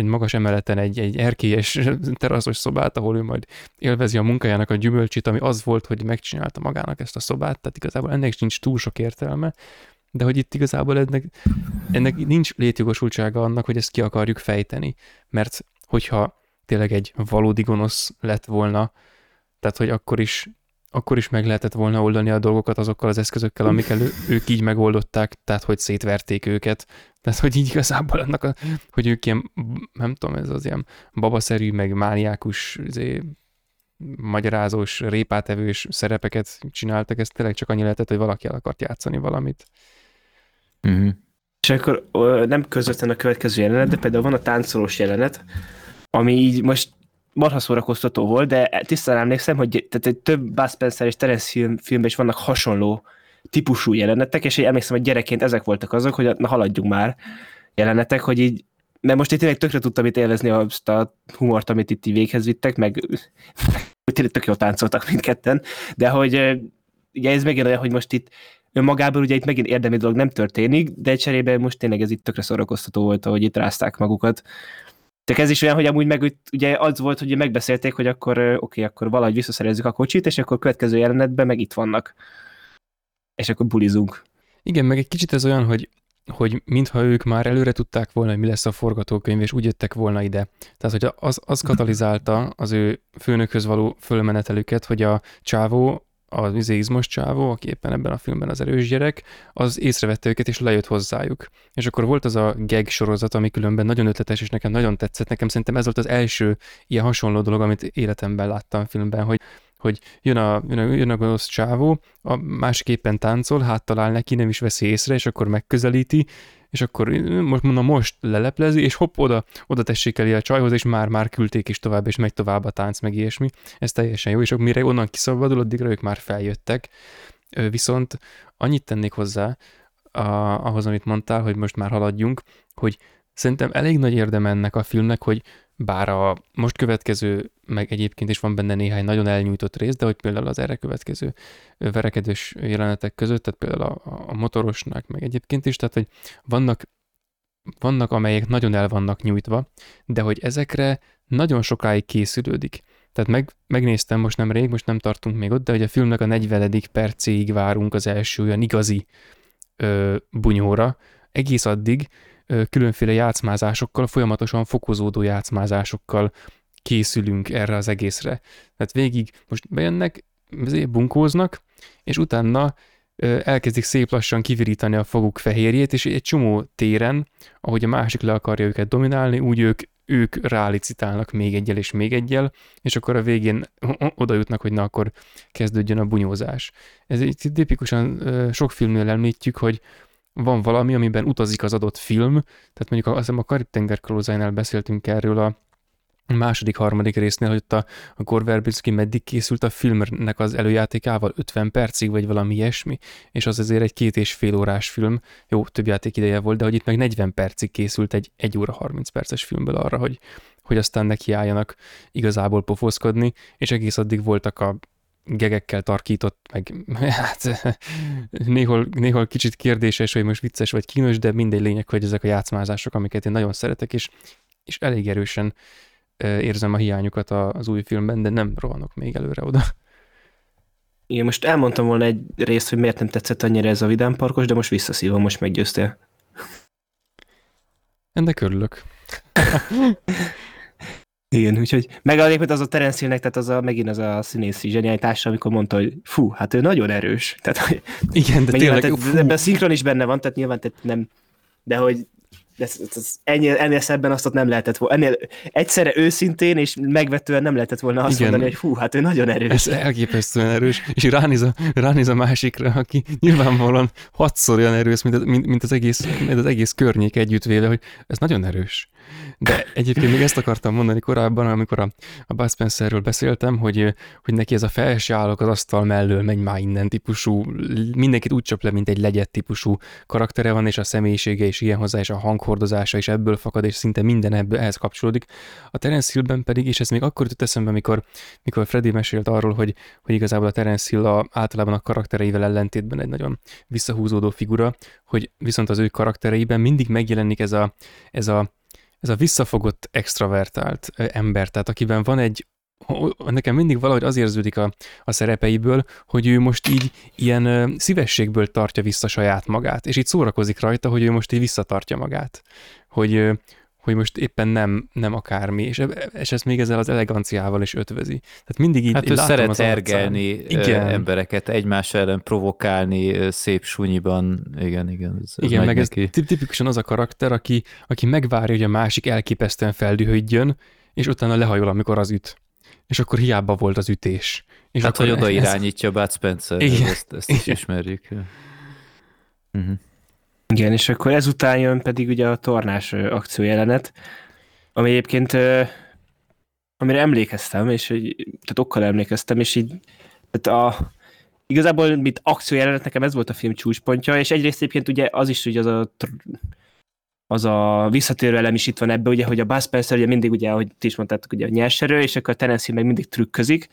magas emeleten, egy erkélyes teraszos szobát, ahol ő majd élvezi a munkájának a gyümölcsét, ami az volt, hogy megcsinálta magának ezt a szobát, tehát igazából ennek is nincs túl sok értelme, de hogy itt igazából ennek nincs létjogosultsága annak, hogy ezt ki akarjuk fejteni, mert hogyha tényleg egy valódi gonosz lett volna, tehát hogy akkor is meg lehetett volna oldani a dolgokat azokkal az eszközökkel, amikkel ők így megoldották, tehát hogy szétverték őket. Tehát, hogy így igazából annak, hogy ők ilyen, nem tudom, ez az ilyen babaszerű, meg mániákus, magyarázós, répátevős szerepeket csináltak, ez tényleg csak annyi lehetett, hogy valaki el akart játszani valamit. Uh-huh. És akkor nem közvetlen a következő jelenet, de például van a táncolós jelenet, ami így most marha szórakoztató volt, de tisztán emlékszem, hogy tehát egy több Bud Spencer és Terence Hill filmben is vannak hasonló típusú jelenetek, és emlékszem, hogy gyerekként ezek voltak azok, hogy na haladjunk már jelenetek, hogy így, mert most én tényleg tökre tudtam itt élvezni azt a humort, amit itt véghez vittek, meg tényleg tök jól táncoltak mindketten, de hogy ugye ez megint olyan, hogy most itt önmagában ugye itt megint érdemi dolog nem történik, de cserébe most tényleg ez itt tökre szórakoztató volt, ahogy itt rázták magukat. Tehát ez is olyan, hogy amúgy meg ugye az volt, hogy megbeszélték, hogy akkor oké, akkor valahogy visszaszerezzük a kocsit, és akkor következő jelenetben meg itt vannak. És akkor bulizunk. Igen, meg egy kicsit ez olyan, hogy mintha ők már előre tudták volna, hogy mi lesz a forgatókönyv, és úgy jöttek volna ide. Tehát, hogy az katalizálta az ő főnökhöz való fölmenetelüket, hogy a csávó, az izmos csávó, aki éppen ebben a filmben az erős gyerek, az észrevette őket, és lejött hozzájuk. És akkor volt az a gag sorozat, ami különben nagyon ötletes, és nekem nagyon tetszett. Nekem szerintem ez volt az első ilyen hasonló dolog, amit életemben láttam filmben, hogy jön a gonosz csávó, a másik éppen táncol, háttal áll neki, nem is veszi észre, és akkor megközelíti, és akkor most leleplezi, és hopp, oda tessékeli a csajhoz, és már küldték is tovább, és megy tovább a tánc, meg ilyesmi. Ez teljesen jó, és akkor mire onnan kiszabadul, addigra ők már feljöttek. Viszont annyit tennék hozzá ahhoz, amit mondtál, hogy most már haladjunk, hogy szerintem elég nagy érdeme ennek a filmnek, hogy bár a most következő, meg egyébként is van benne néhány nagyon elnyújtott rész, de hogy például az erre következő verekedős jelenetek között, tehát például a motorosnak, meg egyébként is, tehát hogy vannak, amelyek nagyon el vannak nyújtva, de hogy ezekre nagyon sokáig készülődik. Tehát megnéztem most nemrég, most nem tartunk még ott, de hogy a filmnek a 40. percéig várunk az első olyan igazi bunyóra, egész addig, különféle játszmázásokkal, folyamatosan fokozódó játszmázásokkal készülünk erre az egészre. Tehát végig most bejönnek, bunkóznak, és utána elkezdik szép lassan kivirítani a foguk fehérjét, és egy csomó téren, ahogy a másik le akarja őket dominálni, úgy ők rálicitálnak még egyel, és akkor a végén oda jutnak, hogy na akkor kezdődjön a bunyózás. Ez itt tipikusan sok filmnél említjük, hogy van valami, amiben utazik az adott film, tehát mondjuk azt hiszem a Karib-tenger kalózainál beszéltünk erről a második-harmadik résznél, hogy ott a Gore Verbinski meddig készült a filmnek az előjátékával, 50 percig, vagy valami ilyesmi, és az azért egy 2,5 órás film, jó, több játék ideje volt, de hogy itt meg 40 percig készült egy 1 óra 30 perces filmből arra, hogy aztán nekiálljanak igazából pofózkodni, és egész addig voltak a gegekkel tarkított, meg hát néhol kicsit kérdéses, hogy most vicces vagy kínos, de mindegy, lényeg, hogy ezek a játszmázások, amiket én nagyon szeretek, és elég erősen érzem a hiányukat az új filmben, de nem rohanok még előre oda. Igen, most elmondtam volna egy részt, hogy miért nem tetszett annyira ez a vidámparkos, de most visszaszívom, most meggyőztél. Ennek örülök. Igen, úgyhogy megalékült az a Terence Hillnek, tehát megint az a színészi zsenialitása, amikor mondta, hogy fú, hát ő nagyon erős. Tehát, igen, de tényleg. Ebben szinkron is benne van, tehát nyilván tehát nem, de hogy Ennél szebben azt ott nem lehetett volna. Ennél egyszerre őszintén és megvetően nem lehetett volna azt mondani, hogy hú, hát ő nagyon erős. Ez elképesztően erős, és ránéz a másikra, aki nyilvánvalóan 6-szor olyan erős, mint az egész környék együttvéve, hogy ez nagyon erős. De egyébként még ezt akartam mondani korábban, amikor a Bud Spencerről beszéltem, hogy neki ez a felső állok az asztal mellől megy már innen típusú, mindenkit úgy csap le, mint egy legyet típusú karaktere van, és a személyisége is ilyen hozzá, és a hanghordozása is ebből fakad, és szinte minden ehhez kapcsolódik. A Terence Hillben pedig, és ez még akkor jutott eszembe, mikor Freddy mesélt arról, hogy igazából a Terence Hill általában a karaktereivel ellentétben egy nagyon visszahúzódó figura, hogy viszont az ő karaktereiben mindig megjelenik ez a visszafogott, extravertált ember, tehát akiben van nekem mindig valahogy az érződik a szerepeiből, hogy ő most így ilyen szívességből tartja vissza saját magát, és így szórakozik rajta, hogy ő most így visszatartja magát, hogy most éppen nem akármi, és ezt még ezzel az eleganciával is ötvözi. Tehát mindig így, hát ő szeret ergelni embereket, egymás ellen provokálni szép sunyiban. Igen. Igen, meg neki. Ez tipikusan az a karakter, aki megvárja, hogy a másik elképesztően feldühödjön, és utána lehajol, amikor az üt. És akkor hiába volt az ütés. És hát, hogy oda irányítja Bud Spencer, ezt is ismerjük. Uh-huh. Igen, és akkor ezután jön pedig ugye a tornás akciójelenet, ami egyébként, amire emlékeztem, és tehát okkal emlékeztem, és így igazából mint akciójelenet nekem ez volt a film csúcspontja, és egyrészt egyébként ugye az is ugye az a visszatérő elem is itt van ebbe, ugye, hogy a Bud Spencer ugye mindig ugye, ahogy ti is mondtátok, ugye a nyerserő, és akkor a Terence Hill meg mindig trükközik,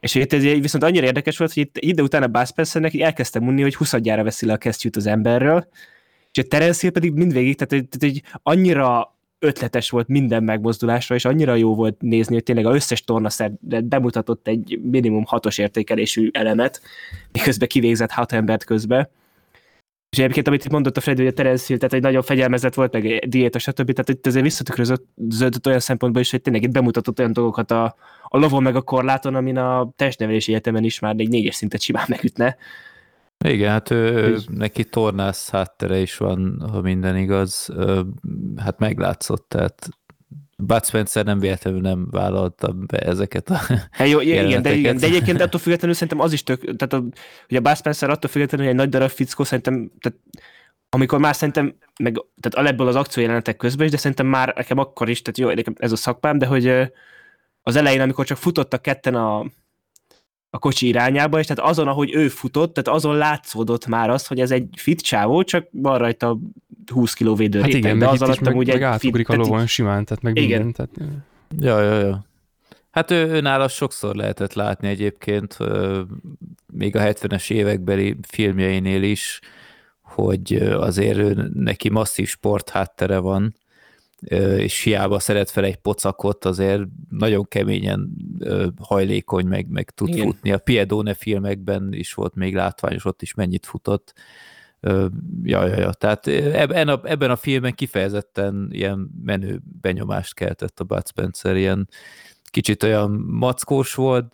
és itt ez viszont annyira érdekes volt, hogy itt ide utána a Bud Spencernek elkezdtem unni, hogy 20-adjára veszi le a kesztyűt az emberről, és a Terence Hill pedig mindvégig, tehát annyira ötletes volt minden megmozdulásra, és annyira jó volt nézni, hogy tényleg az összes tornaszert bemutatott egy minimum 6-os értékelésű elemet, miközben kivégzett 6 embert közben. És egyébként, amit mondott a Freddy, hogy a Terence Hill, tehát egy nagyon fegyelmezett volt, meg diéta, stb. Tehát itt azért visszatükröződött olyan szempontból is, hogy tényleg itt bemutatott olyan dolgokat a lovon meg a korláton, amin a testnevelési egyetemen is már egy 4-es szintet simán megütne. Igen, hát neki tornász háttere is van, ha minden igaz, hát meglátszott, tehát Bud Spencer nem véletlenül nem vállalta be ezeket a jeleneteket. De egyébként attól függetlenül szerintem az is tehát hogy a Bud Spencer attól függetlenül, hogy egy nagy darab fickó, szerintem, tehát amikor már szerintem, meg tehát ebből az akciójelenetek közben is, de szerintem már nekem akkor is, tehát jó, nekem ez a szakmám, de hogy az elején, amikor csak futottak ketten a kocsi irányába, és tehát azon, ahogy ő futott, tehát azon látszódott már az, hogy ez egy fit csávó, csak van rajta 20 kiló védőréteg. Hát igen, de az alatt amúgy egy átugrik a lovon simán, tehát meg igen. Minden. Tehát... Ja. Hát őnála sokszor lehetett látni egyébként, még a 70-es évekbeli filmjeinél is, hogy azért neki masszív sportháttere van, és hiába szeret fel egy pocakot, azért nagyon keményen hajlékony, meg tud igen. futni. A Piedone filmekben is volt még látványos, ott is mennyit futott. Tehát ebben a filmen kifejezetten ilyen menő benyomást keltett a Bud Spencer, ilyen kicsit olyan mackós volt,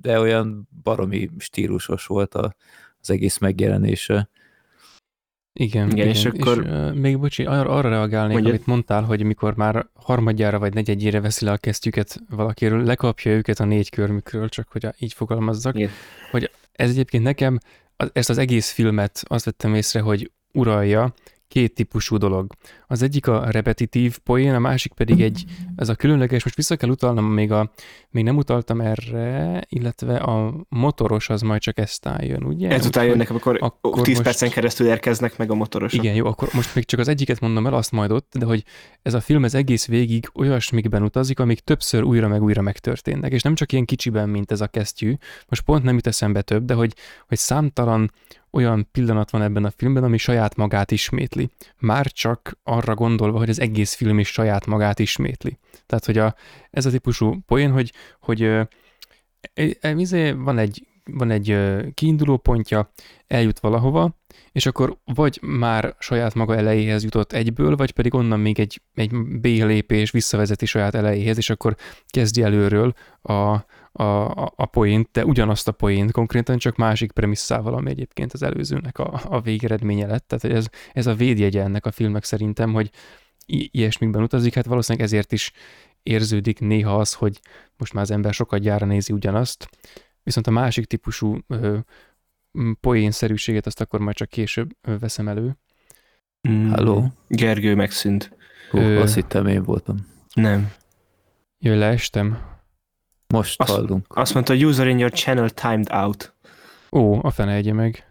de olyan baromi stílusos volt az egész megjelenése. Igen, és akkor... És még bocsi, arra reagálnék, mondjad. Amit mondtál, hogy mikor már harmadjára vagy negyedjére veszi le a kesztyüket valakiről, lekapja őket a 4 körmükről, csak hogy így fogalmazzak, igen. Hogy ez egyébként nekem ezt az egész filmet azt vettem észre, hogy uralja két típusú dolog. Az egyik a repetitív poén, a másik pedig ez a különleges, most vissza kell utalnom, még nem utaltam erre, illetve a motoros az majd csak eztán jön, ugye? Ezután jönnek, akkor 10 percen keresztül érkeznek meg a motorosok. Igen, jó, akkor most még csak az egyiket mondom el, azt majd ott, de hogy ez a film az egész végig olyasmikben utazik, amik többször újra megtörténnek, és nem csak ilyen kicsiben, mint ez a kesztyű, most pont nem jut eszembe több, de hogy számtalan olyan pillanat van ebben a filmben, ami saját magát ismétli. Már csak arra gondolva, hogy az egész film is saját magát ismétli. Tehát, hogy ez a típusú poén, hogy van egy kiinduló pontja, eljut valahova, és akkor vagy már saját maga elejéhez jutott egyből, vagy pedig onnan még egy B lépés visszavezeti saját elejéhez, és akkor kezdi előről a poént, de ugyanazt a poént konkrétan, csak másik premisszával, ami egyébként az előzőnek a végeredménye lett. Tehát ez a védjegye ennek a filmnek szerintem, hogy ilyesmikben utazik, hát valószínűleg ezért is érződik néha az, hogy most már az ember sokat gyára nézi ugyanazt, viszont a másik típusú poénszerűséget azt akkor majd csak később veszem elő. Halló? Gergő megszűnt. Azt hittem én voltam. Nem. Jaj, leestem. Most hallunk. Azt mondta, user in your channel timed out. Ó, a fene egye meg.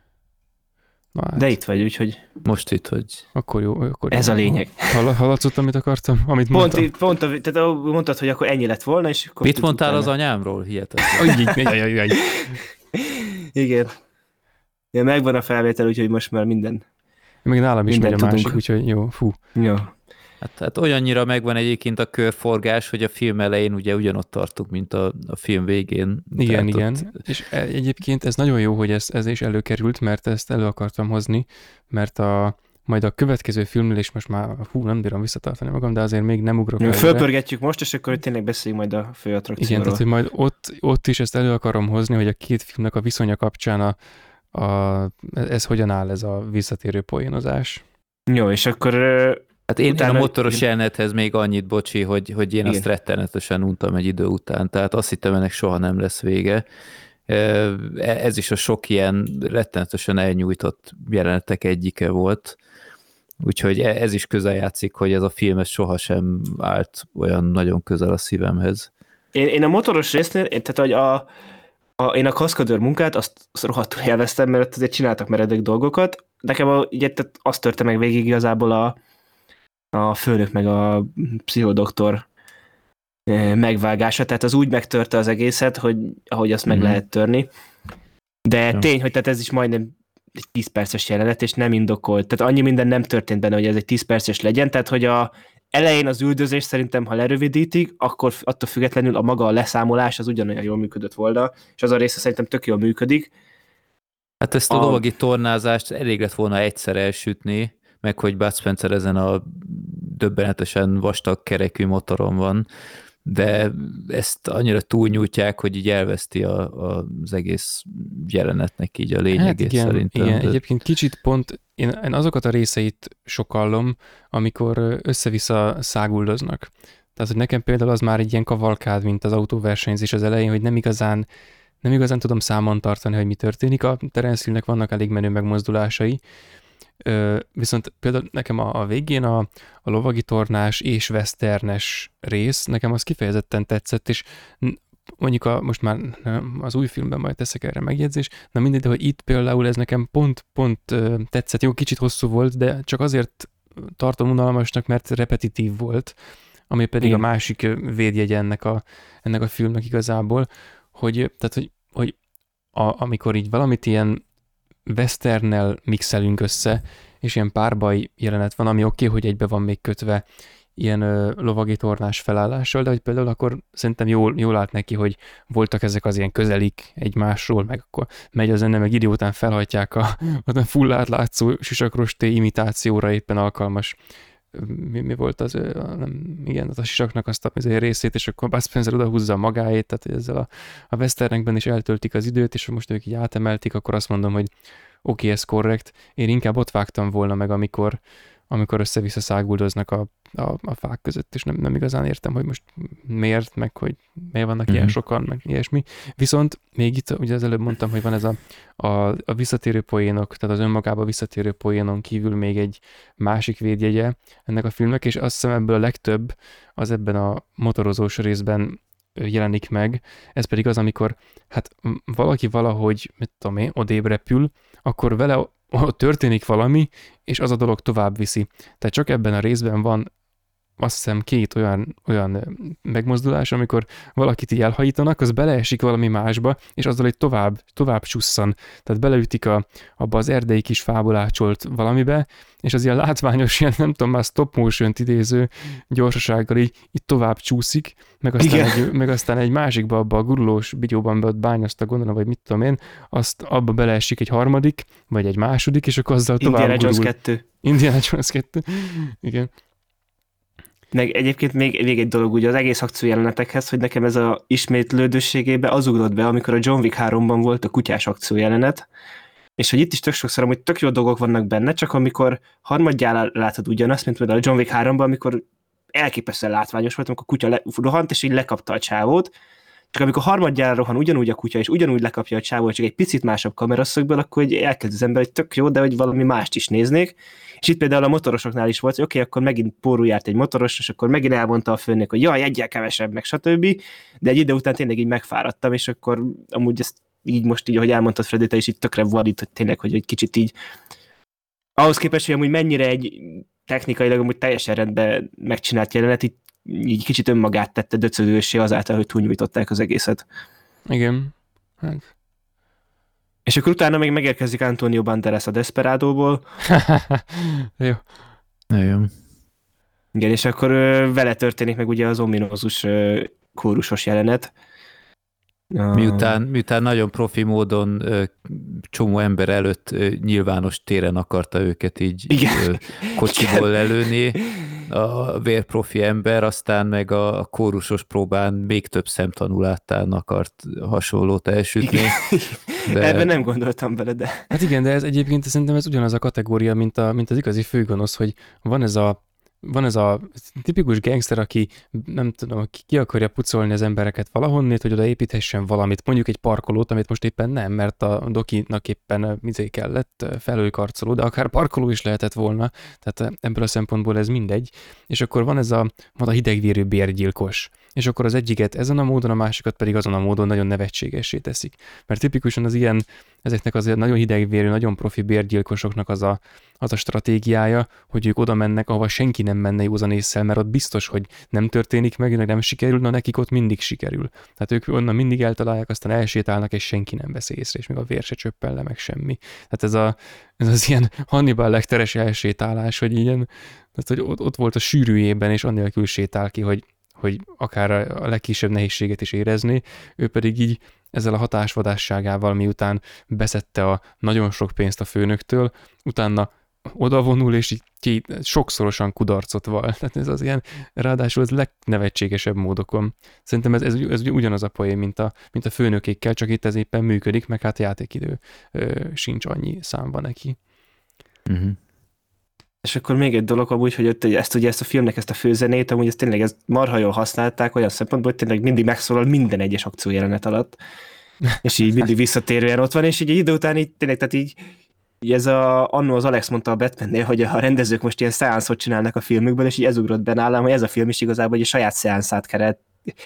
Na, hát. De itt vagy, úgyhogy... Most itt vagy. Akkor jó. Akkor ez jó. A lényeg. Hallatszott, amit akartam? Amit mondtam. Tehát mondtad, hogy akkor ennyi lett volna, és akkor... Mit mondtál utána? Az anyámról? Hihetetlen. Igen. Ja, megvan a felvétel, úgyhogy most már minden... Még nálam is megy a másik, úgyhogy jó, fú. Jó. Hát olyannyira megvan egyébként a körforgás, hogy a film elején ugye ugyanott tartunk, mint a film végén. Igen, igen. Ott... És egyébként ez nagyon jó, hogy ez is előkerült, mert ezt elő akartam hozni, mert majd a következő filmnél is most már, nem bírom visszatartani magam, de azért még nem ugrok. Fölpörgetjük most, és akkor tényleg beszéljünk majd a fő attrakcióról. Igen, tehát hogy majd ott is ezt elő akarom hozni, hogy a két filmnek a viszonya kapcsán ez hogyan áll ez a visszatérő poénozás. Jó, és akkor... Hát én a motoros jelenethez még annyit, bocsi, hogy én azt rettenetesen untam egy idő után, tehát azt hittem, ennek soha nem lesz vége. Ez is a sok ilyen rettenetesen elnyújtott jelenetek egyike volt, úgyhogy ez is közel játszik, hogy ez a film sohasem állt olyan nagyon közel a szívemhez. Én a motoros résznél, tehát hogy én a kaszkadőr munkát azt rohadtul élveztem, mert azért csináltak meredek dolgokat. Nekem azt törte meg végig igazából a főnök meg a pszichodoktor megvágása, tehát az úgy megtörte az egészet, hogy ahogy azt meg lehet törni. De tény, hogy tehát ez is majdnem egy 10 perces jelenet, és nem indokolt. Tehát annyi minden nem történt benne, hogy ez egy 10 perces legyen, tehát hogy elején az üldözés szerintem, ha lerövidítik, akkor attól függetlenül a maga a leszámolás az ugyanolyan jól működött volna, és az a része szerintem tök jól működik. Hát ezt a lovagi tornázást elég lett volna egyszer elsütni, meg hogy Bud Spencer ezen a döbbenetesen vastag kerekű motoron van, de ezt annyira túlnyújtják, hogy így elveszti az egész jelenetnek így a lényegét, hát igen, szerintem. Igen, egyébként kicsit pont én azokat a részeit sokallom, amikor össze-vissza száguldoznak. Tehát, hogy nekem például az már egy ilyen kavalkád, mint az autóversenyzés az elején, hogy nem igazán tudom számon tartani, hogy mi történik. A Terence Hillnek vannak elég menő megmozdulásai, viszont például nekem a végén a lovagitornás és westernes rész, nekem az kifejezetten tetszett, és mondjuk most már az új filmben majd teszek erre megjegyzést, na mindegy, de hogy itt például ez nekem pont tetszett, jó, kicsit hosszú volt, de csak azért tartom unalmasnak, mert repetitív volt, ami pedig a másik védjegye ennek a filmnek igazából, hogy amikor így valamit ilyen westernnel mixelünk össze, és ilyen párbaj jelenet van, ami oké, hogy egybe van még kötve ilyen lovagitornás felállással, de hogy például akkor szerintem jól állt neki, hogy voltak ezek az ilyen közelik egymásról, meg akkor megy a zene, meg idő után felhajtják a full átlátszó sisakrosté imitációra éppen alkalmas. Mi volt az a sisaknak azt a részét, és akkor Bud Spencer odahúzza magáét, tehát ezzel a westernekben is eltöltik az időt, és most ők így átemeltik, akkor azt mondom, hogy oké, ez korrekt. Én inkább ott vágtam volna meg, amikor össze-vissza száguldoznak a fák között, és nem igazán értem, hogy most miért, meg hogy miért vannak ilyen sokan, meg ilyesmi. Viszont még itt, ugye az előbb mondtam, hogy van ez a visszatérő poénok, tehát az önmagába visszatérő poénon kívül még egy másik védjegye ennek a filmnek, és azt hiszem ebből a legtöbb az ebben a motorozós részben jelenik meg, ez pedig az, amikor hát valaki valahogy, mit tudom én, odébb repül, akkor vele történik valami, és az a dolog tovább viszi. Tehát csak ebben a részben van azt hiszem két olyan megmozdulás, amikor valakit így elhajítanak, az beleesik valami másba, és azzal egy tovább csusszan. Tehát beleütik abba az erdei kis fából ácsolt valamibe, és az ilyen látványos, ilyen nem tudom már stop motion-t idéző gyorsasággal így tovább csúszik, meg aztán egy másikba, abba a gurulós bigyóban be ott bányozta, gondolom, vagy mit tudom én, azt abba beleesik egy harmadik, vagy egy második, és akkor azzal tovább Indiana Jones 2. Indiana Jones 2. Igen. Meg egyébként még egy dolog ugye az egész akció jelenetekhez, hogy nekem ez a ismétlődőségébe az ugrott be, amikor a John Wick 3-ban volt a kutyás akció jelenet, és hogy itt is tök sokszor amúgy tök jó dolgok vannak benne, csak amikor harmadjára látod ugyanazt, mint például a John Wick 3-ban, amikor elképesztően látványos volt, amikor a kutya rohant, és így lekapta a csávót, csak amikor harmadjára rohan ugyanúgy a kutya, és ugyanúgy lekapja a csávót, csak egy picit másabb kameraszögből, akkor hogy elkezd az ember, hogy tök jó, de hogy valami mást is néznék. És itt például a motorosoknál is volt, hogy oké, akkor megint pórul járt egy motoros, és akkor megint elmondta a főnök, hogy jaj, egyel kevesebb, meg stb. De egy idő után tényleg így megfáradtam, és akkor amúgy ezt így most így, ahogy elmondtad, Freddy, te is így tökre valít, tényleg, hogy egy kicsit így ahhoz képest, hogy amúgy mennyire egy technikailag amúgy teljesen rendben megcsinált jelenet, így kicsit önmagát tette döcögőssé azáltal, hogy túlnyújtották az egészet. Igen. Hát. És akkor utána még megérkezik Antonio Banderas a Desperádóból. Jó. Nagyon. Igen, és akkor vele történik meg ugye az ominózus kórusos jelenet. Miután nagyon profi módon csomó ember előtt nyilvános téren akarta őket így kocsiból lelőni, a vérprofi ember, aztán meg a kórusos próbán még több szemtanulátán akart hasonlót elsütni. De... Ebben nem gondoltam bele, de... Hát igen, de ez egyébként szerintem ez ugyanaz a kategória, mint az igazi főgonosz, hogy van ez a tipikus gangster, aki nem tudom, ki akarja pucolni az embereket valahonnét, hogy oda építhessen valamit, mondjuk egy parkolót, amit most éppen nem, mert a dokinak éppen mizé kellett felőkarcoló, de akár parkoló is lehetett volna, tehát ebből a szempontból ez mindegy. És akkor van a hidegvérű bérgyilkos, és akkor az egyiket ezen a módon, a másikat pedig azon a módon nagyon nevetségessé teszik. Mert tipikusan az ilyen, ezeknek az nagyon hidegvérű, nagyon profi bérgyilkosoknak az a stratégiája, hogy ők oda mennek, ahova senki nem menne józan ésszel, mert ott biztos, hogy nem történik meg, nem sikerül, na nekik ott mindig sikerül. Tehát ők onnan mindig eltalálják, aztán elsétálnak, és senki nem veszi észre, és még a vér se csöppen le, meg semmi. Tehát ez az ilyen Hannibal Lecteres elsétálás, hogy ilyen, tehát, hogy ott volt a sűrűjében, és annélkül sétál ki, hogy akár a legkisebb nehézséget is érezni, ő pedig így ezzel a hatásvadásságával, miután beszedte a nagyon sok pénzt a főnöktől, utána odavonul, és így sokszorosan kudarcot vall. Tehát ez az ilyen, ráadásul ez legnevetségesebb módokon. Szerintem ez ugyanaz a poén, mint a főnökékkel, csak itt ez éppen működik, meg hát játékidő sincs annyi számba neki. Mhm. És akkor még egy dolog amúgy, hogy ezt a filmnek, ezt a főzenét, amúgy ezt tényleg marha jól használták olyan szempontból, hogy tényleg mindig megszólal minden egyes akció jelenet alatt. És így mindig visszatérően ott van, és így idő után így tényleg, tehát így ez annó az Alex mondta a Batmannél, hogy a rendezők most ilyen szeánszot csinálnak a filmükből, és így ez ugrott be nálam, hogy ez a film is igazából egy saját szeánszát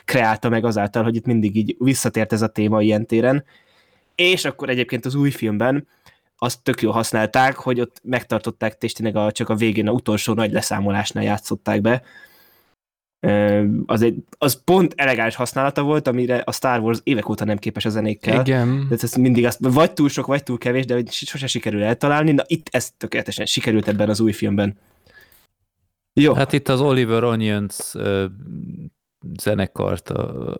kreálta meg azáltal, hogy itt mindig így visszatért ez a téma ilyen téren. És akkor egyébként az új filmben azt tök jól használták, hogy ott megtartották, és tényleg csak a végén, a utolsó nagy leszámolásnál játszották be. Az pont elegáns használata volt, amire a Star Wars évek óta nem képes a zenékkel. Igen. Tehát ez mindig azt, vagy túl sok, vagy túl kevés, de sose sikerül eltalálni. Na itt ez tökéletesen sikerült ebben az új filmben. Jó. Hát itt az Oliver Onions zenekart, a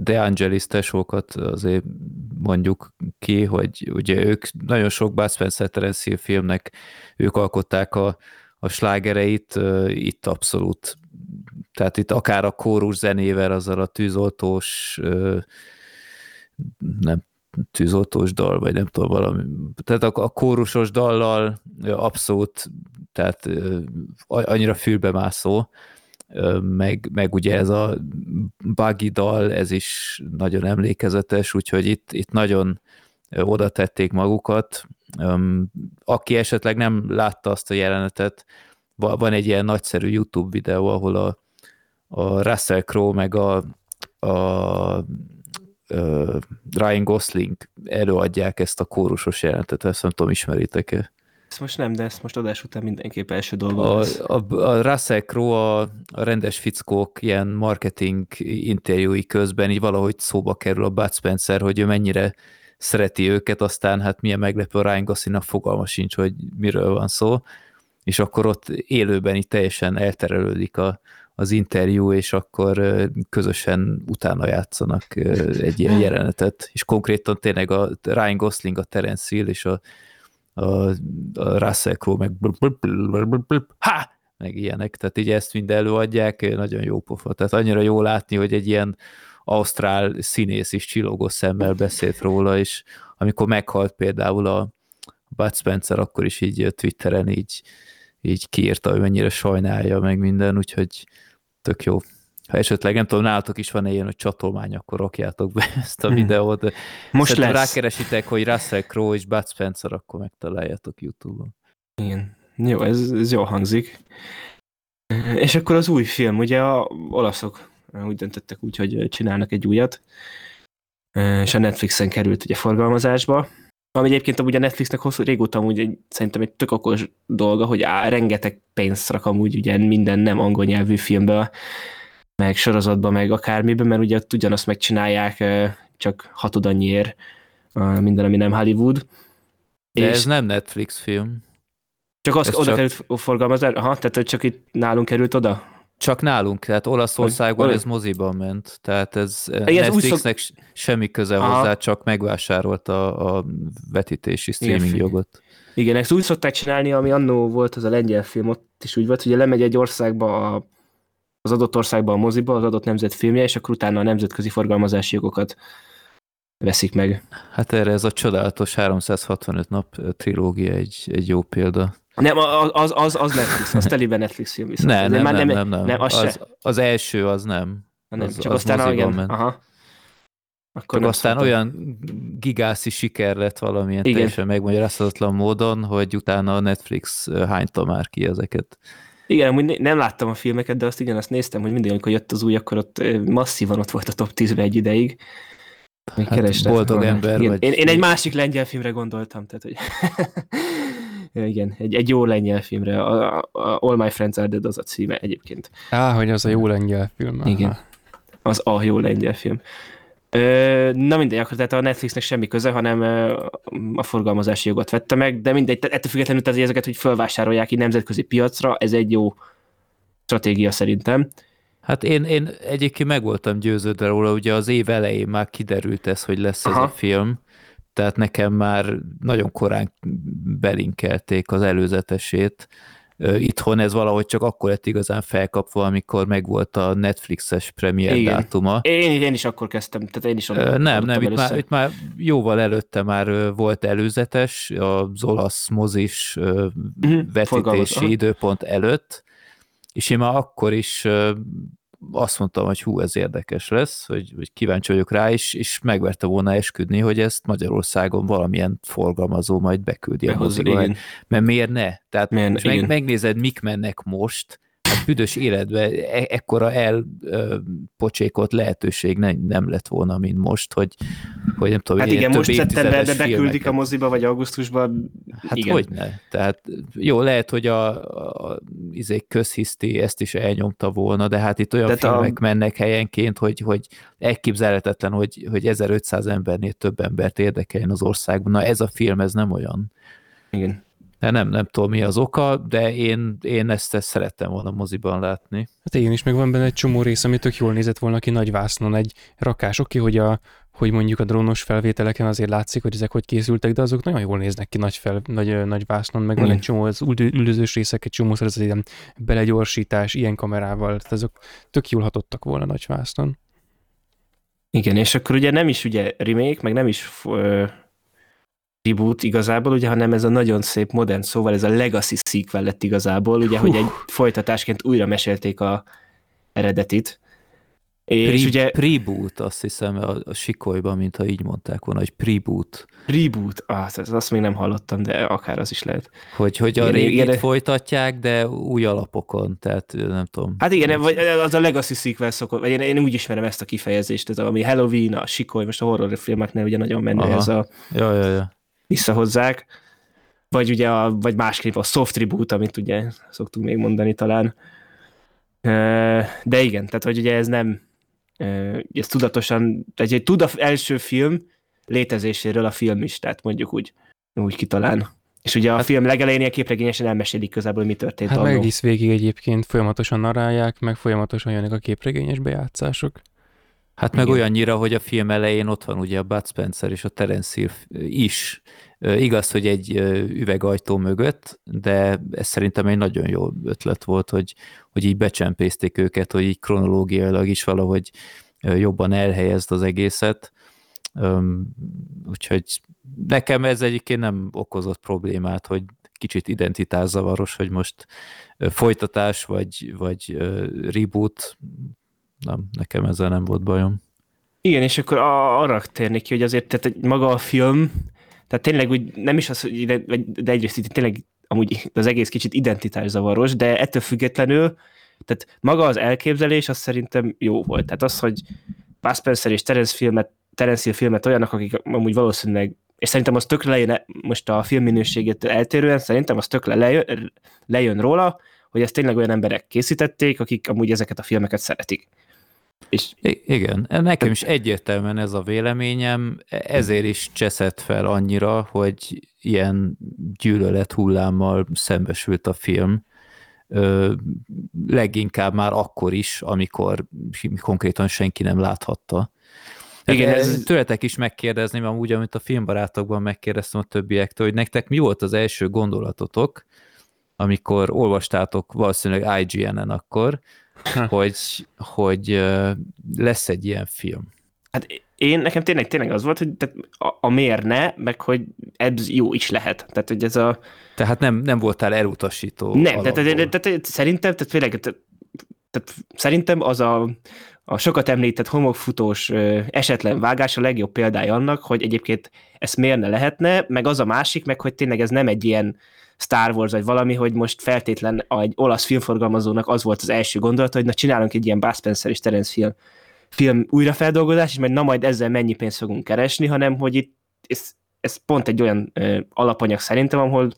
De Angelis tesókat azért mondjuk ki, hogy ugye ők nagyon sok Bud Spencer Terence Hill filmnek ők alkották a slágereit, itt abszolút, tehát itt akár a kórus zenével, azzal a tűzoltós, nem tűzoltós dal, vagy nem tudom valami, tehát a kórusos dallal abszolút, tehát annyira fülbemászó, meg ugye ez a buggy dal, ez is nagyon emlékezetes, úgyhogy itt nagyon oda tették magukat. Aki esetleg nem látta azt a jelenetet, van egy ilyen nagyszerű YouTube videó, ahol a Russell Crowe meg a Ryan Gosling előadják ezt a kórusos jelenetet, ezt nem tudom, ismeritek-e? Ezt most nem, de ezt most adás után mindenképp első dolga lesz. A Russell Crowe a rendes fickók ilyen marketing interjúi közben így valahogy szóba kerül a Bud Spencer, hogy ő mennyire szereti őket, aztán hát milyen meglepő, Ryan Goslingnak fogalma sincs, hogy miről van szó, és akkor ott élőben így teljesen elterelődik az interjú, és akkor közösen utána játszanak egy ilyen jelenetet, és konkrétan tényleg a Ryan Gosling, a Terence Hill, és a Russell Crowe meg meg ilyenek, tehát így ezt mind előadják, nagyon jó pofa. Tehát annyira jó látni, hogy egy ilyen ausztrál színész is csillogó szemmel beszélt róla, és amikor meghalt például a Bud Spencer, akkor is így Twitteren így kiírta, hogy mennyire sajnálja meg minden, úgyhogy tök jó. Ha esetleg, nem tudom, nálatok is van ilyen, hogy csatolmány, akkor rakjátok be ezt a videót. Most lesz. Rákeresitek, hogy Russell Crowe és Bud Spencer, akkor megtaláljátok YouTube-on. Igen. Jó, ez jól hangzik. És akkor az új film, ugye a olaszok úgy döntöttek úgy, hogy csinálnak egy újat, és a Netflixen került ugye forgalmazásba, ami egyébként amúgy a Netflixnek hosszú régóta amúgy szerintem egy tök okos dolga, hogy rengeteg pénzt rak amúgy ugye minden nem angol nyelvű filmbe, meg sorozatba, meg akármiben, mert ugye ugyanazt megcsinálják csak hatodannyért minden, ami nem Hollywood. De és ez nem Netflix film. Csak azt oda került forgalmazás? Aha, tehát csak itt nálunk került oda? Csak nálunk, tehát Olaszországban ez moziban ment, tehát ez Netflixnek semmi köze hozzá, csak megvásárolta a vetítési streaming jogot. Igen, ezt úgy szokták csinálni, ami annó volt az a lengyel film, ott is úgy volt, hogy lemegy egy országba az adott országban a moziba, az adott nemzet filmje, és akkor utána a nemzetközi forgalmazási jogokat veszik meg. Hát erre ez a csodálatos 365 nap trilógia egy jó példa. Nem, az Netflix, az teliben Netflix film viszont. Nem. Az első az nem. Nem az, csak az aztán igen. Aha. Akkor csak aztán olyan gigászi siker lett valamilyen teljesen megmagyarázhatatlan módon, hogy utána a Netflix hányta már ki ezeket. Igen, amúgy nem láttam a filmeket, de azt néztem, hogy mindig, amikor jött az új, akkor ott masszívan ott volt a top 10-ben egy ideig. Hát boldog ember. Vagy... Én egy másik lengyel filmre gondoltam, tehát hogy... Igen, egy jó lengyel filmre. All My Friends Are Dead az a címe egyébként. Hogy az a jó lengyel film. Igen, az a jó lengyel film. Na mindegy, akkor tehát a Netflixnek semmi köze, hanem a forgalmazási jogot vette meg, de mindegy, ettől függetlenül tehát ezeket, hogy felvásárolják így nemzetközi piacra, ez egy jó stratégia szerintem. Hát én egyébként meg voltam győződve róla, ugye az év elején már kiderült ez, hogy lesz ez a film, tehát nekem már nagyon korán belinkelték az előzetesét. Itthon ez valahogy csak akkor lett igazán felkapva, amikor megvolt a Netflixes premier dátuma. Én is akkor kezdtem, tehát én is nem, itt már jóval előtte már volt előzetes, az olasz mozis vetítési időpont előtt, és én már akkor is azt mondtam, hogy hú, ez érdekes lesz, hogy kíváncsi vagyok rá, és megverte volna esküdni, hogy ezt Magyarországon valamilyen forgalmazó majd beküldi a moziba. Mert miért ne? Tehát miért, megnézed, mik mennek most, hát büdös életben ekkora elpocsékolt lehetőség nem lett volna, mint most, hogy nem tudom, hát igen, most szeptemberben beküldik a moziba, vagy augusztusban. Hát hogyne. Tehát jó, lehet, hogy a közhiszti ezt is elnyomta volna, de hát itt olyan filmek mennek helyenként, hogy elképzelhetetlen, hogy 1500 embernél több embert érdekeljen az országban. Na ez a film, ez nem olyan. Igen. De nem tudom, mi az oka, de én ezt szerettem volna moziban látni. Hát én is, meg van benne egy csomó rész, ami tök jól nézett volna ki nagyvásznon, egy rakás. Oké, hogy mondjuk a drónos felvételeken azért látszik, hogy ezek hogy készültek, de azok nagyon jól néznek ki nagyvásznon, meg van egy csomó az üldözős részek, egy csomó az ilyen belegyorsítás, ilyen kamerával, tehát azok tök jól hatottak volna nagyvásznon. Igen, és akkor ugye nem is ugye remake, meg nem is... reboot igazából, ugye, hanem ez a nagyon szép modern szóval, ez a legacy sequel lett igazából, ugye, hogy egy folytatásként újra mesélték a eredetit. És ugye... Preboot, azt hiszem, a Sikolyban, mintha így mondták volna, hogy preboot. Reboot, azt még nem hallottam, de akár az is lehet. Hogy a régit folytatják, de új alapokon, tehát nem tudom. Hát igen, vagy az a legacy sequel szokott, vagy én úgy ismerem ezt a kifejezést, ez ami Halloween, a Sikoly, most a horror filmeknél ugye nagyon menő ez a... Ja. visszahozzák, vagy ugye vagy másképp a soft reboot, amit ugye szoktunk még mondani talán. De igen, tehát hogy ugye ez nem, ez tudatosan, tehát egy első film létezéséről a film is, tehát mondjuk úgy kitalán. És ugye a film legelején képregényesen elmesélik közelből, mi történt. Hát meg egész végig egyébként folyamatosan narrálják, meg folyamatosan jönnek a képregényes bejátszások. Hát meg olyannyira, hogy a film elején ott van ugye a Bud Spencer és a Terence Hill is Igaz, hogy egy üvegajtó mögött, de ez szerintem egy nagyon jó ötlet volt, hogy így becsempészték őket, hogy így kronológiailag is valahogy jobban elhelyezd az egészet. Úgyhogy nekem ez egyébként nem okozott problémát, hogy kicsit identitászavaros, hogy most folytatás vagy reboot. Nem, nekem ezzel nem volt bajom. Igen, és akkor arra térnék ki, hogy azért tehát maga a film, tehát tényleg úgy nem is az, de egyrészt tényleg amúgy az egész kicsit identitászavaros, de ettől függetlenül, tehát maga az elképzelés, az szerintem jó volt. Tehát az, hogy Bud Spencer és Terence Hill filmet olyanok, akik amúgy valószínűleg, és szerintem az tökre lejön, most a film minőségétől eltérően, szerintem az tökre lejön róla, hogy ezt tényleg olyan emberek készítették, akik amúgy ezeket a filmeket szeretik. És... Igen, nekem is egyértelműen ez a véleményem, ezért is cseszett fel annyira, hogy ilyen gyűlölet hullámmal szembesült a film, leginkább már akkor is, amikor konkrétan senki nem láthatta. Igen, ez... Tőletek is megkérdezném, amúgy, amit a filmbarátokban megkérdeztem a többiektől, hogy nektek mi volt az első gondolatotok, amikor olvastátok valószínűleg IGN-en akkor, hogy lesz egy ilyen film. Hát nekem tényleg az volt, hogy a miért ne, meg hogy ez jó is lehet. Tehát, hogy ez a... Tehát nem voltál elutasító. Nem, tehát szerintem, szerintem az a sokat említett homokfutós esetlen vágás a legjobb példája annak, hogy egyébként ezt miért ne lehetne, meg az a másik, meg hogy tényleg ez nem egy ilyen Star Wars vagy valami, hogy most feltétlen egy olasz filmforgalmazónak az volt az első gondolata, hogy na csinálunk egy ilyen Bud Spencer és Terence Hill film újrafeldolgozás, és majd ezzel mennyi pénzt fogunk keresni, hanem hogy itt ez pont egy olyan alapanyag szerintem, ahol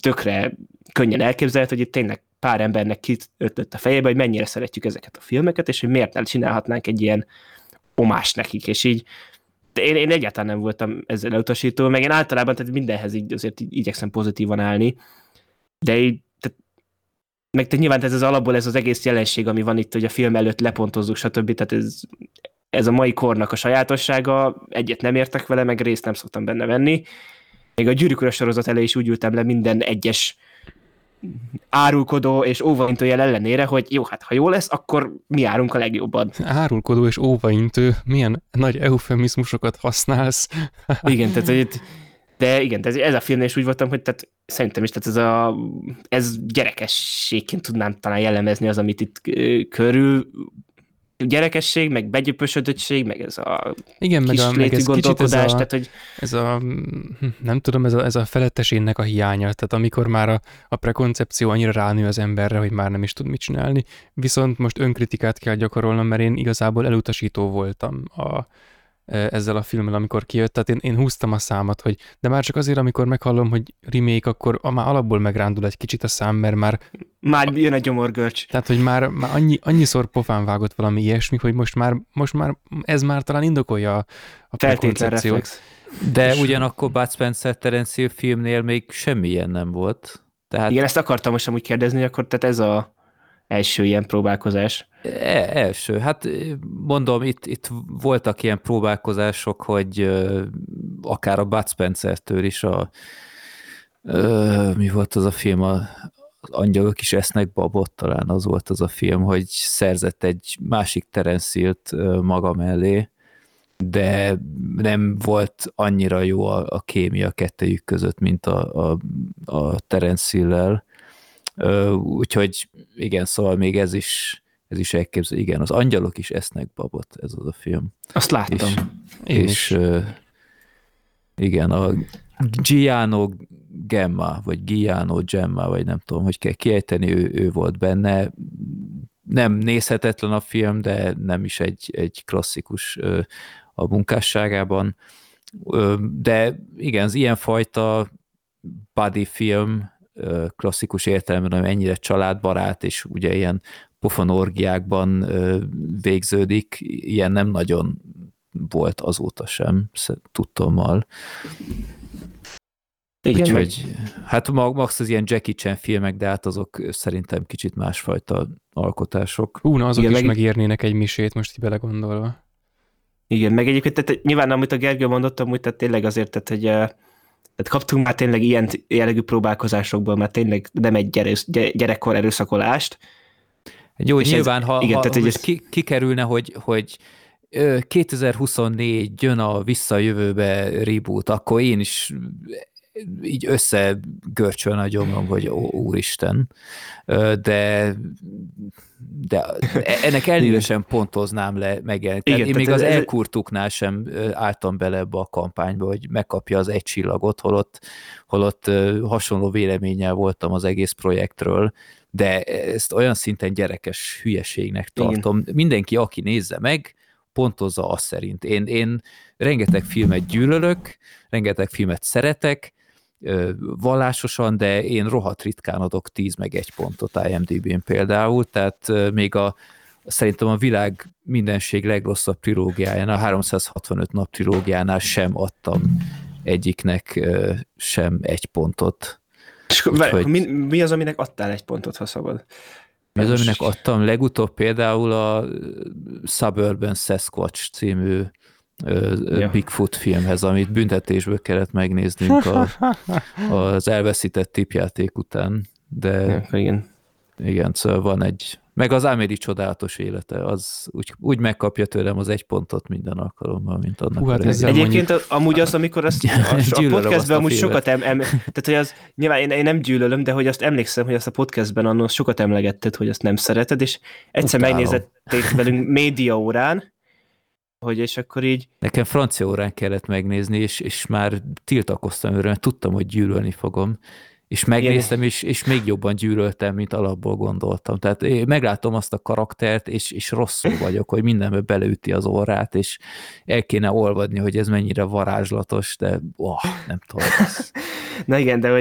tökre könnyen elképzelhető, hogy itt tényleg pár embernek kiötlött a fejébe, hogy mennyire szeretjük ezeket a filmeket, és hogy miért nem csinálhatnánk egy ilyen omást nekik, és így én egyáltalán nem voltam ezzel elutasító, meg én általában tehát mindenhez így azért igyekszem pozitívan állni, de így, tehát nyilván ez az alapból ez az egész jelenség, ami van itt, hogy a film előtt lepontozzuk, stb. Tehát ez a mai kornak a sajátossága, egyet nem értek vele, meg részt nem szoktam benne venni. Még a Gyűrűk Ura sorozat elé is úgy ültem le minden egyes árulkodó és óvaintőjel ellenére, hogy jó, hát ha jó lesz, akkor mi járunk a legjobban. Árulkodó és óvaintő, milyen nagy eufemizmusokat használsz. Igen, tehát hogy de igen, ez a filmnél is úgy voltam, hogy tehát szerintem is, tehát ez gyerekességként tudnám talán jellemezni az, amit itt körül gyerekesség, meg begyöpösödöttség, meg ez a igen, kisléti gondolkodás, ez tehát hogy... Ez a, nem tudom, ez a felettesénnek a hiánya, tehát amikor már a prekoncepció annyira ránő az emberre, hogy már nem is tud mit csinálni, viszont most önkritikát kell gyakorolnom, mert én igazából elutasító voltam ezzel a filmmel, amikor kijött, tehát én húztam a számat, hogy de már csak azért, amikor meghallom, hogy remake, akkor már alapból megrándul egy kicsit a szám, mert már jön a gyomorgörcs. Tehát, hogy már annyiszor pofán vágott valami ilyesmi, hogy most már ez már talán indokolja a prekoncepciót. De ugyanakkor Bud Spencer Terence Hill filmnél még semmilyen nem volt. Tehát... Igen, ezt akartam most amúgy kérdezni, akkor tehát ez a első ilyen próbálkozás. Első. Hát mondom, itt voltak ilyen próbálkozások, hogy akár a Bud Spencertől is mi volt az a film, az Angyalok is esznek babot, talán az volt az a film, hogy szerzett egy másik Terence Hillt maga mellé, de nem volt annyira jó a kémia kettejük között, mint a Terence Hill-lel. Úgyhogy igen, szóval még ez is elképzelhető. Igen, az Angyalok is esznek babot, ez az a film. Azt láttam. Igen, a Giano Gemma, vagy nem tudom, hogy kell kiejteni, ő volt benne. Nem nézhetetlen a film, de nem is egy klasszikus a munkásságában. De igen, az ilyenfajta buddy film, klasszikus értelemben, ami ennyire családbarát, és ugye ilyen pofonorgiákban végződik, ilyen nem nagyon volt azóta sem, tudtommal. Úgyhogy, hát max az ilyen Jackie Chan filmek, de hát azok szerintem kicsit másfajta alkotások. Na azok igen, is megérnének egy misét, most így belegondolva. Igen, meg egyébként, tehát nyilván amit a Gergő mondott, amúgy, tehát tényleg azért, tehát, hogy Tehát kaptunk már tényleg ilyen jellegű próbálkozásokból, már tényleg nem egy gyerekkor erőszakolást. Jó, és nyilván, kikerülne, hogy 2024 jön a visszajövőbe reboot, akkor én is így összegörcsön a gyomrom, hogy ó, úristen, de ennek ellenére sem pontoznám le megjelent. Én még az elkurtuknál sem álltam bele ebbe a kampányba, hogy megkapja az egy csillagot, holott hasonló véleménnyel voltam az egész projektről, de ezt olyan szinten gyerekes hülyeségnek tartom. Igen. Mindenki, aki nézze meg, pontozza azt szerint. Én rengeteg filmet gyűlölök, rengeteg filmet szeretek, vallásosan, de én rohadt ritkán adok 10 meg 1 pontot IMDb-n például, tehát még szerintem a világ mindenség legrosszabb trilógiáján, a 365 nap trilógiánál sem adtam egyiknek sem 1 pontot. Úgyhogy... mi az, aminek adtál 1 pontot, ha szabad? Az, aminek adtam legutóbb például a Suburban Sasquatch című Bigfoot filmhez, amit büntetésből kellett megnéznünk az elveszített tipjáték után. De igen, szóval van egy... Meg az Amélie csodálatos élete, az úgy megkapja tőlem az 1 pontot minden alkalommal, mint annak. Egyébként amúgy az, amikor azt a podcastben amúgy sokat tehát hogy az, nyilván én nem gyűlölöm, de hogy azt emlékszem, hogy azt a podcastben annól sokat emlegetted, hogy azt nem szereted, és egyszer megnézették velünk médiaórán, hogy és akkor így... Nekem francia órán kellett megnézni, és már tiltakoztam őről, mert tudtam, hogy gyűlölni fogom. És megnéztem, és még jobban gyűlöltem, mint alapból gondoltam. Tehát én meglátom azt a karaktert, és rosszul vagyok, hogy mindenbe beleüti az orrát, és el kéne olvadni, hogy ez mennyire varázslatos, de nem tudom. Na igen, de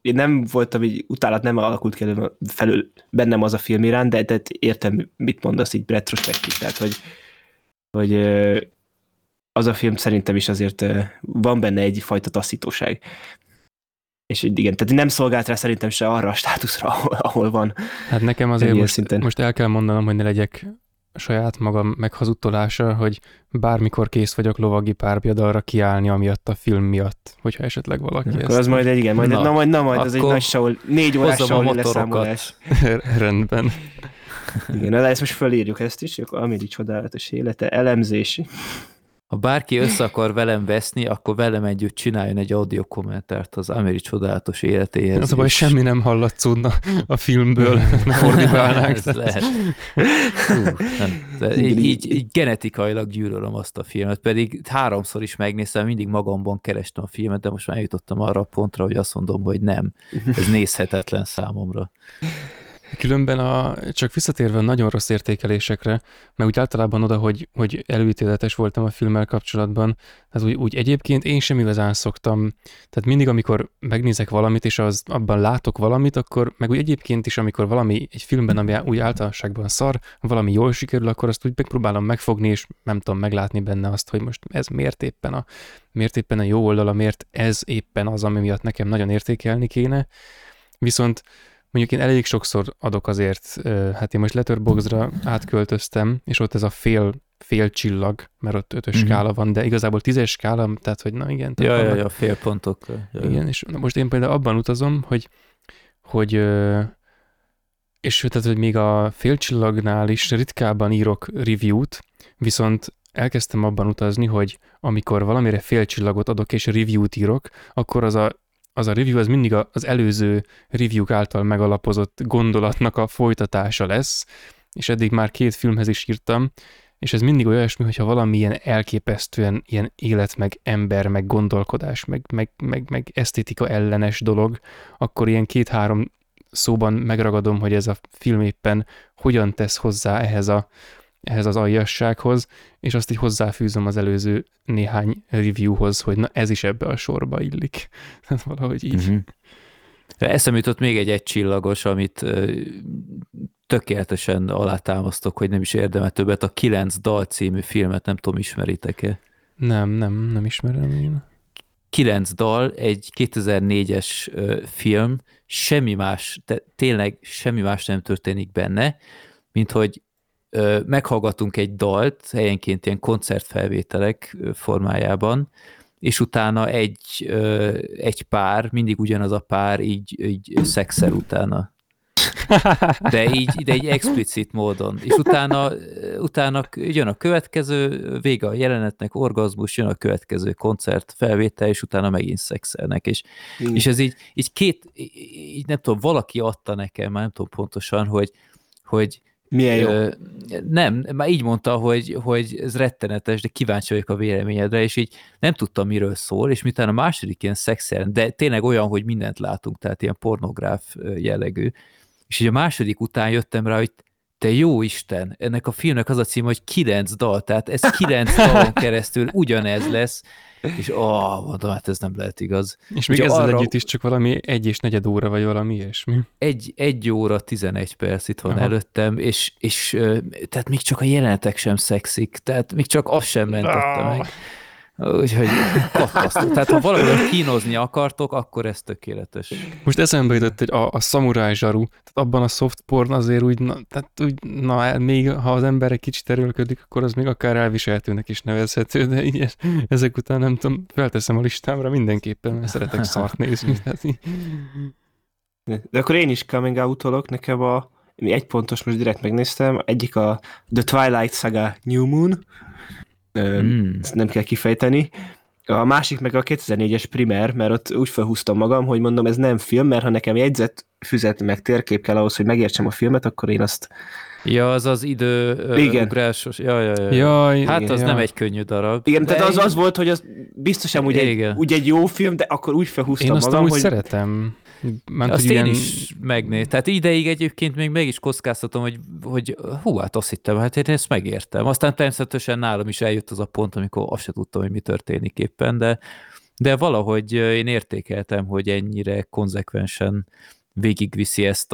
én nem voltam így, utálat nem alakult ki felül bennem az a film iránt, de értem, mit mondasz így retrospektív, tehát hogy az a film szerintem is azért van benne egyfajta taszítóság. És igen, tehát nem szolgált rá szerintem se arra a státuszra, ahol van. Hát nekem azért most el kell mondanom, hogy ne legyek saját magam meghazudtolása, hogy bármikor kész vagyok lovagi párbiadalra kiállni amiatt a film miatt, hogyha esetleg valaki akkor ezt... az majd majd az egy nagy saul, 4 órás saul leszámolás. Rendben. Igen, ezt most fölírjuk ezt is, Amélie csodálatos élete, elemzés. Ha bárki össze akar velem veszni, akkor velem együtt csináljon egy audio kommentárt az Amélie csodálatos életéhez. Az a baj, semmi nem hallatszódna a filmből, ne fordibálnák. Ez lehet. Így genetikailag gyűlölöm azt a filmet, pedig 3-szor is megnéztem, mindig magamban kerestem a filmet, de most már jutottam arra a pontra, hogy azt mondom, hogy nem. Ez nézhetetlen számomra. Különben csak visszatérve nagyon rossz értékelésekre, mert úgy általában oda, hogy előítéletes voltam a filmmel kapcsolatban, tehát úgy egyébként én sem igazán szoktam, tehát mindig, amikor megnézek valamit, és abban látok valamit, akkor meg úgy egyébként is, amikor valami egy filmben, ami úgy általánosságban szar, valami jól sikerül, akkor azt úgy megpróbálom megfogni, és nem tudom meglátni benne azt, hogy most ez miért éppen a jó oldala, miért ez éppen az, ami miatt nekem nagyon értékelni kéne. Viszont mondjuk én elég sokszor adok azért, hát én most Letterboxdra átköltöztem, és ott ez a fél csillag, mert ott 5-ös skála van, de igazából 10-es skála, tehát hogy na igen. Ja, fél pontok. Jaj. Igen, és most én például abban utazom, hogy még a fél csillagnál is ritkábban írok review-t, viszont elkezdtem abban utazni, hogy amikor valamire fél csillagot adok és review-t írok, akkor az a review az mindig az előző review által megalapozott gondolatnak a folytatása lesz, és eddig már 2 filmhez is írtam, és ez mindig olyasmi, hogyha valami ilyen elképesztően ilyen élet, meg ember, meg gondolkodás, meg esztétika ellenes dolog, akkor ilyen 2-3 szóban megragadom, hogy ez a film éppen hogyan tesz hozzá ehhez az aljassághoz, és azt így hozzáfűzöm az előző néhány reviewhoz, hogy na ez is ebbe a sorba illik. Tehát valahogy így. Uh-huh. Eszem jutott még egy csillagos, amit tökéletesen alátámasztok, hogy nem is érdemel többet, a 9 Dal című filmet, nem tudom, ismeritek-e? Nem ismerem én. 9 Dal, egy 2004-es film, semmi más, tényleg semmi más nem történik benne, mint hogy meghallgatunk egy dalt, helyenként ilyen koncertfelvételek formájában, és utána egy pár, mindig ugyanaz a pár, így szexel utána. De egy explicit módon. És utána jön a következő, vége a jelenetnek, orgazmus, jön a következő koncert, felvétel, és utána megint szexelnek. És ez így két, így nem tudom, valaki adta nekem, már nem tudom pontosan, hogy milyen jó? Nem, már így mondta, hogy ez rettenetes, de kíváncsi vagyok a véleményedre, és így nem tudtam, miről szól, és miután a második ilyen szexen, de tényleg olyan, hogy mindent látunk, tehát ilyen pornográf jellegű, és így a második után jöttem rá, hogy te jó Isten, ennek a filmnek az a címe, hogy 9 dal, tehát ez 9 dalon keresztül ugyanez lesz, és mondom, hát ez nem lehet igaz. És még ezzel együtt is csak valami 1,4 óra, vagy valami ilyesmi. 1 óra 11 perc itt van előttem, és tehát még csak a jelenetek sem szexik, tehát még csak azt sem mentette meg. Úgyhogy katasztrófa. Tehát ha valamivel kínozni akartok, akkor ez tökéletes. Most eszembe jutott egy a szamurájzsarú, tehát abban a softporn azért úgy, még ha az ember egy kicsit erőlködik, akkor az még akár elviselhetőnek is nevezhető, de így ezek után nem tudom, felteszem a listámra mindenképpen, mert szeretek szart nézni. De akkor én is coming out-olok, nekem egy pontos, most direkt megnéztem, egyik a The Twilight Saga New Moon, ezt nem kell kifejteni. A másik meg a 2004-es Primer, mert ott úgy felhúztam magam, hogy mondom, ez nem film, mert ha nekem jegyzetfüzet meg térkép kell ahhoz, hogy megértsem a filmet, akkor én azt... Ja, az az időugrásos... Jaj. Hát igen, az nem egy könnyű darab. Igen, tehát az volt, hogy az biztos amúgy egy jó film, de akkor úgy felhúztam magam, hogy... Én azt úgy szeretem. Azt én is megnéztem. Tehát ideig egyébként még meg is kockáztatom, hogy hú, hát azt hittem, hát én ezt megértem. Aztán természetesen nálam is eljött az a pont, amikor azt se tudtam, hogy mi történik éppen, de valahogy én értékeltem, hogy ennyire konzekvensen végigviszi ezt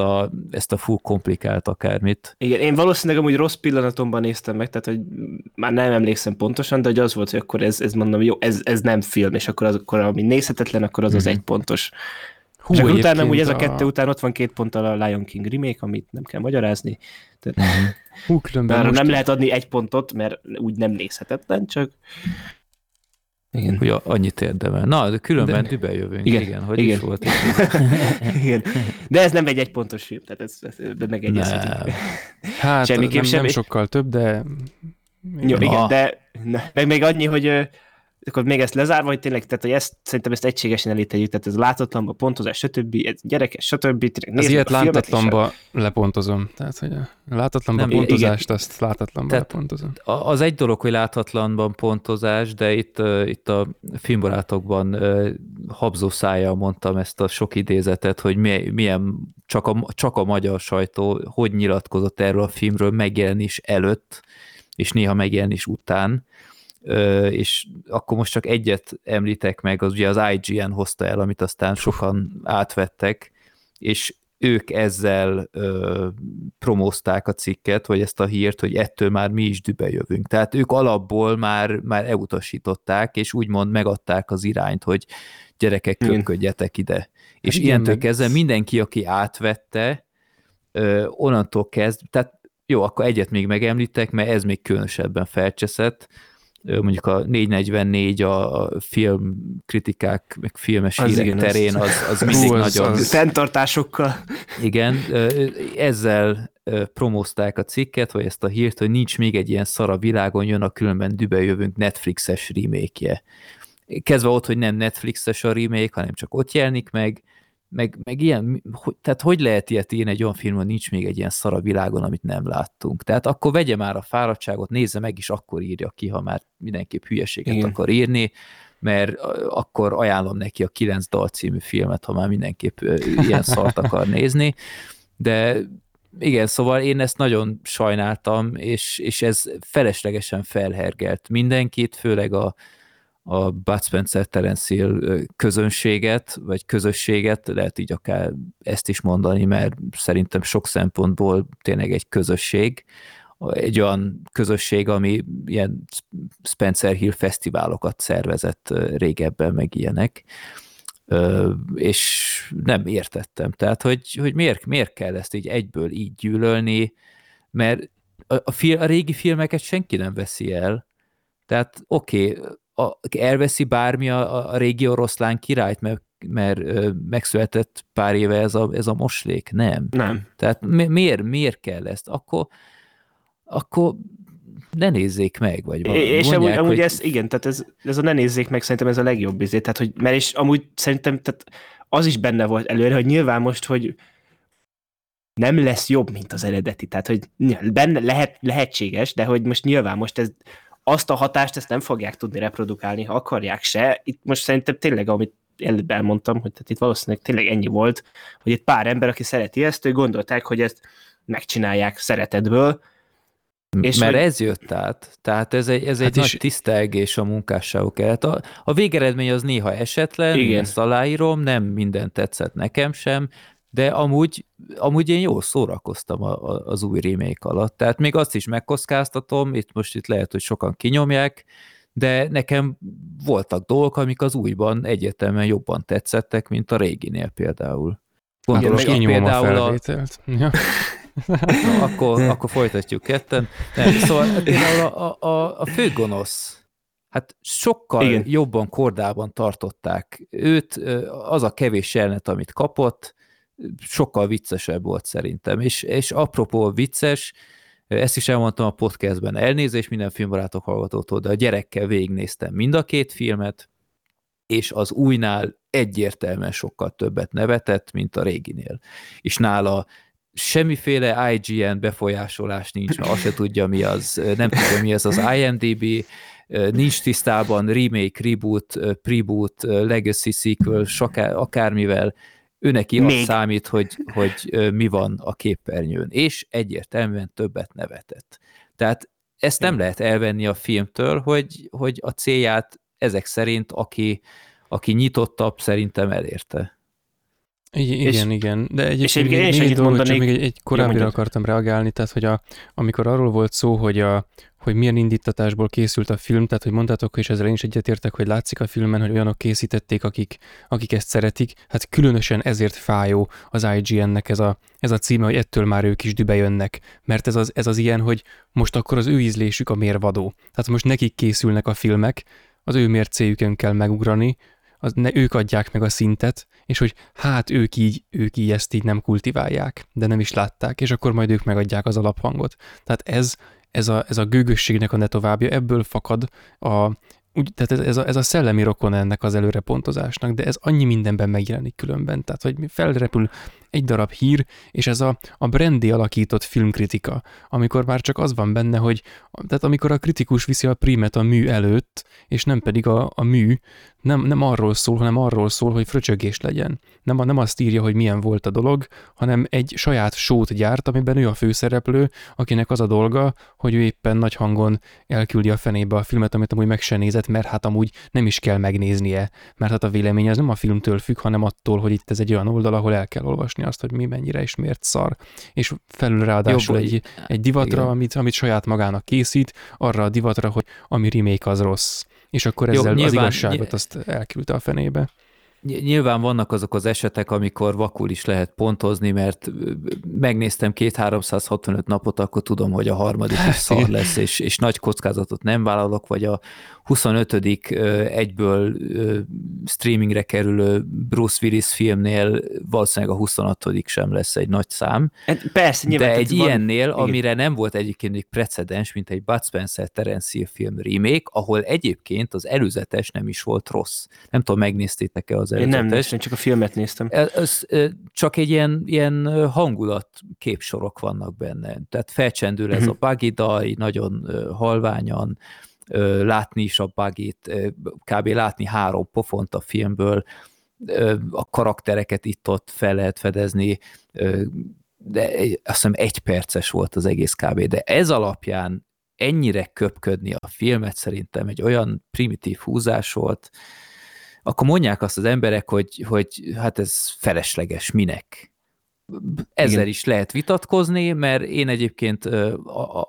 a full komplikált akármit. Igen, én valószínűleg amúgy rossz pillanatomban néztem meg, tehát hogy már nem emlékszem pontosan, de hogy az volt, hogy akkor ez mondom, jó, ez nem film, és akkor ami nézhetetlen, akkor az egy pontos. És akkor utána amúgy ez a kettő után ott van 2 ponttal a Lion King remake, amit nem kell magyarázni. Hú, különben most nem lehet adni 1 pontot, mert úgy nem nézhetetlen, csak... Igen. Ugye annyit érdemel. Na, de különben dübenjövünk. Igen, hogy is volt. Igen. De ez nem egy pontos film, tehát ez megegyezhetünk. Hát semmiképp nem sokkal több, de... Jó, igen, de meg annyi, hogy... akkor még ezt lezárva, hogy tényleg, tehát hogy szerintem ezt egységesen elítéljük, tehát ez láthatatlanba, pontozás, stb., gyerekes, stb. Az ilyet láthatatlanba lepontozom. Tehát, hogy a láthatatlanba pontozást, azt láthatatlanba lepontozom. Az egy dolog, hogy láthatatlanban pontozás, de itt a filmbarátokban habzó szájjal mondtam ezt a sok idézetet, hogy milyen csak a magyar sajtó hogy nyilatkozott erről a filmről megjelenés előtt, és néha megjelenés után. És akkor most csak egyet említek meg, az ugye az IGN hozta el, amit aztán sokan átvettek, és ők ezzel promózták a cikket, vagy ezt a hírt, hogy ettől már mi is dübenjövünk. Tehát ők alapból már elutasították, és úgymond megadták az irányt, hogy gyerekek, köpködjetek ide. Hát és ilyentől kezdve mindenki, aki átvette, onnantól kezd, tehát jó, akkor egyet még megemlítek, mert ez még különösebben felcseszett, mondjuk a 444 a filmkritikák, meg filmes hírek terén, az mindig nagyon... Fenntartásokkal. Igen, ezzel promózták a cikket, vagy ezt a hírt, hogy nincs még egy ilyen szar a világon, jön a különben dübenjövünk Netflixes remake-je. Kezdve ott, hogy nem Netflixes a remake, hanem csak ott jelenik meg ilyen, tehát hogy lehet ilyet írni egy olyan filmben, nincs még egy ilyen szar a világon, amit nem láttunk. Tehát akkor vegye már a fáradtságot, nézze meg, és akkor írja ki, ha már mindenképp hülyeséget akar írni, mert akkor ajánlom neki a 9 dal című filmet, ha már mindenképp ilyen szart akar nézni. De igen, szóval én ezt nagyon sajnáltam, és ez feleslegesen felhergelt mindenkit, főleg a Bud Spencer Terence Hill közönséget, vagy közösséget, lehet így akár ezt is mondani, mert szerintem sok szempontból tényleg egy közösség, egy olyan közösség, ami ilyen Spencer Hill fesztiválokat szervezett régebben, meg ilyenek, és nem értettem. Tehát, hogy miért kell ezt így egyből így gyűlölni, mert a régi filmeket senki nem veszi el, tehát oké, elveszi bármi a régi oroszlán királyt, mert megszületett pár éve ez a moslék? Nem. Tehát miért kell ezt? Akkor ne nézzék meg, vagy valami. És mondják, amúgy hogy... ez a ne nézzék meg, szerintem ez a legjobb izé. Tehát, hogy, mert és amúgy szerintem tehát az is benne volt előre, hogy nyilván most, hogy nem lesz jobb, mint az eredeti. Tehát, hogy benne lehetséges, de hogy most nyilván most ez, azt a hatást ezt nem fogják tudni reprodukálni, ha akarják se. Itt most szerintem tényleg, amit előbb elmondtam, hogy tehát itt valószínűleg tényleg ennyi volt, hogy itt pár ember, aki szereti ezt, ők gondolták, hogy ezt megcsinálják szeretetből. És mert hogy... ez jött át. Tehát ez egy nagy tisztelgés a munkásságok előtt. A végeredmény az néha esetlen, igen. Ezt aláírom, nem minden tetszett nekem sem, de amúgy én jól szórakoztam az új remake alatt. Tehát még azt is megkockáztatom, itt lehet, hogy sokan kinyomják, de nekem voltak dolgok, amik az újban egyértelműen jobban tetszettek, mint a réginél például. Gondolom, igen, például a felvételt. Ja. Na, akkor folytatjuk ketten. Nem, szóval például a főgonosz, hát sokkal igen. jobban kordában tartották őt, az a kevés jelenet, amit kapott, sokkal viccesebb volt szerintem. És apropó vicces, ezt is elmondtam a podcastben, elnézést minden filmbarátok hallgatótól, de a gyerekkel végignéztem mind a két filmet, és az újnál egyértelműen sokkal többet nevetett, mint a réginél. És nála semmiféle IGN befolyásolás nincs, mert azt se tudja, nem tudja, mi az az IMDb, nincs tisztában remake, reboot, preboot, legacy sequel, akármivel, ő neki azt számít, hogy mi van a képernyőn, és egyértelműen többet nevetett. Tehát ezt nem lehet elvenni a filmtől, hogy a célját ezek szerint, aki nyitottabb, szerintem elérte. Igen. De egyébként dolgot, csak még egy korábbira akartam reagálni, tehát, hogy amikor arról volt szó, hogy milyen indítatásból készült a film, tehát, hogy mondtátok, és ezzel én is egyetértek, hogy látszik a filmen, hogy olyanok készítették, akik ezt szeretik, hát különösen ezért fájó az IGN-nek ez a címe, hogy ettől már ők is dübejönnek, mert ez az ilyen, hogy most akkor az ő ízlésük a mérvadó. Tehát most nekik készülnek a filmek, az ő mércéjükön kell megugrani, ők adják meg a szintet, és hogy hát ők így ezt így nem kultiválják, de nem is látták, és akkor majd ők megadják az alaphangot. Tehát ez a gőgösségnek a ne továbbja, ebből fakad tehát ez a szellemi rokon ennek az előrepontozásnak, de ez annyi mindenben megjelenik különben. Tehát, hogy felrepül egy darab hír, és ez a brandé alakított filmkritika, amikor már csak az van benne, hogy tehát amikor a kritikus viszi a prímet a mű előtt, és nem pedig a mű nem arról szól, hanem arról szól, hogy fröcsögés legyen. Nem azt írja, hogy milyen volt a dolog, hanem egy saját sót gyárt, amiben ő a főszereplő, akinek az a dolga, hogy ő éppen nagy hangon elküldi a fenébe a filmet, amit amúgy meg se nézett, mert hát amúgy nem is kell megnéznie, mert hát a vélemény az nem a filmtől függ, hanem attól, hogy itt ez egy olyan oldal, ahol el kell olvasni azt, hogy mi mennyire is miért szar, és felül ráadásul egy divatra, amit saját magának készít, arra a divatra, hogy ami remake az rossz. És akkor ezzel nyilván, az igazságot azt elküldte a fenébe. Nyilván vannak azok az esetek, amikor vakul is lehet pontozni, mert megnéztem 2-365 napot, akkor tudom, hogy a harmadik is szar lesz, és nagy kockázatot nem vállalok, vagy a 25. egyből streamingre kerülő Bruce Willis filmnél valószínűleg a 26. sem lesz egy nagy szám. Persze, nyilván, de egy ilyennél, amire nem volt egyébként még precedens, mint egy Bud Spencer Terence Hill film remake, ahol egyébként az előzetes nem is volt rossz. Nem tudom, megnéztétek-e az előzetes? Én csak a filmet néztem. Csak egy ilyen hangulat képsorok vannak benne. Tehát felcsendül ez a buggy dal, nagyon halványan, látni is a buggyt, kb. Látni 3 pofont a filmből, a karaktereket itt-ott fel lehet fedezni, de azt hiszem 1 perces volt az egész kb. De ez alapján ennyire köpködni a filmet szerintem egy olyan primitív húzás volt, akkor mondják azt az emberek, hogy hát ez felesleges, minek? Ezzel igen. is lehet vitatkozni, mert én egyébként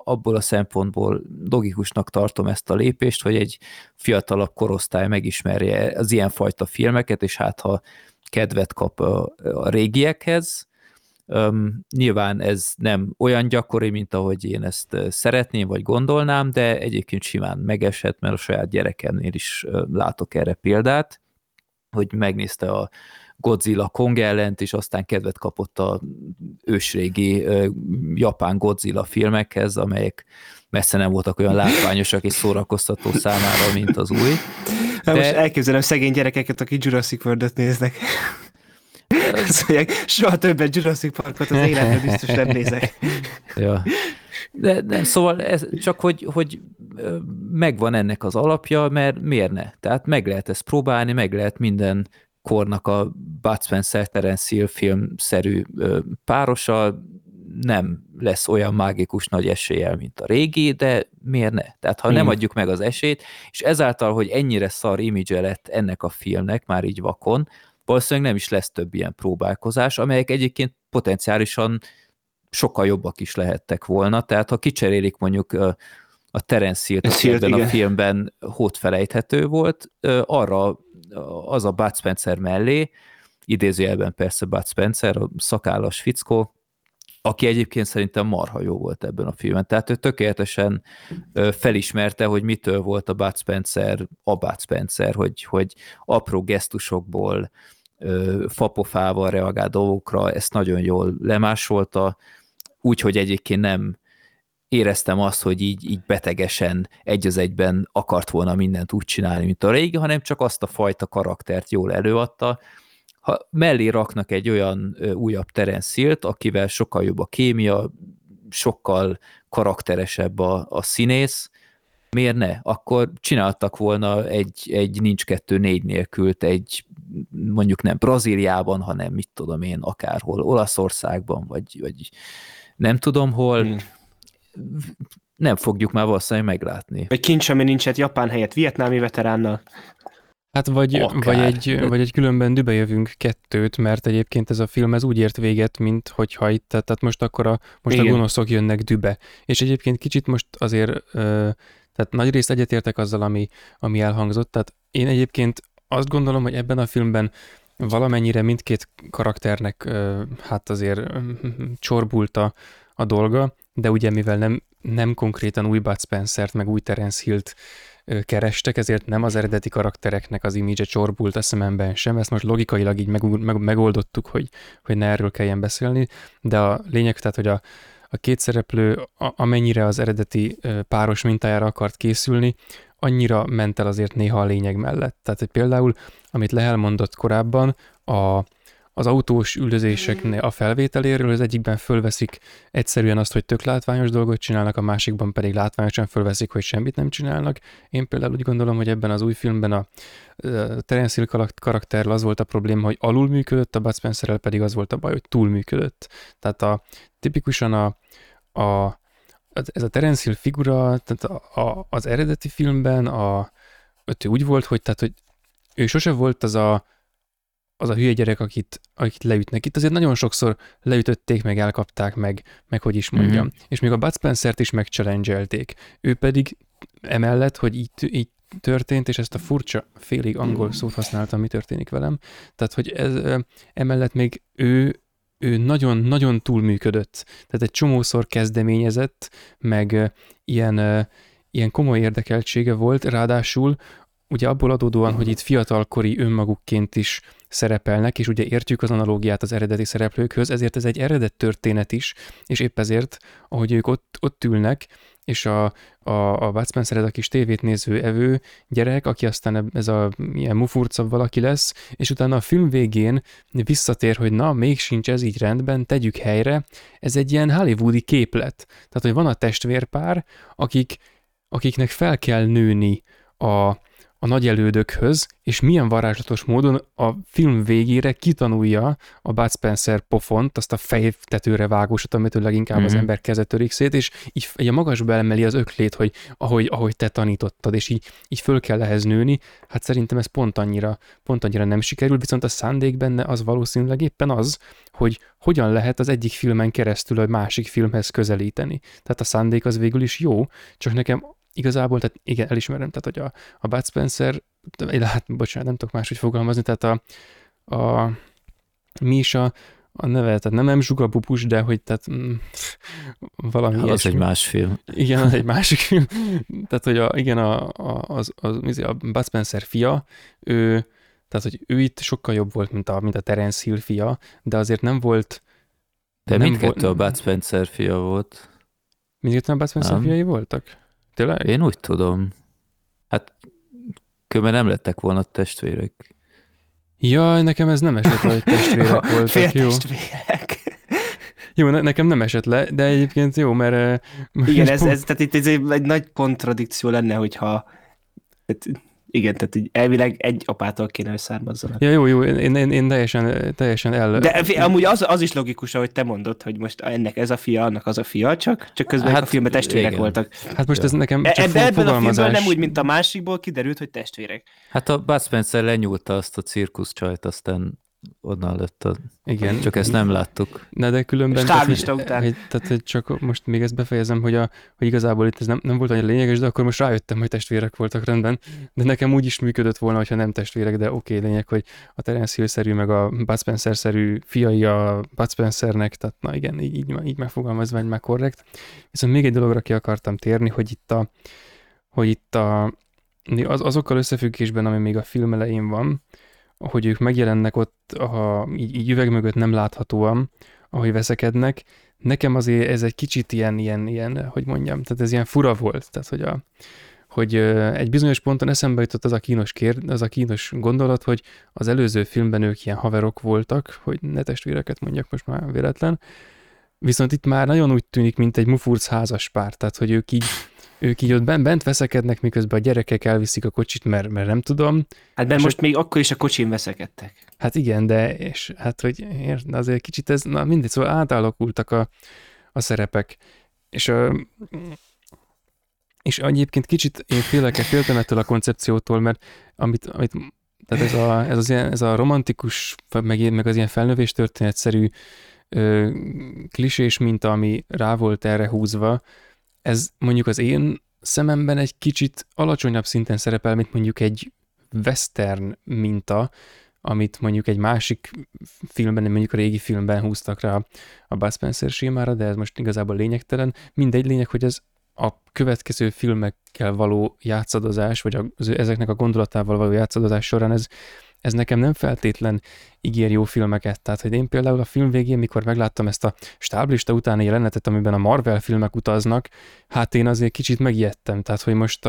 abból a szempontból logikusnak tartom ezt a lépést, hogy egy fiatalabb korosztály megismerje az ilyenfajta filmeket, és hát ha kedvet kap a régiekhez, Nyilván ez nem olyan gyakori, mint ahogy én ezt szeretném, vagy gondolnám, de egyébként simán megeshet, mert a saját gyerekemnél is látok erre példát, hogy megnézte a Godzilla Kong ellent, és aztán kedvet kapott a ősrégi japán Godzilla filmekhez, amelyek messze nem voltak olyan látványosak és szórakoztató számára, mint az új. De... most elképzelem szegény gyerekeket, akik Jurassic World-öt néznek. Azt mondják, soha többet Jurassic Parkot az életben biztos nem nézek. Ja. De szóval ez csak, hogy megvan ennek az alapja, mert miért ne? Tehát meg lehet ezt próbálni, meg lehet minden kornak a Bud Spencer, Terence Hill filmszerű párosa, nem lesz olyan mágikus nagy eséllyel, mint a régi, de miért ne? Tehát ha nem adjuk meg az esélyt, és ezáltal, hogy ennyire szar image lett ennek a filmnek, már így vakon, valószínűleg nem is lesz több ilyen próbálkozás, amelyek egyébként potenciálisan sokkal jobbak is lehettek volna, tehát ha kicserélik mondjuk a Terence Hillt, aki ebben a filmben hódfelejthető volt, arra az a Bud Spencer mellé, idézőjelben persze Bud Spencer, a szakállas fickó, aki egyébként szerintem marha jó volt ebben a filmben. Tehát ő tökéletesen felismerte, hogy mitől volt a Bud Spencer, hogy apró gesztusokból, fapofával reagál dolgokra, ezt nagyon jól lemásolta, úgyhogy egyébként nem éreztem azt, hogy így betegesen egy az egyben akart volna mindent úgy csinálni, mint a régi, hanem csak azt a fajta karaktert jól előadta. Ha mellé raknak egy olyan újabb Terence Hillt, akivel sokkal jobb a kémia, sokkal karakteresebb a színész, miért ne? Akkor csináltak volna egy Nincs kettő négy nélkült, egy mondjuk nem Brazíliában, hanem mit tudom én, akárhol, Olaszországban, vagy nem tudom hol, nem fogjuk már valószínűleg meglátni. Vagy Kincs, ami nincs, japán helyett vietnámi veteránnal. Hát vagy egy különben dübenjövünk kettőt, mert egyébként ez a film úgy ért véget, mint hogyha itt, tehát most a gonoszok jönnek dübe. És egyébként kicsit most azért, tehát nagy részt egyetértek azzal, ami elhangzott, tehát én egyébként azt gondolom, hogy ebben a filmben valamennyire mindkét karakternek hát azért csorbult a dolga, de ugye mivel nem konkrétan új Bud Spencert, meg új Terence Hillt kerestek, ezért nem az eredeti karaktereknek az image csorbult a szememben sem, ezt most logikailag így megoldottuk, hogy ne erről kelljen beszélni, de a lényeg, tehát, hogy a két szereplő amennyire az eredeti páros mintájára akart készülni, annyira ment el azért néha a lényeg mellett. Tehát például, amit Lehel mondott korábban, az autós üldözéseknél a felvételéről, az egyikben fölveszik egyszerűen azt, hogy tök látványos dolgot csinálnak, a másikban pedig látványosan fölveszik, hogy semmit nem csinálnak. Én például úgy gondolom, hogy ebben az új filmben a Terence Hill karakterrel az volt a probléma, hogy alul működött, a Bud Spencerrel pedig az volt a baj, hogy túl működött. Tehát tipikusan ez a Terence Hill figura, tehát az eredeti filmben ő úgy volt, hogy ő sose volt az a hülye gyerek, akit leütnek. Itt azért nagyon sokszor leütötték, meg elkapták, meg hogy is mondjam. Mm-hmm. És még a Bud Spencert is megchallenge-elték. Ő pedig emellett, hogy így történt, és ezt a furcsa félig angol szót használtam, mi történik velem. Tehát, hogy ez emellett még ő nagyon-nagyon túlműködött. Tehát egy csomószor kezdeményezett, meg ilyen komoly érdekeltsége volt, ráadásul ugye abból adódóan, hogy itt fiatalkori önmagukként is szerepelnek, és ugye értjük az analógiát az eredeti szereplőkhöz, ezért ez egy eredet történet is, és épp ezért, ahogy ők ott ülnek, és a Bud Spencer ez a kis tévét néző evő gyerek, aki aztán ez a ilyen mufurcabb valaki lesz, és utána a film végén visszatér, hogy na, még sincs ez így rendben, tegyük helyre, ez egy ilyen hollywoodi képlet. Tehát, hogy van a testvérpár, akiknek fel kell nőni a nagyelődökhöz, és milyen varázslatos módon a film végére kitanulja a Bud Spencer pofont, azt a fejtetőre vágósat, amitől leginkább az ember keze törik szét, és így a magasba emeli az öklét, hogy ahogy te tanítottad, és így föl kell ehhez nőni. Hát szerintem ez pont annyira nem sikerül, viszont a szándék benne az valószínűleg éppen az, hogy hogyan lehet az egyik filmen keresztül a másik filmhez közelíteni. Tehát a szándék az végül is jó, csak nekem igazából, tehát igen, elismerem, tehát hogy a Bud Spencer, hát bocsánat, nem tudok máshogy fogalmazni, tehát mi is a neve, tehát nem zsugapupus, de hogy tehát valami ilyesmi. Az egy más film. Igen, az egy másik film. Tehát, hogy a Bud Spencer fia, ő, tehát, hogy ő itt sokkal jobb volt, mint a Terence Hill fia, de azért nem volt... De mindkettő a Bud Spencer fia volt. Mindkettő a Bud Spencer fiai voltak? Tényleg? Én úgy tudom. Hát különben nem lettek volna testvérek. Jaj, nekem ez nem esett le, hogy testvérek voltak, jó. Testvérek. Jó, nekem nem esett le, de egyébként jó, mert... Igen, ez, tehát itt ez egy nagy kontradikció lenne, hogyha... Igen, tehát így elvileg egy apától kéne, hogy származzanak. Ja, jó, én teljesen el... De amúgy az is logikus, ahogy te mondod, hogy most ennek ez a fia, annak az a fia, csak közben hát, a filmben testvérek igen. voltak. Hát most ez nekem csak ebből a filmből nem úgy, mint a másikból kiderült, hogy testvérek. Hát a Bud Spencer lenyúlta azt a cirkuszcsajt, aztán onnan lett a... Igen. Csak ezt nem láttuk. Na, de különben... Stávista után. Tehát csak most még ezt befejezem, hogy igazából itt ez nem volt annyira lényeges, de akkor most rájöttem, hogy testvérek voltak, rendben. De nekem úgy is működött volna, hogyha nem testvérek, de oké, lényeg, hogy a Terence Hill-szerű, meg a Bud Spencer-szerű fiai a Bud Spencernek, tehát na igen, így megfogalmazva, hogy már korrekt. Viszont még egy dologra ki akartam térni, hogy itt a azokkal összefüggésben, ami még a film elején van, hogy ők megjelennek ott, így üveg mögött nem láthatóan, ahogy veszekednek. Nekem azért ez egy kicsit ilyen, hogy mondjam, tehát ez ilyen fura volt, tehát hogy egy bizonyos ponton eszembe jutott az a kínos gondolat, hogy az előző filmben ők ilyen haverok voltak, hogy ne testvéreket mondjak most már véletlen, viszont itt már nagyon úgy tűnik, mint egy mufurc házas pár, tehát hogy ők így ott bent veszekednek, miközben a gyerekek elviszik a kocsit, mert nem tudom. Hát benne most még akkor is a kocsin veszekedtek. Hát igen, de és hát hogy azért kicsit ez, na mindegy, szóval átalakultak a szerepek. És egyébként kicsit én féltem ettől a koncepciótól, mert amit tehát ez a romantikus, meg az ilyen felnövés történetszerű klisés minta, ami rá volt erre húzva, ez mondjuk az én szememben egy kicsit alacsonyabb szinten szerepel, mint mondjuk egy western minta, amit mondjuk egy másik filmben, mondjuk a régi filmben húztak rá a Bud Spencer sémára, de ez most igazából lényegtelen. Mindegy, lényeg, hogy ez a következő filmekkel való játszadozás, vagy ezeknek a gondolatával való játszadozás során ez nekem nem feltétlen ígér jó filmeket. Tehát, hogy én például a film végén, mikor megláttam ezt a stáblista utáni jelenetet, amiben a Marvel filmek utaznak, hát én azért kicsit megijedtem. Tehát, hogy most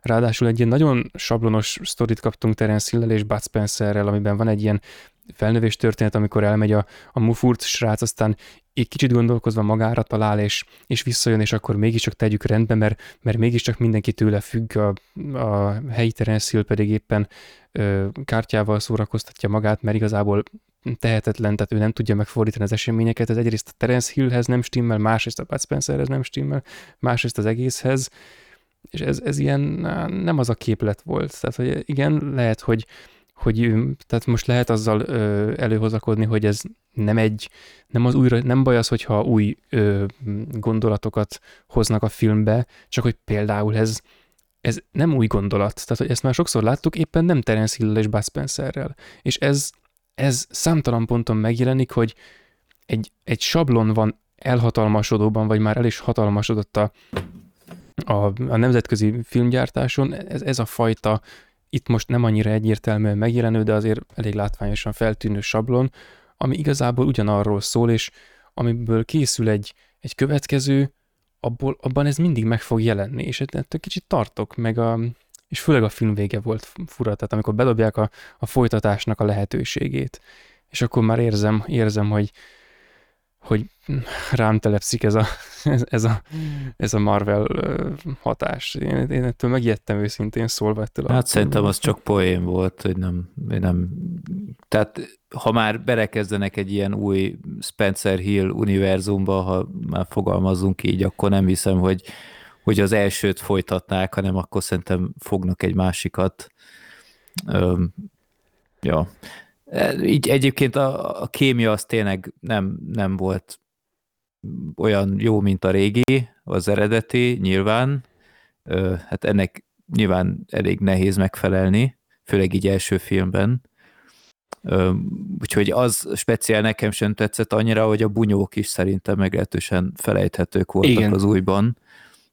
ráadásul egy ilyen nagyon sablonos sztorit kaptunk Terence Hill-el és Bud Spencerrel, amiben van egy ilyen felnövés történet, amikor elmegy a mufurc srác, aztán egy kicsit gondolkozva magára talál, és visszajön, és akkor mégiscsak tegyük rendbe, mert mégiscsak mindenki tőle függ, a helyi Terence Hill pedig éppen kártyával szórakoztatja magát, mert igazából tehetetlen, tehát ő nem tudja megfordítani az eseményeket, ez egyrészt a Terence Hillhez nem stimmel, másrészt a Bud Spencerhez nem stimmel, másrészt az egészhez, és ez ilyen nem az a képlet volt. Tehát, hogy igen, lehet, hogy tehát most lehet azzal előhozakodni, hogy ez nem baj az, hogyha új gondolatokat hoznak a filmbe, csak hogy például ez nem új gondolat. Tehát, hogy ezt már sokszor láttuk, éppen nem Terence Hill és Bud Spencerrel. És ez számtalan ponton megjelenik, hogy egy sablon van elhatalmasodóban, vagy már el is hatalmasodott a nemzetközi filmgyártáson, ez a fajta itt most nem annyira egyértelműen megjelenő, de azért elég látványosan feltűnő sablon, ami igazából ugyanarról szól, és amiből készül egy következő, abban ez mindig meg fog jelenni, és ettől kicsit tartok, és főleg a film vége volt fura, tehát amikor bedobják a folytatásnak a lehetőségét, és akkor már érzem, hogy rám telepszik ez a Marvel hatás. Én ettől megijedtem őszintén szólva ettől. Hát szerintem az csak poén volt, hogy nem. Tehát ha már belekezdenek egy ilyen új Spencer Hill univerzumba, ha már fogalmazunk így, akkor nem hiszem, hogy az elsőt folytatnák, hanem akkor szerintem fognak egy másikat. Ja. Így egyébként a kémia az tényleg nem volt olyan jó, mint a régi, az eredeti nyilván. Hát ennek nyilván elég nehéz megfelelni, főleg így első filmben. Úgyhogy az speciál nekem sem tetszett annyira, hogy a bunyók is szerintem meglehetősen felejthetők voltak Igen. az újban.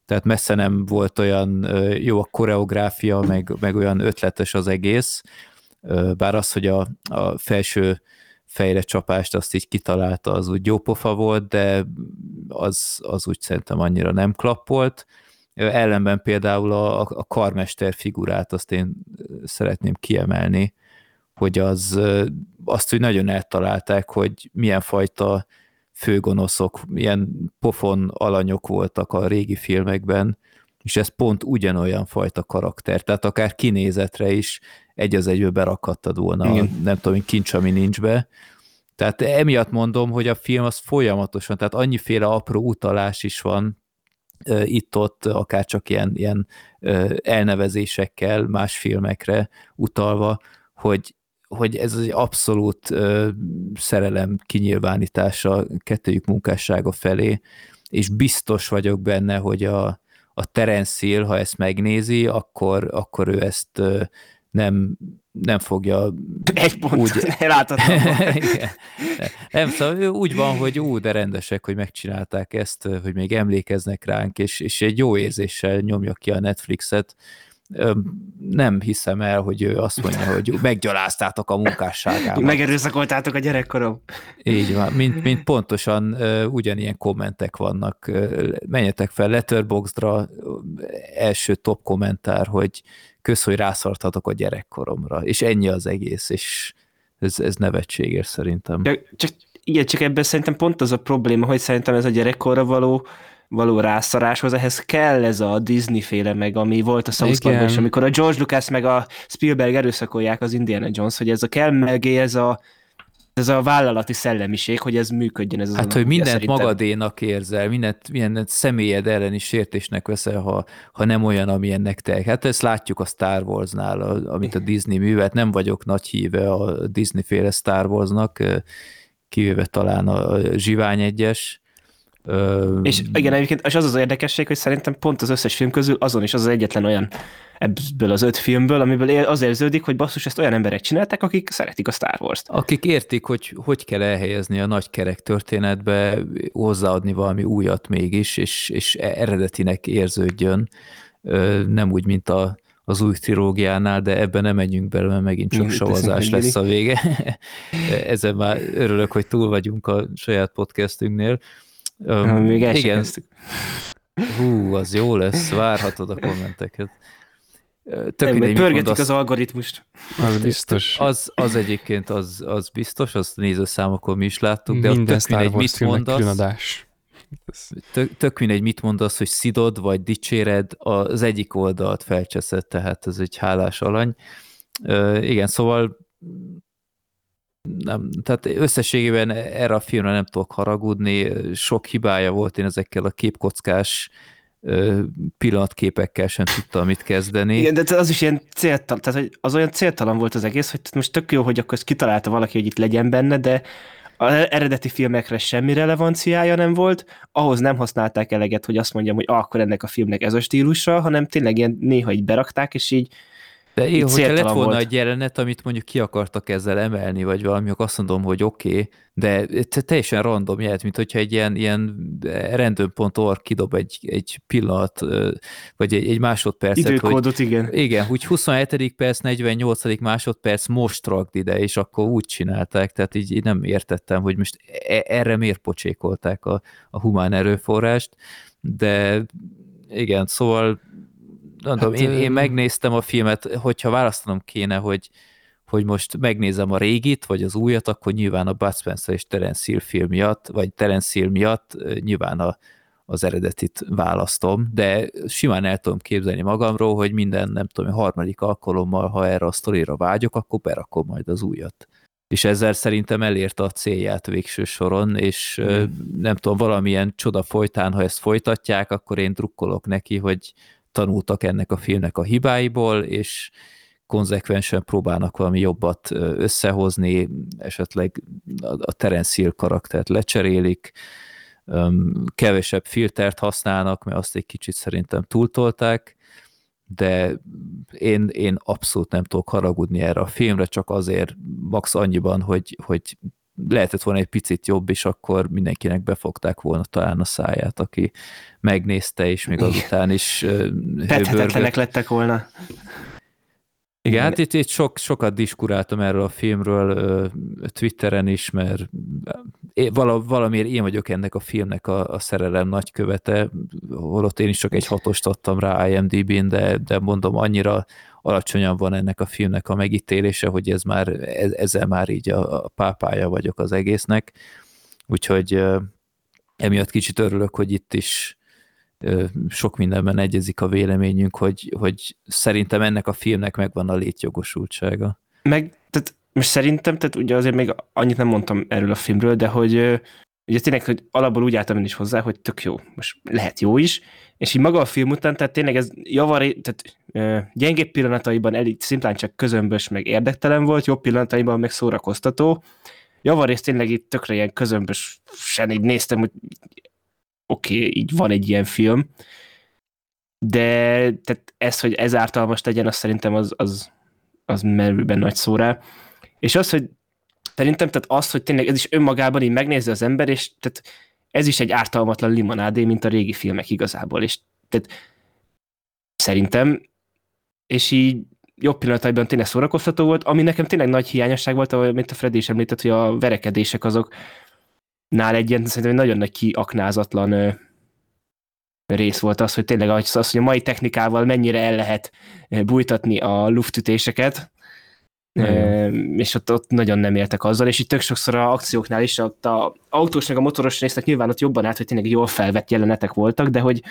Tehát messze nem volt olyan jó a koreográfia, meg olyan ötletes az egész, bár az, hogy a felső fejre csapást azt így kitalálta, az úgy jó pofa volt, de az úgy szerintem annyira nem klappolt. Ellenben például a karmester figurát azt én szeretném kiemelni, hogy azt úgy nagyon eltalálták, hogy milyen fajta főgonoszok, ilyen pofon alanyok voltak a régi filmekben, és ez pont ugyanolyan fajta karakter, tehát akár kinézetre is egy az egyből berakadtad volna, nem tudom, Kincs, ami nincs be. Tehát emiatt mondom, hogy a film az folyamatosan, tehát annyiféle apró utalás is van itt-ott, akár csak ilyen elnevezésekkel más filmekre utalva, hogy ez egy abszolút szerelem kinyilvánítása kettőjük munkássága felé, és biztos vagyok benne, hogy a Terence Hill, ha ezt megnézi, akkor ő ezt nem fogja... Egy pont, úgy... elátadtam. Nem, szóval úgy van, hogy de rendesek, hogy megcsinálták ezt, hogy még emlékeznek ránk, és egy jó érzéssel nyomja ki a Netflixet. Nem hiszem el, hogy ő azt mondja, hogy meggyaláztátok a munkásságámat. Megerőszakoltátok a gyerekkorom. Így van, mint pontosan ugyanilyen kommentek vannak. Menjetek fel Letterboxdra, első top kommentár, hogy kösz, hogy rászartatok a gyerekkoromra, és ennyi az egész, és ez nevetséges szerintem. Csak ebben szerintem pont az a probléma, hogy szerintem ez a gyerekkorra való rászaráshoz, ehhez kell ez a Disney-féle meg, ami volt a South Parkban is, amikor a George Lucas meg a Spielberg erőszakolják az Indiana Jones, hogy ez a kell megé, ez a vállalati szellemiség, hogy ez működjön. Ez hát, hogy mindent szerintem magadénak érzel, mindent személyed elleni sértésnek veszel, ha nem olyan, amilyennek te. Hát ezt látjuk a Star Warsnál, amit a Disney művelt. Nem vagyok nagy híve a Disney-féle Star Warsnak, kivéve talán a Zsivány egyes. És igen, egyébként és az érdekesség, hogy szerintem pont az összes film közül azon is az egyetlen olyan ebből az 5 filmből, amiből az érződik, hogy basszus, ezt olyan emberek csinálták, akik szeretik a Star Wars-t. Akik értik, hogy kell elhelyezni a nagy kerek történetbe, hozzáadni valami újat mégis, és eredetinek érződjön. Nem úgy, mint az új trilógiánál, de ebben nem megyünk bele, mert megint csak savazás lesz a vége. Ezen már örülök, hogy túl vagyunk a saját podcastünknél. Igen. Hú, az jó lesz, várhatod a kommenteket. Pörgetik az algoritmust. Az biztos. Az egyébként, az biztos, azt nézőszámokon mi is láttuk, de minden Star Wars filmek különadás. Tök mindegy, mit mondasz, hogy szidod, vagy dicséred, az egyik oldalt felcseszed, tehát ez egy hálás alany. Igen, szóval nem, tehát összességében erre a filmre nem tudok haragudni, sok hibája volt, én ezekkel a képkockás pillanatképekkel sem tudtam mit kezdeni. Igen, de az is ilyen céltalan, tehát hogy az olyan céltalan volt az egész, hogy most tök jó, hogy akkor ezt kitalálta valaki, hogy itt legyen benne, de az eredeti filmekre semmi relevanciája nem volt, ahhoz nem használták eleget, hogy azt mondjam, hogy akkor ennek a filmnek ez a stílusa, hanem tényleg ilyen néha így berakták, és így. De én, hogyha lett volna egy jelenet, amit mondjuk ki akartak ezzel emelni, vagy valami, akkor azt mondom, hogy oké, de teljesen random jelent, mint hogyha egy ilyen random.org kidob egy pillanat, vagy egy másodpercet. Időkódot, hogy, igen. Igen, úgy 27. perc, 48. másodperc, most rakd ide, és akkor úgy csinálták, tehát így nem értettem, hogy most erre miért pocsékolták a humán erőforrást, de igen, szóval mondom, én megnéztem a filmet, hogyha választanom kéne, hogy most megnézem a régit, vagy az újat, akkor nyilván a Bud Spencer és Terence Hill film miatt, vagy Terence Hill miatt nyilván az eredetit választom, de simán el tudom képzelni magamról, hogy minden, nem tudom, harmadik alkalommal, ha erre a sztorira vágyok, akkor berakom majd az újat. És ezzel szerintem elérte a célját végső soron, és nem tudom, valamilyen csoda folytán, ha ezt folytatják, akkor én drukkolok neki, hogy tanultak ennek a filmnek a hibáiból, és konzekvensen próbálnak valami jobbat összehozni, esetleg a Terence Hill karaktert lecserélik, kevesebb filtert használnak, mert azt egy kicsit szerintem túltolták, de én abszolút nem tudok haragudni erre a filmre, csak azért max annyiban, hogy lehetett volna egy picit jobb, és akkor mindenkinek befogták volna talán a száját, aki megnézte, és még azután is tethetetlenek lettek volna. Igen, hát itt sokat diskuráltam erről a filmről Twitteren is, mert valamiért én vagyok ennek a filmnek a szerelem nagykövete, holott én is csak egy 6-ost adtam rá IMDb-n, de mondom, annyira alacsonyan van ennek a filmnek a megítélése, hogy ezzel már így a pápája vagyok az egésznek. Úgyhogy emiatt kicsit örülök, hogy itt is sok mindenben egyezik a véleményünk, hogy szerintem ennek a filmnek megvan a létjogosultsága. Meg, tehát most szerintem, tehát ugye azért még annyit nem mondtam erről a filmről, de hogy ugye tényleg, hogy alapból úgy álltam én is hozzá, hogy tök jó, most lehet jó is, és így maga a film után, tehát tényleg ez gyengébb pillanataiban szimplán csak közömbös, meg érdektelen volt, jobb pillanataiban meg szórakoztató. Javarészt tényleg itt tökre ilyen közömbösen így néztem, hogy oké, így van egy ilyen film, de tehát ez, hogy ez ártalmas legyen, azt szerintem az merőben nagy szó rá. És az, hogy szerintem hogy tényleg ez is önmagában így megnézi az ember, és tehát ez is egy ártalmatlan limonádé, mint a régi filmek igazából, és tehát szerintem, és így jobb pillanataiban tényleg szórakoztató volt, ami nekem tényleg nagy hiányosság volt, amit a Freddy is említett, hogy a verekedések azok nál egy ilyen, szerintem egy nagyon nagy kiaknázatlan rész volt az, hogy tényleg az, hogy a mai technikával mennyire el lehet bújtatni a luftütéseket, és ott nagyon nem éltek azzal, és így tök sokszor az akcióknál is, ott az autósnak, a motoros résznek nyilván ott jobban állt, hogy tényleg jól felvett jelenetek voltak, de hogy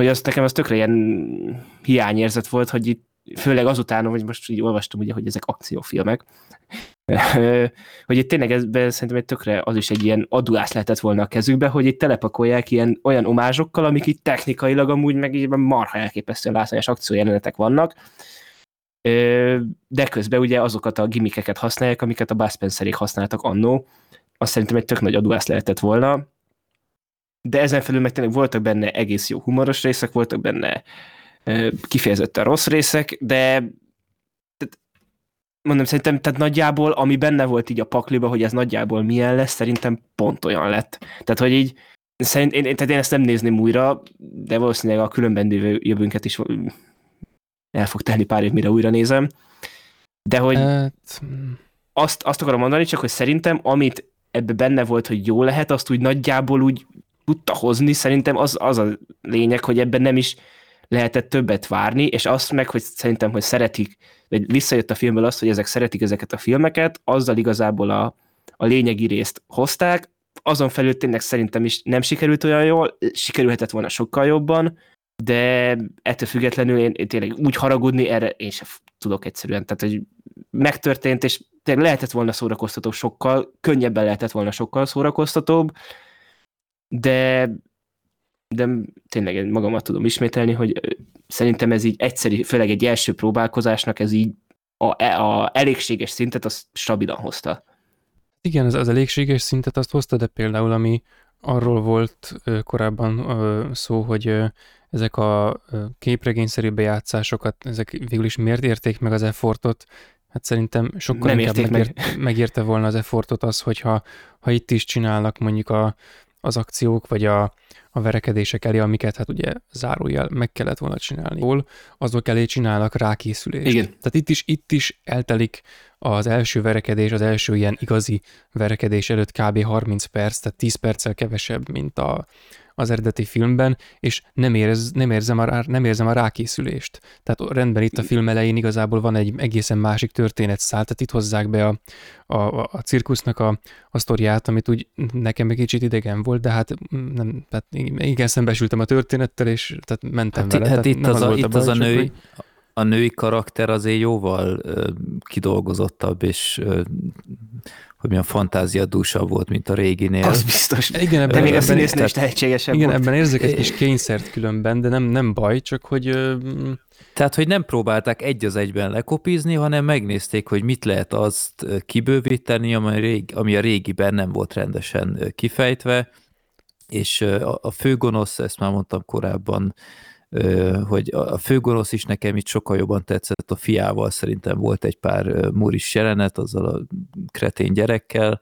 az nekem az tökre ilyen hiányérzet volt, hogy itt főleg azután, hogy most így olvastam ugye, hogy ezek akciófilmek, hogy itt tényleg ezben szerintem egy tökre az is egy ilyen adulász lehetett volna a kezükbe, hogy itt telepakolják ilyen olyan omázsokkal, amik itt technikailag amúgy meg így marha elképesztően látványos akciójelenetek vannak, de közben ugye azokat a gimmickeket használják, amiket a Bud Spencerék használtak annó, azt szerintem egy tök nagy adulász lehetett volna, de ezen felül meg tényleg voltak benne egész jó humoros részek, voltak benne kifejezetten rossz részek, de mondom, szerintem tehát nagyjából, ami benne volt így a pakliba, hogy ez nagyjából milyen lesz, szerintem pont olyan lett. Tehát, hogy így, tehát én ezt nem nézném újra, de valószínűleg a Különben Dübenjövünket is el fog telni pár év, mire újra nézem. De hogy azt akarom mondani, csak hogy szerintem, amit ebbe benne volt, hogy jó lehet, azt úgy nagyjából úgy tudta hozni, szerintem az a lényeg, hogy ebben nem is lehetett többet várni, és azt meg, hogy szerintem, hogy szeretik, vagy visszajött a filmből azt, hogy ezek szeretik ezeket a filmeket, azzal igazából a lényegi részt hozták, azon felül tényleg szerintem is nem sikerült olyan jól, sikerülhetett volna sokkal jobban, de ettől függetlenül én tényleg úgy haragudni, erre én sem tudok egyszerűen, tehát hogy megtörtént, és tényleg lehetett volna szórakoztató sokkal, könnyebben lehetett volna sokkal szórakoztatóbb, de tényleg én magamat tudom ismételni, hogy szerintem ez így egyszerű, főleg egy első próbálkozásnak ez így a elégséges szintet azt stabilan hozta. Igen, az elégséges szintet azt hozta, de például ami arról volt korábban szó, hogy ezek a képregényszerű bejátszásokat, ezek végül is miért érték meg az effortot? Hát szerintem sokkal inkább megérte volna az effortot az, hogyha itt is csinálnak mondjuk az akciók, vagy a verekedések elé, amiket hát ugye zárójel meg kellett volna csinálni. Azok elé csinálnak rákészülést. Igen. Tehát itt is eltelik az első verekedés, az első ilyen igazi verekedés előtt kb. 30 perc, tehát 10 perccel kevesebb, mint az eredeti filmben, és nem érzem a rákészülést. Tehát rendben itt a film elején igazából van egy egészen másik történetszál, tehát itt hozzák be a cirkusznak a sztoriát, amit úgy nekem egy kicsit idegen volt, de hát nem, tehát igen, szembesültem a történettel, és tehát mentem vele. Hát tehát a női karakter azért jóval kidolgozottabb, és hogy milyen fantáziadúsabb volt, mint a réginél. Az biztos. Igen, ebben, de még a színésznő is tehetségesebb volt. Igen, ebben érzek egy kis kényszert különben, de nem baj, csak hogy... Tehát, hogy nem próbálták egy az egyben lekopizni, hanem megnézték, hogy mit lehet azt kibővíteni, ami a régiben nem volt rendesen kifejtve, és a főgonosz, ezt már mondtam korábban, hogy a főgonosz is nekem itt sokkal jobban tetszett, a fiával szerintem volt egy pár muris jelenet, azzal a kretén gyerekkel.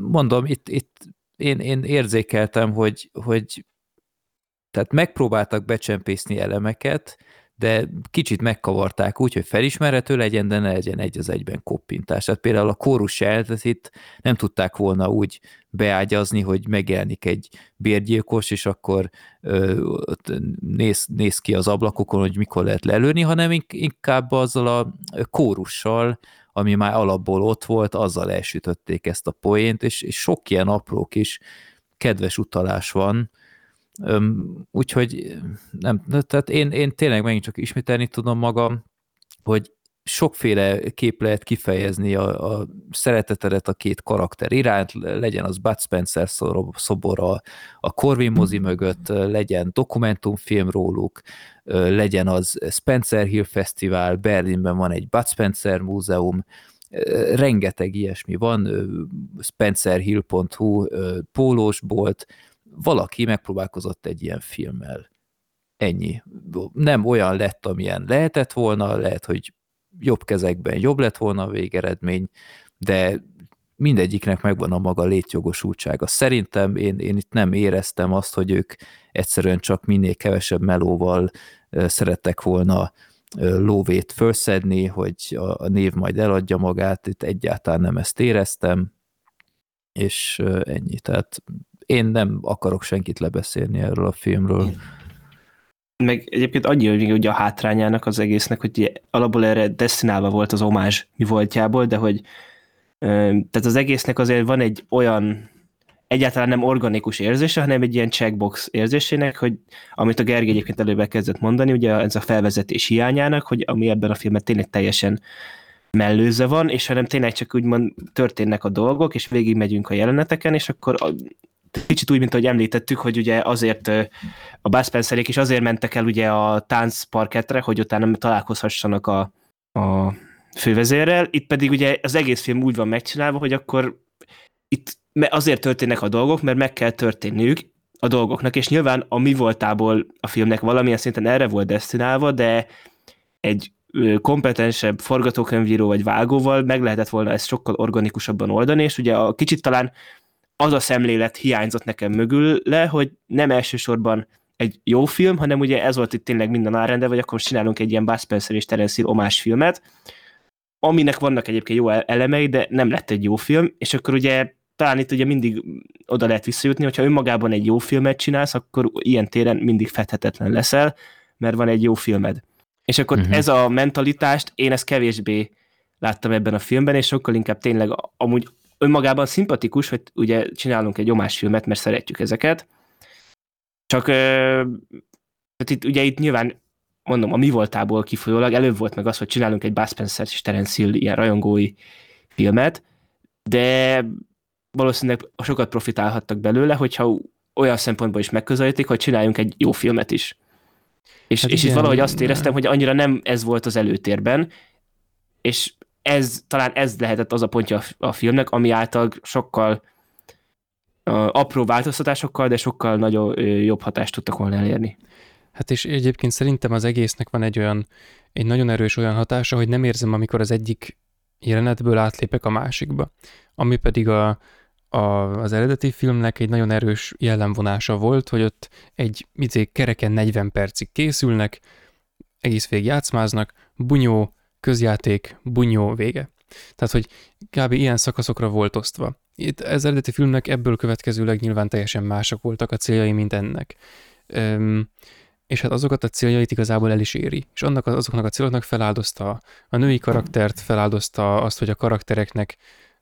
Mondom, itt én érzékeltem, hogy tehát megpróbáltak becsempészni elemeket, de kicsit megkavarták úgy, hogy felismerhető legyen, de ne legyen egy az egyben koppintás. Tehát például a kórus jelenetet itt nem tudták volna úgy beágyazni, hogy megjelenik egy bérgyilkos, és akkor néz ki az ablakokon, hogy mikor lehet lelőni, hanem inkább azzal a kórussal, ami már alapból ott volt, azzal elsütötték ezt a poént, és sok ilyen apró kis kedves utalás van. Úgyhogy nem, tehát én tényleg megint csak ismételni tudom magam, hogy sokféle kép lehet kifejezni a szeretetedet a két karakter iránt, legyen az Bud Spencer szobor a Corvin mozi mögött, legyen dokumentumfilm róluk, legyen az Spencer Hill Fesztivál, Berlinben van egy Bud Spencer múzeum, rengeteg ilyesmi van, spencerhill.hu pólósbolt, valaki megpróbálkozott egy ilyen filmmel. Ennyi. Nem olyan lett, amilyen lehetett volna, lehet, hogy jobb kezekben jobb lett volna a végeredmény, de mindegyiknek megvan a maga létjogosultsága. Szerintem én itt nem éreztem azt, hogy ők egyszerűen csak minél kevesebb melóval szerettek volna lóvét felszedni, hogy a név majd eladja magát, itt egyáltalán nem ezt éreztem, és ennyi. Tehát én nem akarok senkit lebeszélni erről a filmről. Meg egyébként annyi, hogy a hátrányának az egésznek, hogy alapból erre destinálva volt az omázs mi voltjából, de hogy tehát az egésznek azért van egy olyan egyáltalán nem organikus érzése, hanem egy ilyen checkbox érzésének, hogy amit a Gergő egyébként előbb elkezdett mondani, ugye ez a felvezetés hiányának, hogy ami ebben a filmben tényleg teljesen mellőzve van, és hanem tényleg csak úgymond történnek a dolgok, és végigmegyünk a jeleneteken, és akkor kicsit úgy, mint ahogy említettük, hogy ugye azért a Bud Spencerék is azért mentek el ugye a táncparketre, hogy utána találkozhassanak a fővezérrel, itt pedig ugye az egész film úgy van megcsinálva, hogy akkor itt azért történnek a dolgok, mert meg kell történniük a dolgoknak, és nyilván a mi voltából a filmnek valamilyen szinten erre volt destinálva, de egy kompetensebb forgatókönyvíró vagy vágóval meg lehetett volna ezt sokkal organikusabban oldani, és ugye a kicsit talán az a szemlélet hiányzott nekem mögül le, hogy nem elsősorban egy jó film, hanem ugye ez volt itt tényleg minden árrendel, vagy akkor most csinálunk egy ilyen Bud Spencer és Terence Hill omás filmet, aminek vannak egyébként jó elemei, de nem lett egy jó film, és akkor ugye talán itt ugye mindig oda lehet visszajutni, hogyha önmagában egy jó filmet csinálsz, akkor ilyen téren mindig fedhetetlen leszel, mert van egy jó filmed. És akkor ez a mentalitást, én ezt kevésbé láttam ebben a filmben, és sokkal inkább tényleg amúgy önmagában szimpatikus, hogy ugye csinálunk egy omásfilmet, mert szeretjük ezeket. Csak itt nyilván, mondom, a mi voltából kifolyólag előbb volt meg az, hogy csinálunk egy Bud Spencer és Terence Hill ilyen rajongói filmet, de valószínűleg sokat profitálhattak belőle, hogyha olyan szempontból is megközelítik, hogy csináljunk egy jó filmet is. És itt valahogy azt éreztem, hogy annyira nem ez volt az előtérben, és talán ez lehetett az a pontja a filmnek, ami által sokkal apró változtatásokkal, de sokkal nagyobb, jobb hatást tudtak volna elérni. Hát és egyébként szerintem az egésznek van egy nagyon erős olyan hatása, hogy nem érzem, amikor az egyik jelenetből átlépek a másikba. Ami pedig az eredeti filmnek egy nagyon erős jellemvonása volt, hogy ott egy kereken 40 percig készülnek, egész végig játszmáznak, bunyó, közjáték, bunyó, vége. Tehát, hogy kb. Ilyen szakaszokra volt osztva. Itt az eredeti filmnek ebből következőleg nyilván teljesen mások voltak a céljai, mint ennek. És hát azokat a céljait igazából el is éri. És azoknak a céloknak feláldozta a női karaktert, feláldozta azt, hogy a karaktereknek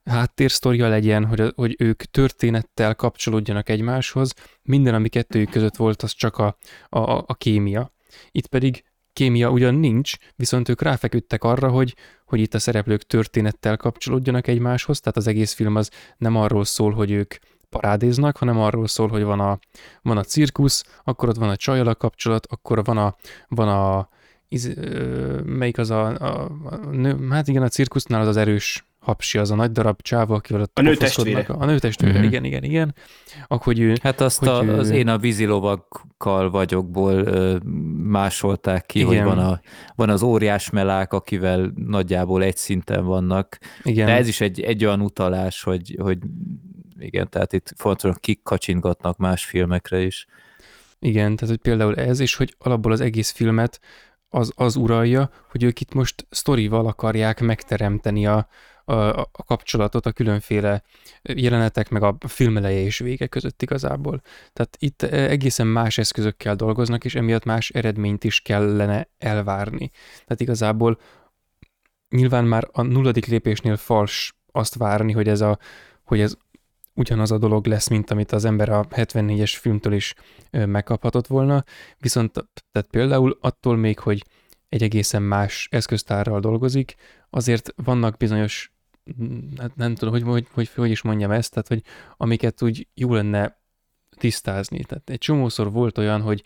háttérsztoria legyen, hogy ők történettel kapcsolódjanak egymáshoz. Minden, ami kettőjük között volt, az csak a kémia. Itt pedig kémia ugyan nincs, viszont ők ráfeküdtek arra, hogy itt a szereplők történettel kapcsolódjanak egymáshoz, tehát az egész film az nem arról szól, hogy ők parádéznak, hanem arról szól, hogy van a cirkusz, akkor ott van a csajjal a kapcsolat, akkor van a melyik az a nő, hát igen, a cirkusznál az erős Hapsi az a nagy darab csáva, akivel a nőtestvére. A nőtestvére, mm-hmm. igen. Akkor, hogy ő, hát azt hogy az én a vízilovakkal vagyokból másolták ki, igen. Hogy van az óriás melák, akivel nagyjából egy szinten vannak. Igen. De ez is egy olyan utalás, hogy igen, tehát itt fontosan kikacsingatnak más filmekre is. Igen, tehát hogy például ez, és hogy alapból az egész filmet az uralja, hogy ők itt most sztorival akarják megteremteni a kapcsolatot a különféle jelenetek, meg a film eleje és vége között igazából. Tehát itt egészen más eszközökkel dolgoznak, és emiatt más eredményt is kellene elvárni. Tehát igazából nyilván már a nulladik lépésnél fals azt várni, hogy ez ugyanaz a dolog lesz, mint amit az ember a 74-es filmtől is megkaphatott volna, viszont tehát például attól még, hogy egy egészen más eszköztárral dolgozik, azért vannak bizonyos, hát nem tudom, hogy is mondjam ezt, tehát hogy amiket úgy jó lenne tisztázni. Tehát egy csomószor volt olyan, hogy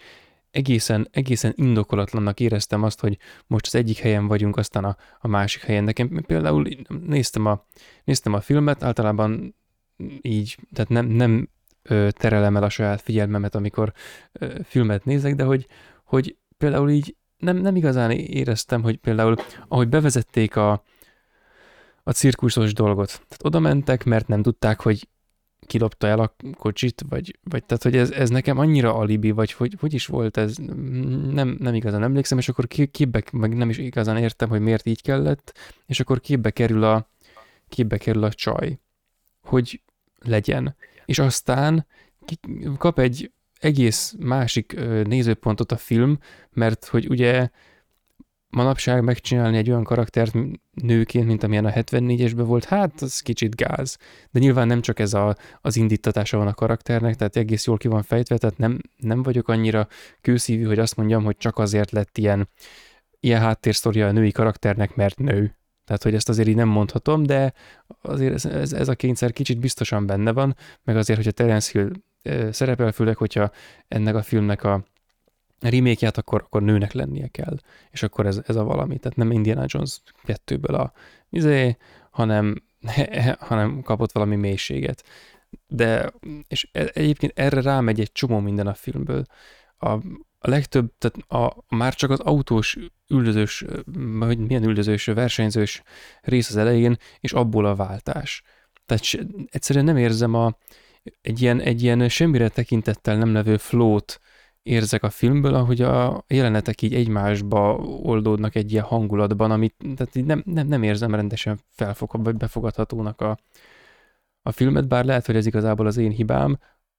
egészen indokolatlannak éreztem azt, hogy most az egyik helyen vagyunk, aztán a másik helyen. Nekem például néztem a filmet, általában így, tehát nem terelem el a saját figyelmemet, amikor filmet nézek, de hogy például így nem igazán éreztem, hogy például ahogy bevezették a cirkuszos dolgot, tehát oda mentek, mert nem tudták, hogy kilopta el a kocsit, vagy tehát, hogy ez nekem annyira alibi, vagy hogy is volt ez, nem igazán emlékszem, és akkor meg nem is igazán értem, hogy miért így kellett, és akkor képbe kerül a csaj, hogy legyen. És aztán kap egy egész másik nézőpontot a film, mert hogy ugye manapság megcsinálni egy olyan karaktert nőként, mint amilyen a 74-esben volt, hát az kicsit gáz. De nyilván nem csak ez az indítatása van a karakternek, tehát egész jól ki van fejtve, tehát nem vagyok annyira kőszívű, hogy azt mondjam, hogy csak azért lett ilyen háttérsztoria a női karakternek, mert nő. Tehát, hogy ezt azért így nem mondhatom, de azért ez a kényszer kicsit biztosan benne van, meg azért, hogyha Terence Hill szerepel, főleg, hogyha ennek a filmnek a remake-ját, akkor nőnek lennie kell. És akkor ez a valami. Tehát nem Indiana Jones 2-ből hanem kapott valami mélységet. De, és egyébként erre rámegy egy csomó minden a filmből. A legtöbb, tehát már csak az autós üldözős, vagy milyen üldözős, versenyzős rész az elején, és abból a váltás. Tehát egyszerűen nem érzem egy ilyen semmire tekintettel nem levő flow-t érzek a filmből, ahogy a jelenetek így egymásba oldódnak egy ilyen hangulatban, amit tehát nem érzem rendesen felfogható vagy befogadhatónak a filmet, bár lehet, hogy ez igazából az én hibám.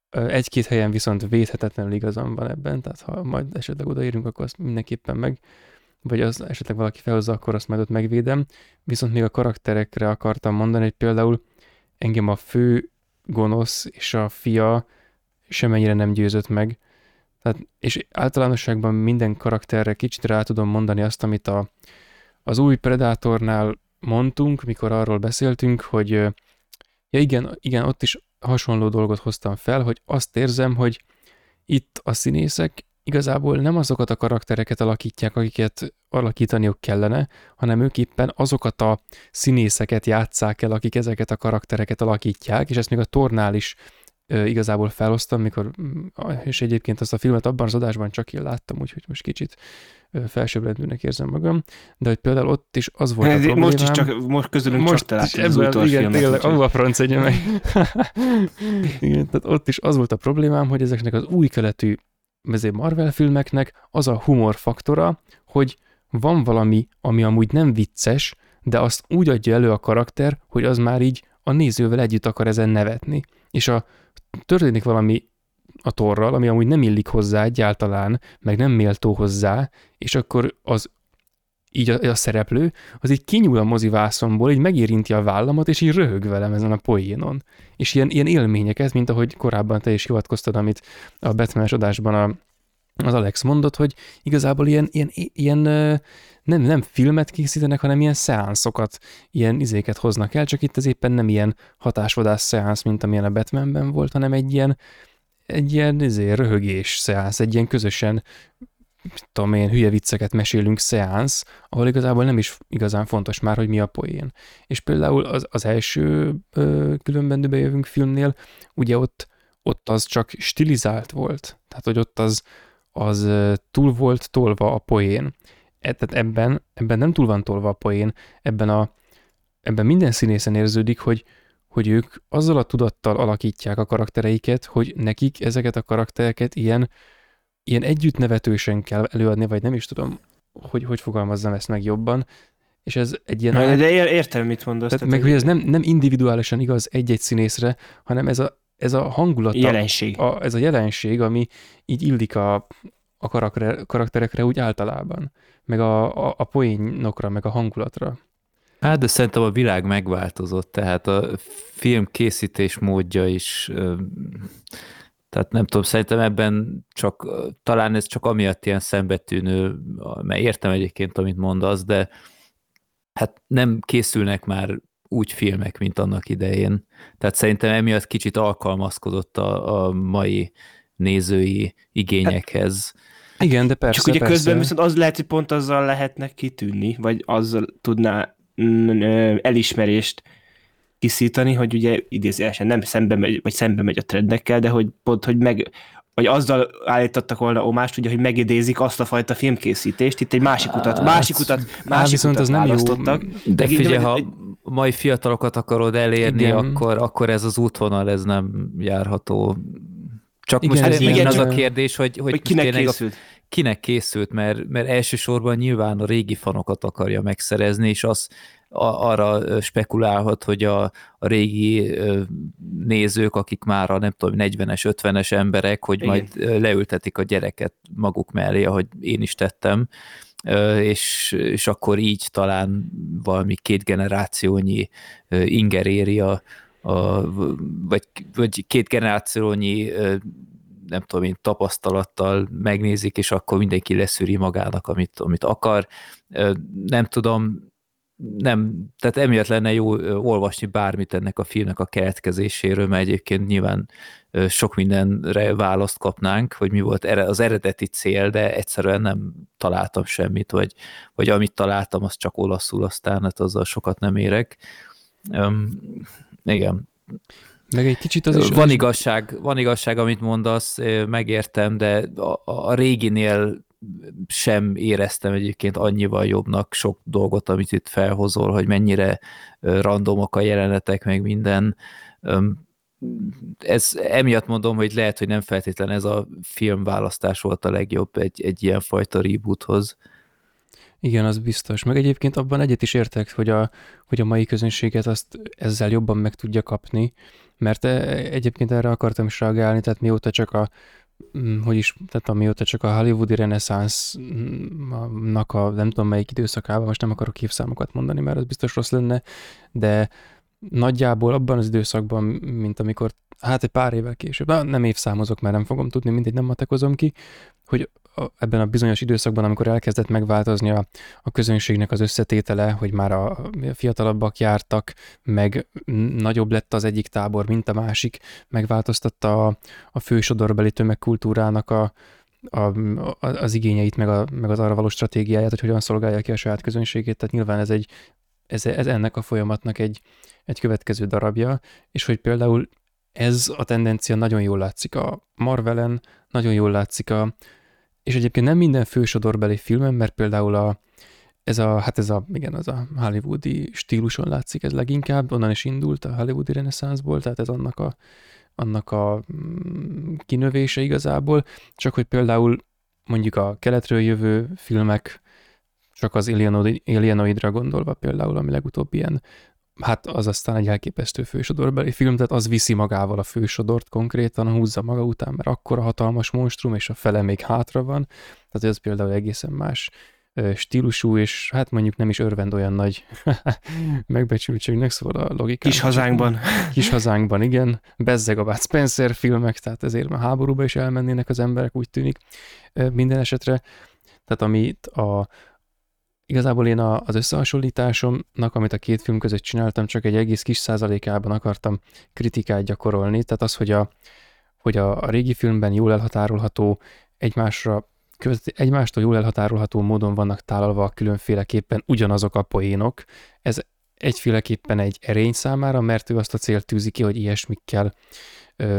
Egy-két helyen viszont védhetetlenül igazam van ebben, tehát ha majd esetleg odaérünk, akkor azt mindenképpen meg, vagy az esetleg valaki felhozza, akkor azt majd ott megvédem. Viszont még a karakterekre akartam mondani, hogy például engem a fő gonosz és a fia semennyire nem győzött meg. Tehát, és általánosságban minden karakterre kicsit rá tudom mondani azt, amit az új Predátornál mondtunk, mikor arról beszéltünk, hogy ja igen, ott is hasonló dolgot hoztam fel, hogy azt érzem, hogy itt a színészek igazából nem azokat a karaktereket alakítják, akiket alakítaniuk kellene, hanem ők éppen azokat a színészeket játsszák el, akik ezeket a karaktereket alakítják, és ezt még a tornál is igazából felhoztam, és egyébként azt a filmet abban az adásban csak én láttam, úgyhogy most kicsit felsőbbrendűnek érzem magam, de hogy például ott is az volt a problémám. Most közülünk csak te láttam az utolsó filmet. Igen, tényleg, ahova franc egyen meg. Igen, tehát ott is az volt a problémám, hogy ezeknek az új keletű Marvel filmeknek az a humor faktora, hogy van valami, ami amúgy nem vicces, de azt úgy adja elő a karakter, hogy az már így a nézővel együtt akar ezen nevetni. És történik valami a Thorral, ami amúgy nem illik hozzá egyáltalán, meg nem méltó hozzá, és akkor az így a szereplő, az így kinyúl a mozivászomból, így megérinti a vállamat, és így röhög velem ezen a poénon. És ilyen élményeket, mint ahogy korábban te is hivatkoztad, amit a Batman-es adásban az Alex mondott, hogy igazából ilyen nem filmet készítenek, hanem ilyen szeánszokat, ilyen izéket hoznak el, csak itt az éppen nem ilyen hatásvadász szeánsz, mint amilyen a Batmanben volt, hanem egy ilyen röhögés szeánsz, egy ilyen közösen mit tudom én, hülye vicceket mesélünk szeánsz, ahol igazából nem is igazán fontos már, hogy mi a poén. És például az első Különben Dübenjövünk filmnél, ugye ott az csak stilizált volt. Tehát, hogy ott az túl volt tolva a poén. Tehát ebben nem túl van tolva a poén, ebben minden színészen érződik, hogy ők azzal a tudattal alakítják a karaktereiket, hogy nekik ezeket a karaktereket ilyen együttnevetősen kell előadni, vagy nem is tudom, hogy fogalmazzam ezt meg jobban, és ez egy ilyen... De értem, mit mondasz. Tehát meg, hogy ez nem individuálisan igaz egy-egy színészre, hanem ez a hangulat, ez a jelenség, ami így illik a karakterekre úgy általában, meg a poénokra, meg a hangulatra. Hát, de szerintem a világ megváltozott, tehát a film készítés módja is, tehát nem tudom, szerintem ebben csak, talán ez csak amiatt ilyen szembetűnő, mert értem egyébként, amit mondasz, de hát nem készülnek már úgy filmek, mint annak idején. Tehát szerintem emiatt kicsit alkalmazkodott a mai nézői igényekhez. Hát, igen, de persze. Csak ugye persze. Közben viszont az lehet, hogy pont azzal lehetnek kitűnni, vagy azzal tudná elismerést kiszítani, hogy ugye idézőesen nem szembe megy a trendekkel, de hogy pont, hogy meg, vagy azzal állítottak volna omást, ugye, hogy megidézik azt a fajta filmkészítést, itt egy másik utat az választottak. Nem jó. De figyelj, ha mai fiatalokat akarod elérni, akkor ez az útvonal, ez nem járható. Csak igen, most ez igen, az a kérdés, hogy kinek készült, mert elsősorban nyilván a régi fanokat akarja megszerezni, és az arra spekulálhat, hogy a régi nézők, akik már a nem tudom, 40-es, 50-es emberek, hogy igen, majd leültetik a gyereket maguk mellé, ahogy én is tettem, és akkor így talán valami két generációnyi inger éri vagy két generációnyi nem tudom én, tapasztalattal megnézik, és akkor mindenki leszűri magának, amit akar. Nem tudom, tehát emiatt lenne jó olvasni bármit ennek a filmnek a keletkezéséről, mert egyébként nyilván sok mindenre választ kapnánk, hogy mi volt az eredeti cél, de egyszerűen nem találtam semmit, vagy amit találtam, az csak olaszul, aztán hát azzal sokat nem érek. Igen. Meg egy kicsit az is van igazság, amit mondasz, megértem, de a réginél sem éreztem egyébként annyival jobbnak sok dolgot, amit itt felhozol, hogy mennyire randomok a jelenetek, meg minden. Ez emiatt mondom, hogy lehet, hogy nem feltétlen ez a filmválasztás volt a legjobb egy ilyen fajta reboothoz. Igen, az biztos. Meg egyébként abban egyet is értek, hogy a mai közönséget azt ezzel jobban meg tudja kapni, mert egyébként erre akartam is reagálni, tehát mióta csak a hollywoodi reneszánsznak a nem tudom melyik időszakában, most nem akarok évszámokat mondani, mert az biztos rossz lenne, de nagyjából abban az időszakban, mint amikor, hát egy pár évvel később, nem évszámozok, mert nem fogom tudni, mindegy, nem matekozom ki, hogy ebben a bizonyos időszakban, amikor elkezdett megváltozni a közönségnek az összetétele, hogy már a fiatalabbak jártak, meg nagyobb lett az egyik tábor, mint a másik, megváltoztatta a fősodorbeli tömegkultúrának az igényeit, meg az arra való stratégiáját, hogy hogyan szolgálja ki a saját közönségét, tehát nyilván ez ennek a folyamatnak egy következő darabja, és hogy például ez a tendencia nagyon jól látszik a Marvelen, nagyon jól látszik és egyébként nem minden fősodorbeli filmen, mert például ez a hollywoodi stíluson látszik ez leginkább, onnan is indult a hollywoodi reneszánszból, tehát ez annak a kinövése igazából, csak hogy például mondjuk a keletről jövő filmek, csak az Alienoidra gondolva például, ami legutóbb ilyen, hát az aztán egy elképesztő fősodorbeli film, tehát az viszi magával a fősodort konkrétan, húzza maga után, mert akkora hatalmas monstrum, és a fele még hátra van, tehát ez például egészen más stílusú, és hát mondjuk nem is örvend olyan nagy megbecsültségnek, szóval a logikán. Kis hazánkban, igen. Bezzeg a Bud Spencer filmek, tehát ezért már háborúba is elmennének az emberek, úgy tűnik minden esetre. Tehát amit igazából én az összehasonlításomnak, amit a két film között csináltam, csak egy egész kis százalékában akartam kritikát gyakorolni. Tehát az, hogy a régi filmben jól elhatárolható, egymásra egymástól jól elhatárolható módon vannak tálalva különféleképpen ugyanazok a poénok. Ez egyféleképpen egy erény számára, mert ő azt a célt tűzi ki, hogy ilyesmikkel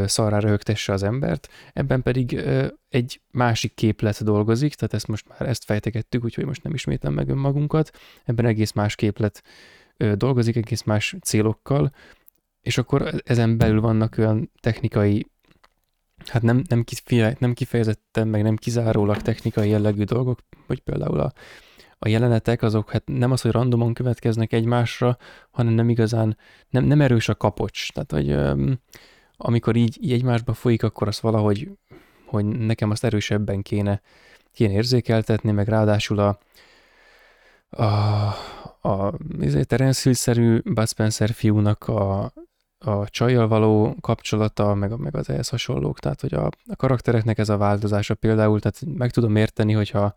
szarrá röhögtesse az embert, ebben pedig egy másik képlet dolgozik, tehát ezt most már fejtegettük, úgyhogy most nem ismétlem meg önmagunkat, ebben egész más képlet dolgozik, egész más célokkal, és akkor ezen belül vannak olyan technikai, hát nem kifejezetten, meg nem kizárólag technikai jellegű dolgok, hogy például a jelenetek azok hát nem az, hogy randomon következnek egymásra, hanem nem igazán, nem erős a kapocs. Tehát, hogy amikor így egymásba folyik, akkor az valahogy, hogy nekem azt erősebben kéne érzékeltetni, meg ráadásul a Terence Hill-szerű Bud Spencer fiúnak a csajjal való kapcsolata, meg az ehhez hasonlók. Tehát, hogy a karaktereknek ez a változása például, tehát meg tudom érteni, hogyha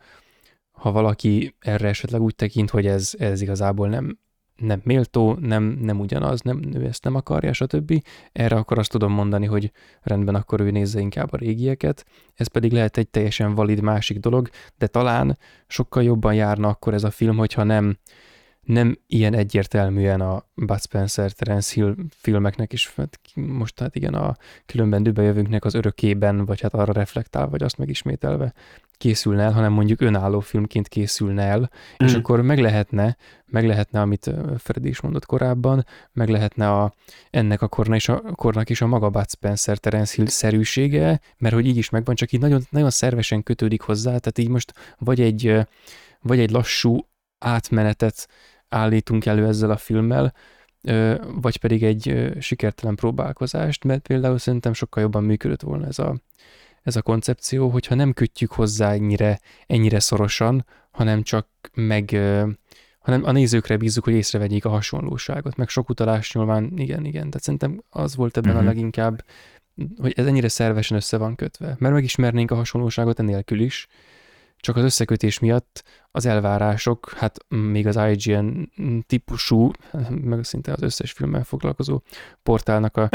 valaki erre esetleg úgy tekint, hogy ez igazából nem méltó, nem ugyanaz, ő ezt nem akarja, stb. Erre akkor azt tudom mondani, hogy rendben, akkor ő nézze inkább a régieket. Ez pedig lehet egy teljesen valid másik dolog, de talán sokkal jobban járna akkor ez a film, hogyha nem ilyen egyértelműen a Bud Spencer, Terence Hill filmeknek is, most hát igen, a Különben Dübenjövünknek az örökében, vagy hát arra reflektál, vagy azt megismételve készülne el, hanem mondjuk önálló filmként készülne el, és akkor meg lehetne, amit Freddy is mondott korábban, meg lehetne ennek a kornak is a maga Bud Spencer, Terence Hill szerűsége, mert hogy így is megvan, csak így nagyon, nagyon szervesen kötődik hozzá, tehát így most vagy egy lassú átmenetet állítunk elő ezzel a filmmel, vagy pedig egy sikertelen próbálkozást, mert például szerintem sokkal jobban működött volna ez a koncepció, hogyha nem kötjük hozzá ennyire szorosan, hanem csak hanem a nézőkre bízzuk, hogy észrevegyék a hasonlóságot, meg sok utalás nyilván, igen, tehát szerintem az volt ebben a leginkább, hogy ez ennyire szervesen össze van kötve, mert megismernénk a hasonlóságot enélkül is, csak az összekötés miatt az elvárások, hát még az IGN típusú, meg szinte az összes filmmel foglalkozó portálnak a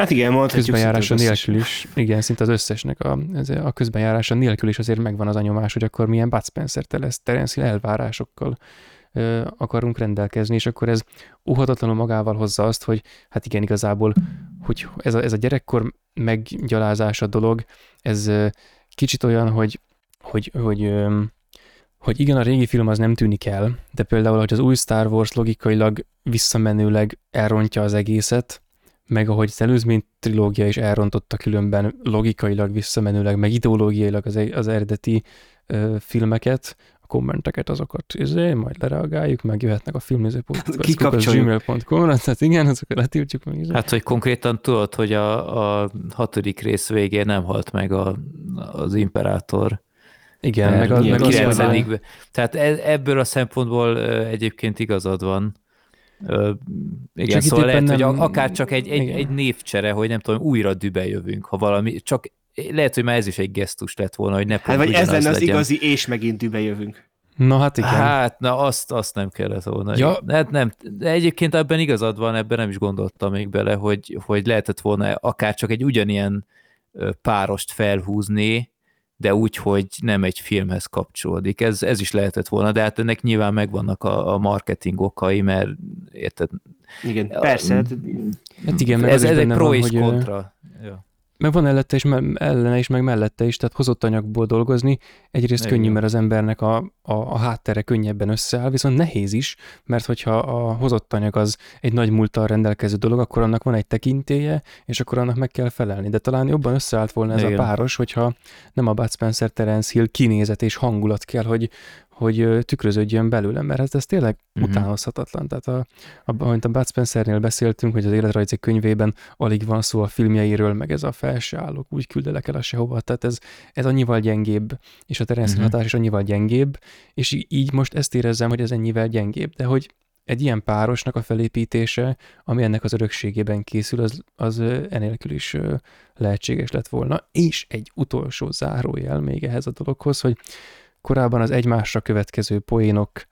közbenjárása nélkül is. Igen, szinte az összesnek a közbenjárása nélkül is azért megvan az a nyomás, hogy akkor milyen Bud Spencer, Terence Hill elvárásokkal akarunk rendelkezni, és akkor ez óhatatlanul magával hozza azt, hogy hát igen, igazából, hogy ez a gyerekkor meggyalázása dolog, ez kicsit olyan, hogy igen, a régi film az nem tűnik el, de például, hogy az új Star Wars logikailag visszamenőleg elrontja az egészet, meg ahogy az előzmény trilógia is elrontotta különben logikailag visszamenőleg, meg ideológiailag az eredeti filmeket, a kommenteket azokat majd lereagáljuk, meg jöhetnek a filmnéző podcast@gmail.com, tehát igen, azokat letiltjuk meg. Hát, hogy konkrétan tudod, hogy a 6. rész végén nem halt meg az imperátor. Igen, meg a 9. Tehát ebből a szempontból egyébként igazad van. Igen, csak szóval lehet, nem, hogy akár csak egy névcsere, hogy nem tudom, újra dübenjövünk, ha valami, csak lehet, hogy már ez is egy gesztus lett volna, hogy ne pont ugyanaz legyen. Hát vagy ez lenne az igazi, és megint dübenjövünk. Na hát igen. Hát, na azt nem kellett volna. Ja. Hát nem, de egyébként ebben igazad van, ebben nem is gondoltam még bele, hogy lehetett volna akár csak egy ugyanilyen párost felhúzni, de úgy, hogy nem egy filmhez kapcsolódik. Ez is lehetett volna, de hát ennek nyilván megvannak a marketing okai, mert érted? Igen, persze. Hát igen, ez egy pro és kontra. Meg van ellene is, meg mellette is, tehát hozott anyagból dolgozni. Egyrészt igen, könnyű, mert az embernek a háttere könnyebben összeáll, viszont nehéz is, mert hogyha a hozott anyag az egy nagy múlttal rendelkező dolog, akkor annak van egy tekintélye, és akkor annak meg kell felelni. De talán jobban összeállt volna ez a páros, hogyha nem a Bud Spencer, Terence Hill kinézet és hangulat kell, hogy tükröződjön belőle, mert ez tényleg utánozhatatlan. Tehát ahogy a Bud Spencernél beszéltünk, hogy az életrajzi könyvében alig van szó a filmjeiről, meg ez a fel se állok, úgy küldelek el a sehova, tehát ez annyival gyengébb, és a Terence Hill hatás is annyival gyengébb, és így most ezt érezzem, hogy ez ennyivel gyengébb, de hogy egy ilyen párosnak a felépítése, ami ennek az örökségében készül, az enélkül is lehetséges lett volna, és egy utolsó zárójel még ehhez a dologhoz, hogy korábban az egymásra következő poénok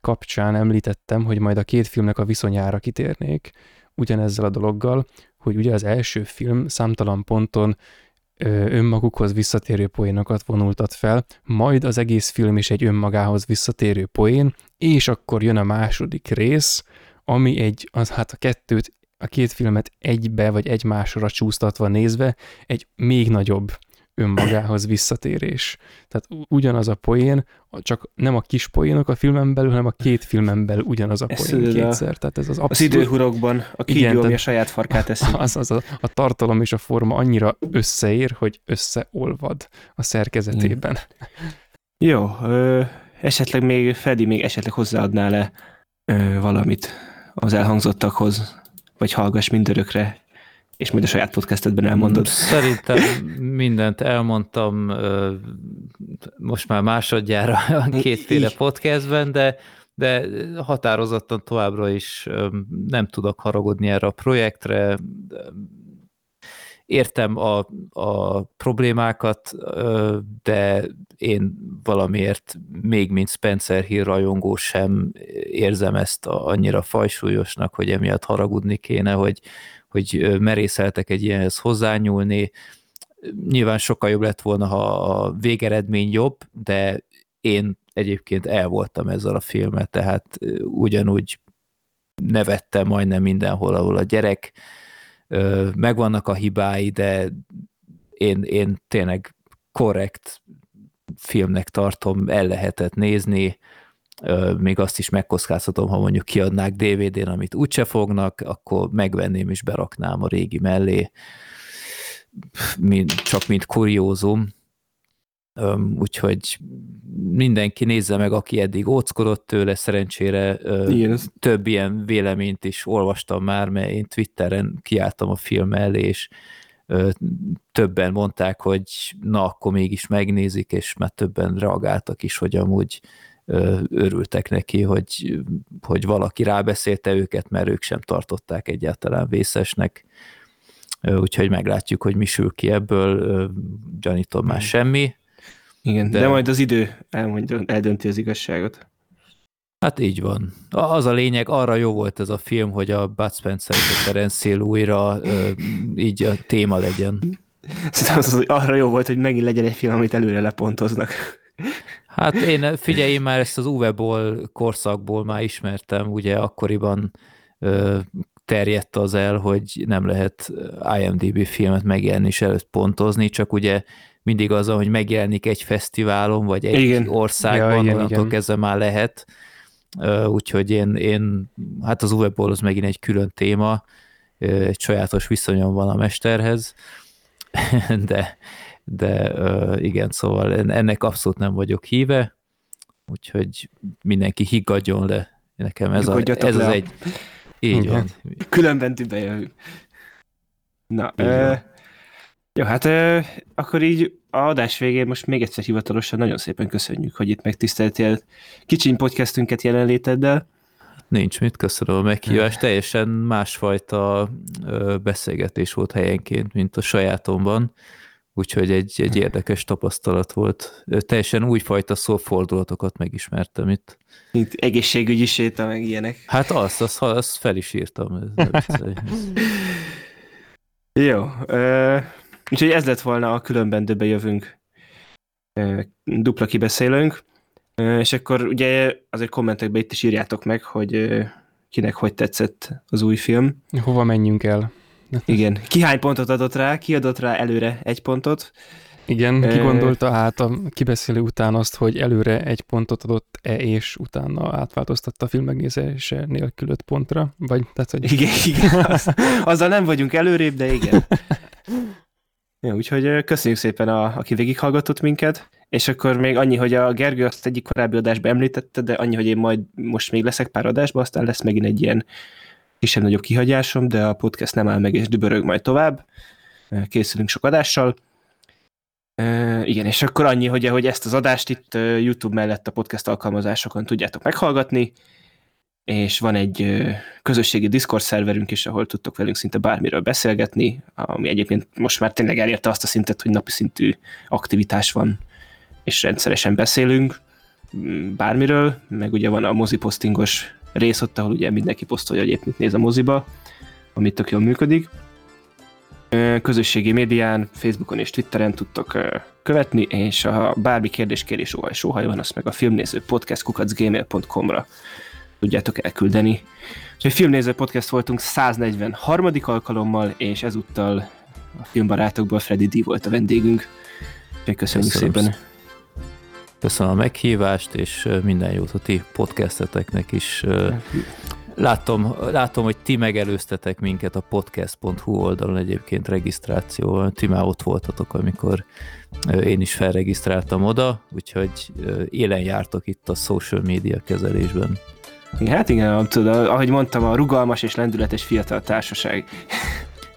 kapcsán említettem, hogy majd a két filmnek a viszonyára kitérnék ugyanezzel a dologgal, hogy ugye az első film számtalan ponton önmagukhoz visszatérő poénokat vonultat fel, majd az egész film is egy önmagához visszatérő poén, és akkor jön a második rész, ami a két filmet egybe vagy egymásra csúsztatva nézve egy még nagyobb önmagához visszatérés. Tehát ugyanaz a poén, csak nem a kis poénok a filmen belül, hanem a két filmen belül ugyanaz a poén kétszer. Tehát ez az abszolút... Az időhurokban a kígyó, ami a saját farkát eszi. A tartalom és a forma annyira összeér, hogy összeolvad a szerkezetében. Jó, esetleg még Freddy hozzáadná le valamit az elhangzottakhoz, vagy hallgass mindörökre, és majd a saját podcastedben elmondod. Szerintem mindent elmondtam most már másodjára kétféle podcastben, de határozottan továbbra is nem tudok haragudni erre a projektre. Értem a problémákat, de én valamiért még mint Spencer Hill rajongó sem érzem ezt annyira fajsúlyosnak, hogy emiatt haragudni kéne, hogy merészeltek egy ilyenhez hozzányúlni. Nyilván sokkal jobb lett volna, ha a végeredmény jobb, de én egyébként elvoltam ezzel a filmet, tehát ugyanúgy nevettem majdnem mindenhol, ahol a gyerek. Megvannak a hibái, de én tényleg korrekt filmnek tartom, el lehetett nézni, még azt is megkockáztatom, ha mondjuk kiadnák DVD-n, amit úgyse fognak, akkor megvenném és beraknám a régi mellé, csak mint kuriózum. Úgyhogy mindenki nézze meg, aki eddig óckodott tőle, szerencsére több ilyen véleményt is olvastam már, mert én Twitteren kiálltam a film elé, és többen mondták, hogy na, akkor mégis megnézik, és már többen reagáltak is, hogy amúgy örültek neki, hogy valaki rábeszélte őket, mert ők sem tartották egyáltalán vészesnek. Úgyhogy meglátjuk, hogy mi sül ki ebből, gyanítom már semmi. Igen, de majd az idő eldönti az igazságot. Hát így van. Az a lényeg, arra jó volt ez a film, hogy a Bud Spencer és a Terence Hill újra így a téma legyen. Arra jó volt, hogy megint legyen egy film, amit előre lepontoznak. Hát én, figyelj, én már ezt az Uwe Ball korszakból már ismertem, ugye akkoriban terjedt az el, hogy nem lehet IMDb filmet megjelenni és előtt pontozni, csak ugye mindig az, hogy megjelenik egy fesztiválon, vagy egy országban, onnantól kezdve már lehet. Úgyhogy én hát az Uwe Ball az megint egy külön téma, egy sajátos viszonyom van a mesterhez, de igen, szóval ennek abszolút nem vagyok híve, úgyhogy mindenki higgadjon le. Nekem ez az egy... Így van. Különben Dübenjövünk. Na, jó, hát akkor így a adás végén most még egyszer hivatalosan nagyon szépen köszönjük, hogy itt megtiszteltél kicsiny podcastünket jelenléteddel. Nincs mit, köszönöm a meghívást. Teljesen másfajta beszélgetés volt helyenként, mint a sajátomban, úgyhogy egy érdekes tapasztalat volt. Teljesen újfajta szófordulatokat megismertem itt. Mint egészségügyi séta, meg ilyenek. Hát azt fel is írtam. Jó, úgyhogy ez lett volna a Különben Dübenjövünk dupla kibeszélőnk, és akkor ugye azért kommentekben itt is írjátok meg, hogy kinek hogy tetszett az új film. Hova menjünk el? Igen, ki hány pontot adott rá, ki adott rá előre egy pontot. Igen, ki gondolta át a kibeszélő után azt, hogy előre egy pontot adott-e, és utána átváltoztatta a film megnézése nélkül 5 pontra? Vagy, tehát, hogy... Igen, azzal nem vagyunk előrébb, de igen. Ja, úgyhogy köszönjük szépen, aki végighallgatott minket, és akkor még annyi, hogy a Gergő azt egyik korábbi adásban említette, de annyi, hogy én majd most még leszek pár adásban, aztán lesz megint egy ilyen kisebb-nagyobb kihagyásom, de a podcast nem áll meg, és dübörög majd tovább. Készülünk sok adással. Igen, és akkor annyi, hogy ezt az adást itt YouTube mellett a podcast alkalmazásokon tudjátok meghallgatni, és van egy közösségi Discord szerverünk is, ahol tudtok velünk szinte bármiről beszélgetni, ami egyébként most már tényleg elérte azt a szintet, hogy napi szintű aktivitás van, és rendszeresen beszélünk bármiről, meg ugye van a moziposztingos rész ott, ahol ugye mindenki posztolja, hogy épp mit néz a moziba, ami tök jól működik. közösségi médián, Facebookon és Twitteren tudtok követni, és ha bármi kérdés-kérés óhaj van, azt meg a filmnéző podcast@gmail.com-ra tudjátok elküldeni. Úgyhogy Filmnéző Podcast voltunk 143. alkalommal, és ezúttal a filmbarátokból Freddy D. volt a vendégünk. Köszönjük szépen! Köszönöm a meghívást, és minden jót a ti podcasteteknek is. Látom, hogy ti megelőztetek minket a podcast.hu oldalon egyébként regisztrációval. Ti már ott voltatok, amikor én is felregisztráltam oda, úgyhogy élen jártok itt a social média kezelésben. Hát igen, tudod, ahogy mondtam, a rugalmas és lendületes fiatal társaság.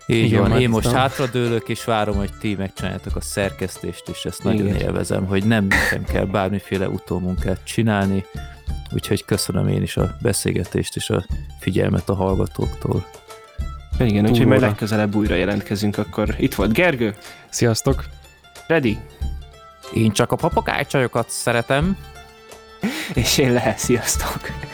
Így van, én most hátradőlök, és várom, hogy ti megcsináljátok a szerkesztést, és ezt nagyon élvezem, hogy nem nekem kell bármiféle utómunkát csinálni, úgyhogy köszönöm én is a beszélgetést és a figyelmet a hallgatóktól. Igen, úgyhogy majd legközelebb újra jelentkezünk, akkor itt volt Gergő. Sziasztok! Freddy. Én csak a papagájcsajokat szeretem. És én Sziasztok!